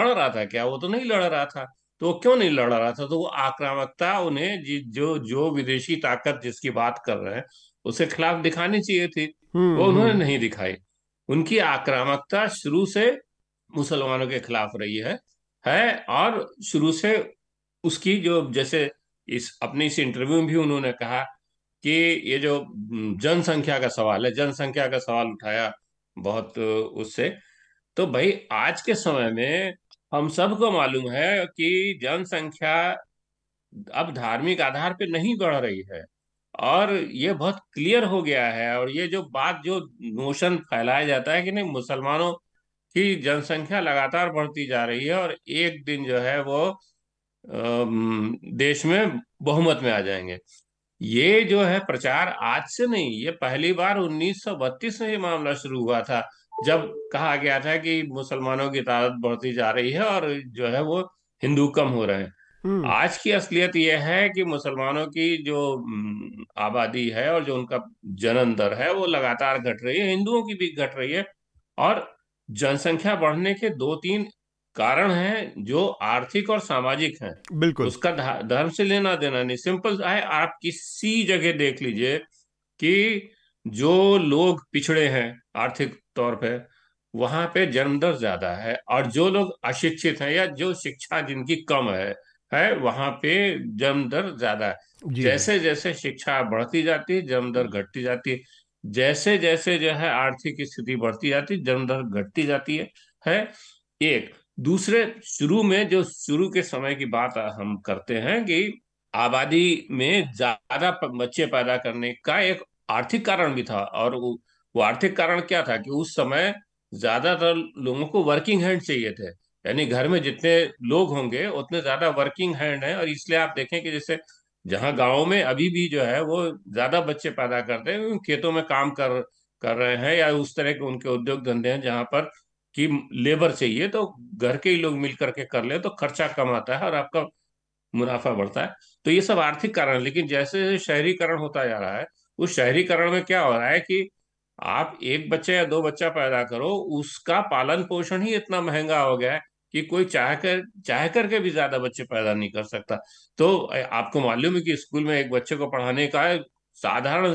रहा था? क्या वो तो नहीं लड़ रहा था? तो वो क्यों नहीं लड़ रहा था? तो वो आक्रामकता उन्हें जो विदेशी ताकत जिसकी बात कर रहे हैं उसके खिलाफ दिखानी चाहिए थी, वो उन्होंने नहीं दिखाई। उनकी आक्रामकता शुरू से मुसलमानों के खिलाफ रही है और शुरू से उसकी जो, जैसे अपने इस इंटरव्यू में भी उन्होंने कहा कि ये जो जनसंख्या का सवाल है, जनसंख्या का सवाल उठाया बहुत उससे। तो भाई आज के समय में हम सबको मालूम है कि जनसंख्या अब धार्मिक आधार पे नहीं बढ़ रही है, और ये बहुत क्लियर हो गया है। और ये जो बात, जो नोशन फैलाया जाता है कि नहीं, मुसलमानों की जनसंख्या लगातार बढ़ती जा रही है और एक दिन जो है वो देश में बहुमत में आ जाएंगे, ये जो है प्रचार आज से नहीं, ये पहली बार 1932 में ये मामला शुरू हुआ था, जब कहा गया था कि मुसलमानों की तादाद बढ़ती जा रही है और जो है वो हिंदू कम हो रहे हैं। आज की असलियत ये है कि मुसलमानों की जो आबादी है और जो उनका जनन दर है वो लगातार घट रही है, हिंदुओं की भी घट रही है। और जनसंख्या बढ़ने के 2-3 कारण है जो आर्थिक और सामाजिक हैं, बिल्कुल उसका धर्म से लेना देना नहीं। सिंपल है, आप किसी जगह देख लीजिए कि जो लोग पिछड़े हैं आर्थिक तौर पे, वहां पे जन्म दर ज्यादा है, और जो लोग अशिक्षित हैं या जो शिक्षा जिनकी कम है वहां पे जन्म दर ज्यादा है। जैसे जैसे शिक्षा बढ़ती जाती है जन्म दर घटती जाती है, जैसे जैसे जो है आर्थिक स्थिति बढ़ती जाती है जन्म दर घटती जाती है। एक दूसरे, शुरू में जो शुरू के समय की बात हम करते हैं कि आबादी में ज्यादा बच्चे पैदा करने का एक आर्थिक कारण भी था, और वो आर्थिक कारण क्या था कि उस समय ज्यादातर लोगों को वर्किंग हैंड चाहिए थे, यानी घर में जितने लोग होंगे उतने ज्यादा वर्किंग हैंड हैं। और इसलिए आप देखें कि जैसे जहां गाँव में अभी भी जो है वो ज्यादा बच्चे पैदा करते हैं, खेतों में काम कर रहे हैं, या उस तरह के उनके उद्योग धंधे हैं जहाँ पर कि लेबर चाहिए, तो घर के ही लोग मिल करके कर ले, तो खर्चा कम आता है और आपका मुनाफा बढ़ता है। तो ये सब आर्थिक कारण। लेकिन जैसे जैसे शहरीकरण होता जा रहा है, उस शहरीकरण में क्या हो रहा है कि आप 1 बच्चा या 2 बच्चा पैदा करो, उसका पालन पोषण ही इतना महंगा हो गया है कि कोई चाह करके भी ज्यादा बच्चे पैदा नहीं कर सकता। तो आपको मालूम है कि स्कूल में एक बच्चे को पढ़ाने का, साधारण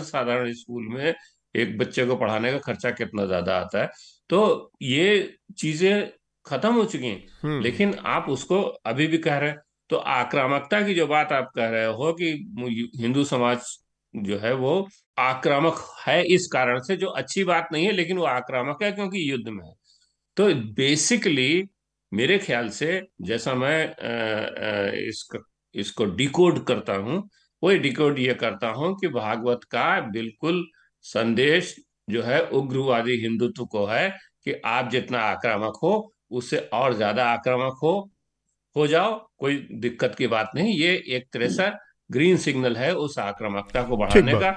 स्कूल में एक बच्चे को पढ़ाने का खर्चा कितना ज्यादा आता है। तो ये चीजें खत्म हो चुकी हैं, लेकिन आप उसको अभी भी कह रहे हैं। तो आक्रामकता की जो बात आप कह रहे हो कि हिंदू समाज जो है वो आक्रामक है इस कारण से, जो अच्छी बात नहीं है, लेकिन वो आक्रामक है क्योंकि युद्ध में है। तो बेसिकली मेरे ख्याल से जैसा मैं इसको डिकोड करता हूं, वही डिकोड ये करता हूं कि भागवत का बिल्कुल संदेश जो है उग्रवादी हिंदुत्व को है कि आप जितना आक्रामक हो उससे और ज्यादा आक्रामक हो जाओ, कोई दिक्कत की बात नहीं। ये एक तरह से ग्रीन सिग्नल है उस आक्रामकता को बढ़ाने का।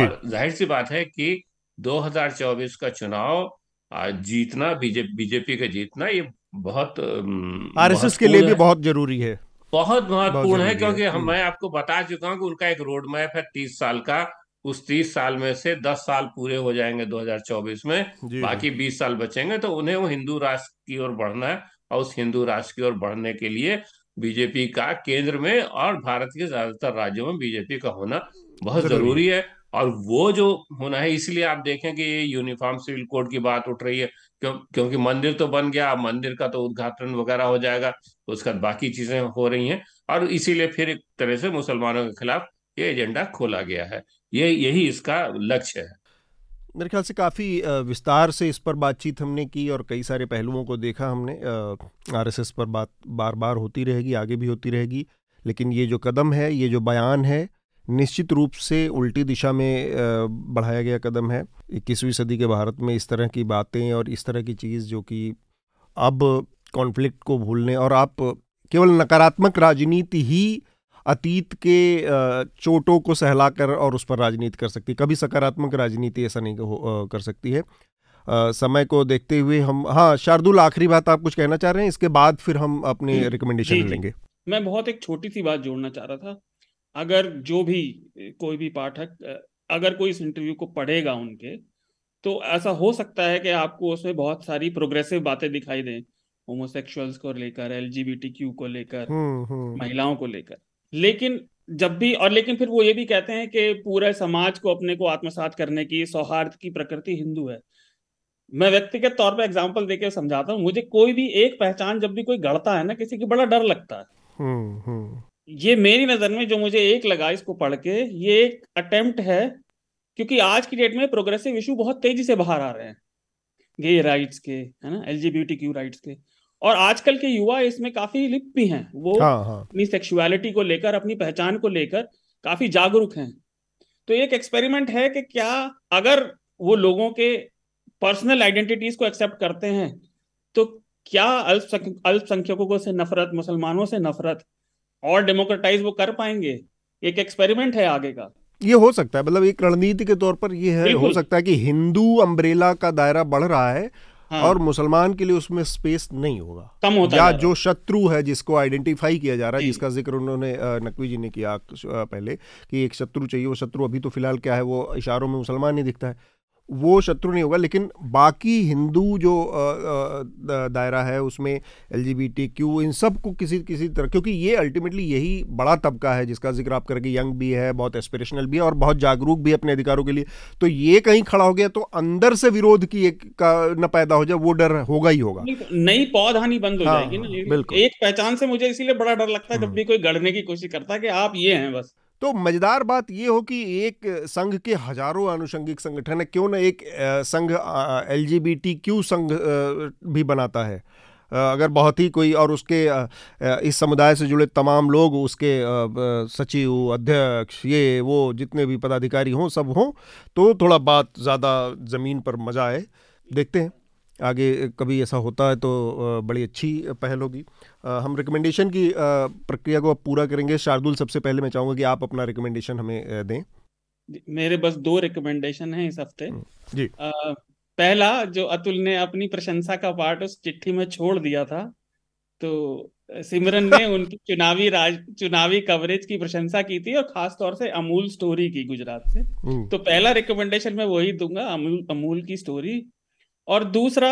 और जाहिर सी बात है कि 2024 का चुनाव जीतना, बीजेपी का जीतना, ये बहुत आरएसएस के लिए भी बहुत जरूरी है, बहुत महत्वपूर्ण है, क्योंकि मैं आपको बता चुका हूँ कि उनका एक रोड मैप है 30 साल का। उस 30 साल में से 10 साल पूरे हो जाएंगे 2024 में, बाकी 20 साल बचेंगे। तो उन्हें वो हिंदू राष्ट्र की ओर बढ़ना है, और उस हिंदू राष्ट्र की ओर बढ़ने के लिए बीजेपी का केंद्र में और भारत के ज्यादातर राज्यों में बीजेपी का होना बहुत जरूरी है। और वो जो होना है, इसलिए आप देखें कि ये यूनिफॉर्म सिविल कोड की बात उठ रही है, क्योंकि मंदिर तो बन गया, मंदिर का तो उद्घाटन वगैरह हो जाएगा, उसके बाद बाकी चीजें हो रही हैं। और इसीलिए फिर एक तरह से मुसलमानों के खिलाफ ये एजेंडा खोला गया है, यही इसका लक्ष्य है। मेरे ख्याल से काफ़ी विस्तार से इस पर बातचीत हमने की और कई सारे पहलुओं को देखा हमने। आरएसएस पर बात बार बार होती रहेगी, आगे भी होती रहेगी, लेकिन ये जो कदम है, ये जो बयान है, निश्चित रूप से उल्टी दिशा में बढ़ाया गया कदम है। 21वीं सदी के भारत में इस तरह की बातें और इस तरह की चीज़ जो कि अब कॉन्फ्लिक्ट को भूलने और आप केवल नकारात्मक राजनीति ही अतीत के चोटों को सहला कर और उस पर राजनीति कर सकती है, कभी सकारात्मक राजनीति ऐसा नहीं कर सकती है। समय को देखते हुए हम, हाँ शार्दुल, आखिरी बात आप कुछ कहना चाह रहे हैं, इसके बाद फिर हम अपने रिकमेंडेशन लेंगे। मैं बहुत एक छोटी सी बात जोड़ना चाह रहा था। अगर जो भी कोई भी पाठक अगर कोई इस इंटरव्यू को पढ़ेगा उनके, तो ऐसा हो सकता है कि आपको उसमें बहुत सारी प्रोग्रेसिव बातें दिखाई दें, होमोसेक्सुअल्स को लेकर, LGBTQ को लेकर, महिलाओं को लेकर, लेकिन जब भी और लेकिन फिर वो ये भी कहते हैं कि पूरे समाज को अपने को आत्मसात करने की सौहार्द की प्रकृति हिंदू है। मैं व्यक्तिगत तौर पर एग्जाम्पल देकर समझाता हूँ। मुझे कोई भी एक पहचान जब भी कोई गढ़ता है ना किसी की, बड़ा डर लगता है। ये मेरी नजर में जो मुझे एक लगा इसको पढ़ के, ये एक अटेम्प्ट है, क्योंकि आज की डेट में प्रोग्रेसिव इशू बहुत तेजी से बाहर आ रहे हैं, गे राइट्स के, है ना, LGBTQ राइट्स के, और आजकल के युवा इसमें काफी लिप्त भी हैं। वो अपनी सेक्सुअलिटी को लेकर, अपनी पहचान को लेकर काफी जागरूक हैं। तो एक एक्सपेरिमेंट है कि क्या अगर वो लोगों के पर्सनल आइडेंटिटीज को एक्सेप्ट करते हैं, तो क्या अल्पसंख्यकों से नफरत, मुसलमानों से नफरत और डेमोक्रेटाइज वो कर पाएंगे? एक एक्सपेरिमेंट है आगे का, ये हो सकता है, मतलब एक रणनीति के तौर पर ये है, हो सकता है कि हिंदू अम्ब्रेला का दायरा बढ़ रहा है और मुसलमान के लिए उसमें स्पेस नहीं होगा, कम होता या जो शत्रु है जिसको आइडेंटिफाई किया जा रहा है, जिसका जिक्र उन्होंने नकवी जी ने किया पहले कि एक शत्रु चाहिए, वो शत्रु अभी तो फिलहाल क्या है, वो इशारों में मुसलमान नहीं दिखता है, वो शत्रु नहीं होगा। लेकिन बाकी हिंदू जो दायरा है उसमें LGBTQ इन सब को किसी किसी तरह, क्योंकि ये अल्टीमेटली यही बड़ा तबका है जिसका जिक्र आप करके, यंग भी है, बहुत एस्पिरेशनल भी है और बहुत जागरूक भी अपने अधिकारों के लिए, तो ये कहीं खड़ा हो गया तो अंदर से विरोध की एक का न पैदा हो जाए, वो डर होगा ही होगा, नई पौधानी बंद हो जाएगी ना। बिल्कुल, एक पहचान से मुझे इसीलिए बड़ा डर लगता है जब भी कोई गढ़ने की कोशिश करता है कि आप ये हैं बस। तो मजेदार बात ये हो कि एक संघ के हजारों आनुषंगिक संगठन है, क्यों ना एक संघ LGBTQ संघ भी बनाता है अगर बहुत ही कोई, और उसके इस समुदाय से जुड़े तमाम लोग, उसके सचिव, अध्यक्ष, ये वो जितने भी पदाधिकारी हों, सब हों, तो थोड़ा बात ज़्यादा ज़मीन पर मज़ा आए। देखते हैं आगे कभी ऐसा होता है तो बड़ी अच्छी पहल होगी। हम रिकमेंडेशन की प्रक्रिया को अब पूरा करेंगे। शार्दुल, सबसे पहले मैं चाहूँगा कि आप अपना रिकमेंडेशन हमें दें। मेरे बस 2 रिकमेंडेशन हैं इस हफ्ते जी। पहला, जो अतुल ने अपनी प्रशंसा का पार्ट उस चिट्ठी में छोड़ दिया था, तो सिमरन ने उनकी चुनावी कवरेज की प्रशंसा की थी, और खास तौर से अमूल स्टोरी की गुजरात से। तो पहला रिकमेंडेशन मैं वही दूंगा, अमूल की स्टोरी। और दूसरा,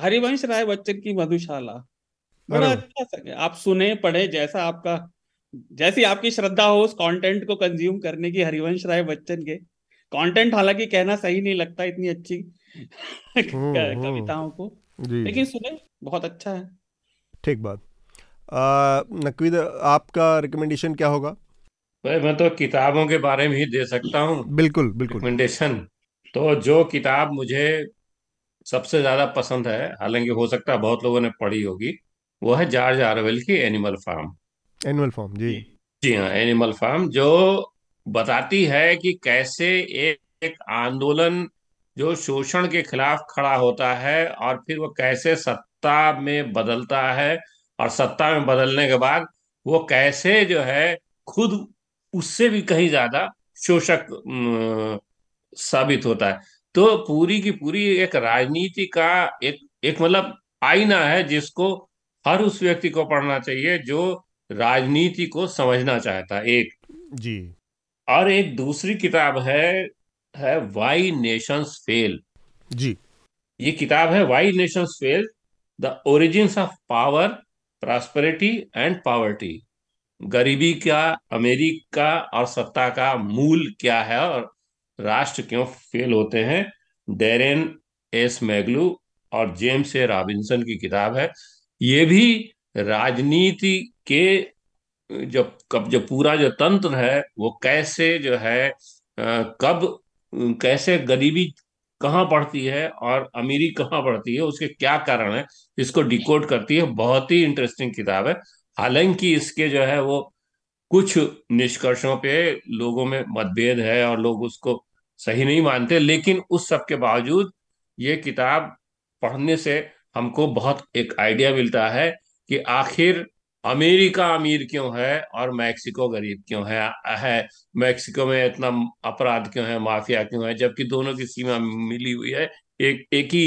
हरिवंश राय बच्चन की मधुशाला, बड़ा अच्छा सके, आप सुने पढ़े, जैसा आपका जैसी आपकी श्रद्धा हो उस कंटेंट को कंज्यूम करने की। हरिवंश राय बच्चन के कंटेंट, हालांकि कहना सही नहीं लगता इतनी अच्छी कविताओं को, लेकिन सुने, बहुत अच्छा है। ठीक बात। नकवीद, आपका रिकमेंडेशन क्या होगा? मैं तो किताबों के बारे में ही दे सकता हूँ। बिल्कुल बिल्कुल। रिकमेंडेशन तो जो किताब मुझे सबसे ज्यादा पसंद है, हालांकि हो सकता है बहुत लोगों ने पढ़ी होगी, वो है जॉर्ज ऑरवेल की एनिमल फार्म। जी हाँ, एनिमल फार्म, जो बताती है कि कैसे एक आंदोलन जो शोषण के खिलाफ खड़ा होता है और फिर वो कैसे सत्ता में बदलता है, और सत्ता में बदलने के बाद वो कैसे जो है खुद उससे भी कहीं ज्यादा शोषक साबित होता है। तो पूरी की पूरी एक राजनीति का एक मतलब आईना है, जिसको हर उस व्यक्ति को पढ़ना चाहिए जो राजनीति को समझना चाहता है। एक जी, और एक दूसरी किताब है वाई नेशंस फेल। जी, ये किताब है why nations fail, the origins of power, prosperity and poverty. गरीबी का, अमीरी का और सत्ता का मूल क्या है और राष्ट्र क्यों फेल होते हैं, डेरेन एस मैगलू और जेम्स ए रॉबिन्सन की किताब है। ये भी राजनीति के जो पूरा जो तंत्र है वो कैसे जो है कैसे गरीबी कहाँ बढ़ती है और अमीरी कहाँ बढ़ती है, उसके क्या कारण है, इसको डिकोड करती है। बहुत ही इंटरेस्टिंग किताब है, हालांकि इसके जो है वो कुछ निष्कर्षों पे लोगों में मतभेद है और लोग उसको सही नहीं मानते, लेकिन उस सब के बावजूद ये किताब पढ़ने से हमको बहुत एक आइडिया मिलता है कि आखिर अमेरिका अमीर क्यों है और मैक्सिको गरीब क्यों है, मैक्सिको में इतना अपराध क्यों है, माफिया क्यों है, जबकि दोनों की सीमा मिली हुई है, एक ही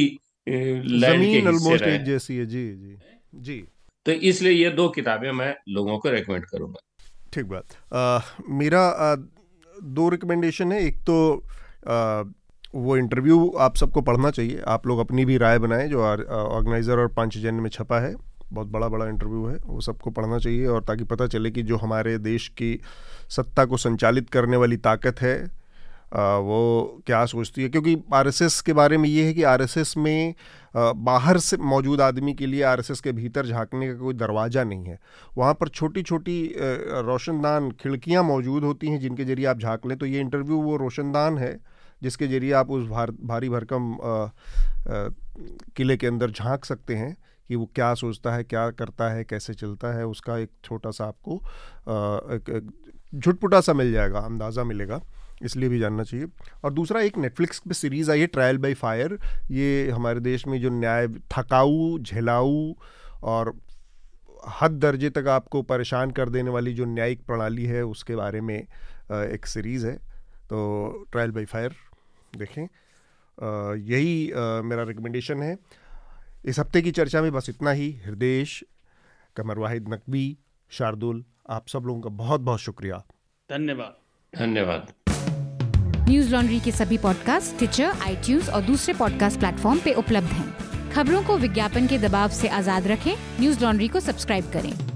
लैंड के हिस्से है। जैसी है। जी जी जी, तो इसलिए ये दो किताबें मैं लोगों को रेकमेंड करूंगा। ठीक बात। मेरा दो रिकमेंडेशन है। एक तो वो इंटरव्यू आप सबको पढ़ना चाहिए, आप लोग अपनी भी राय बनाएं, जो ऑर्गेनाइजर और पंचजन्य में छपा है, बहुत बड़ा इंटरव्यू है, वो सबको पढ़ना चाहिए, और ताकि पता चले कि जो हमारे देश की सत्ता को संचालित करने वाली ताकत है वो क्या सोचती है। क्योंकि आरएसएस के बारे में ये है कि आरएसएस में बाहर से मौजूद आदमी के लिए आरएसएस के भीतर झांकने का कोई दरवाज़ा नहीं है। वहाँ पर छोटी छोटी रोशनदान खिड़कियाँ मौजूद होती हैं जिनके जरिए आप झांक लें। तो ये इंटरव्यू वो रोशनदान है जिसके जरिए आप उस भारी भरकम किले के अंदर झांक सकते हैं कि वो क्या सोचता है, क्या करता है, कैसे चलता है, उसका एक छोटा सा आपको झुटपुटा सा मिल जाएगा, अंदाज़ा मिलेगा, इसलिए भी जानना चाहिए। और दूसरा, एक नेटफ्लिक्स पे सीरीज़ आई है ट्रायल बाय फायर। ये हमारे देश में जो न्याय थकाऊ, झेलाऊ और हद दर्जे तक आपको परेशान कर देने वाली जो न्यायिक प्रणाली है, उसके बारे में एक सीरीज़ है। तो ट्रायल बाय फायर देखें। यही मेरा रिकमेंडेशन है। इस हफ्ते की चर्चा में बस इतना ही। हृदयेश, कमर वाहिद नकवी, शार्दुल, आप सब लोगों का बहुत बहुत शुक्रिया। धन्यवाद। न्यूज लॉन्ड्री के सभी पॉडकास्ट टिचर, iTunes और दूसरे पॉडकास्ट प्लेटफॉर्म पे उपलब्ध हैं। खबरों को विज्ञापन के दबाव से आजाद रखें, न्यूज लॉन्ड्री को सब्सक्राइब करें।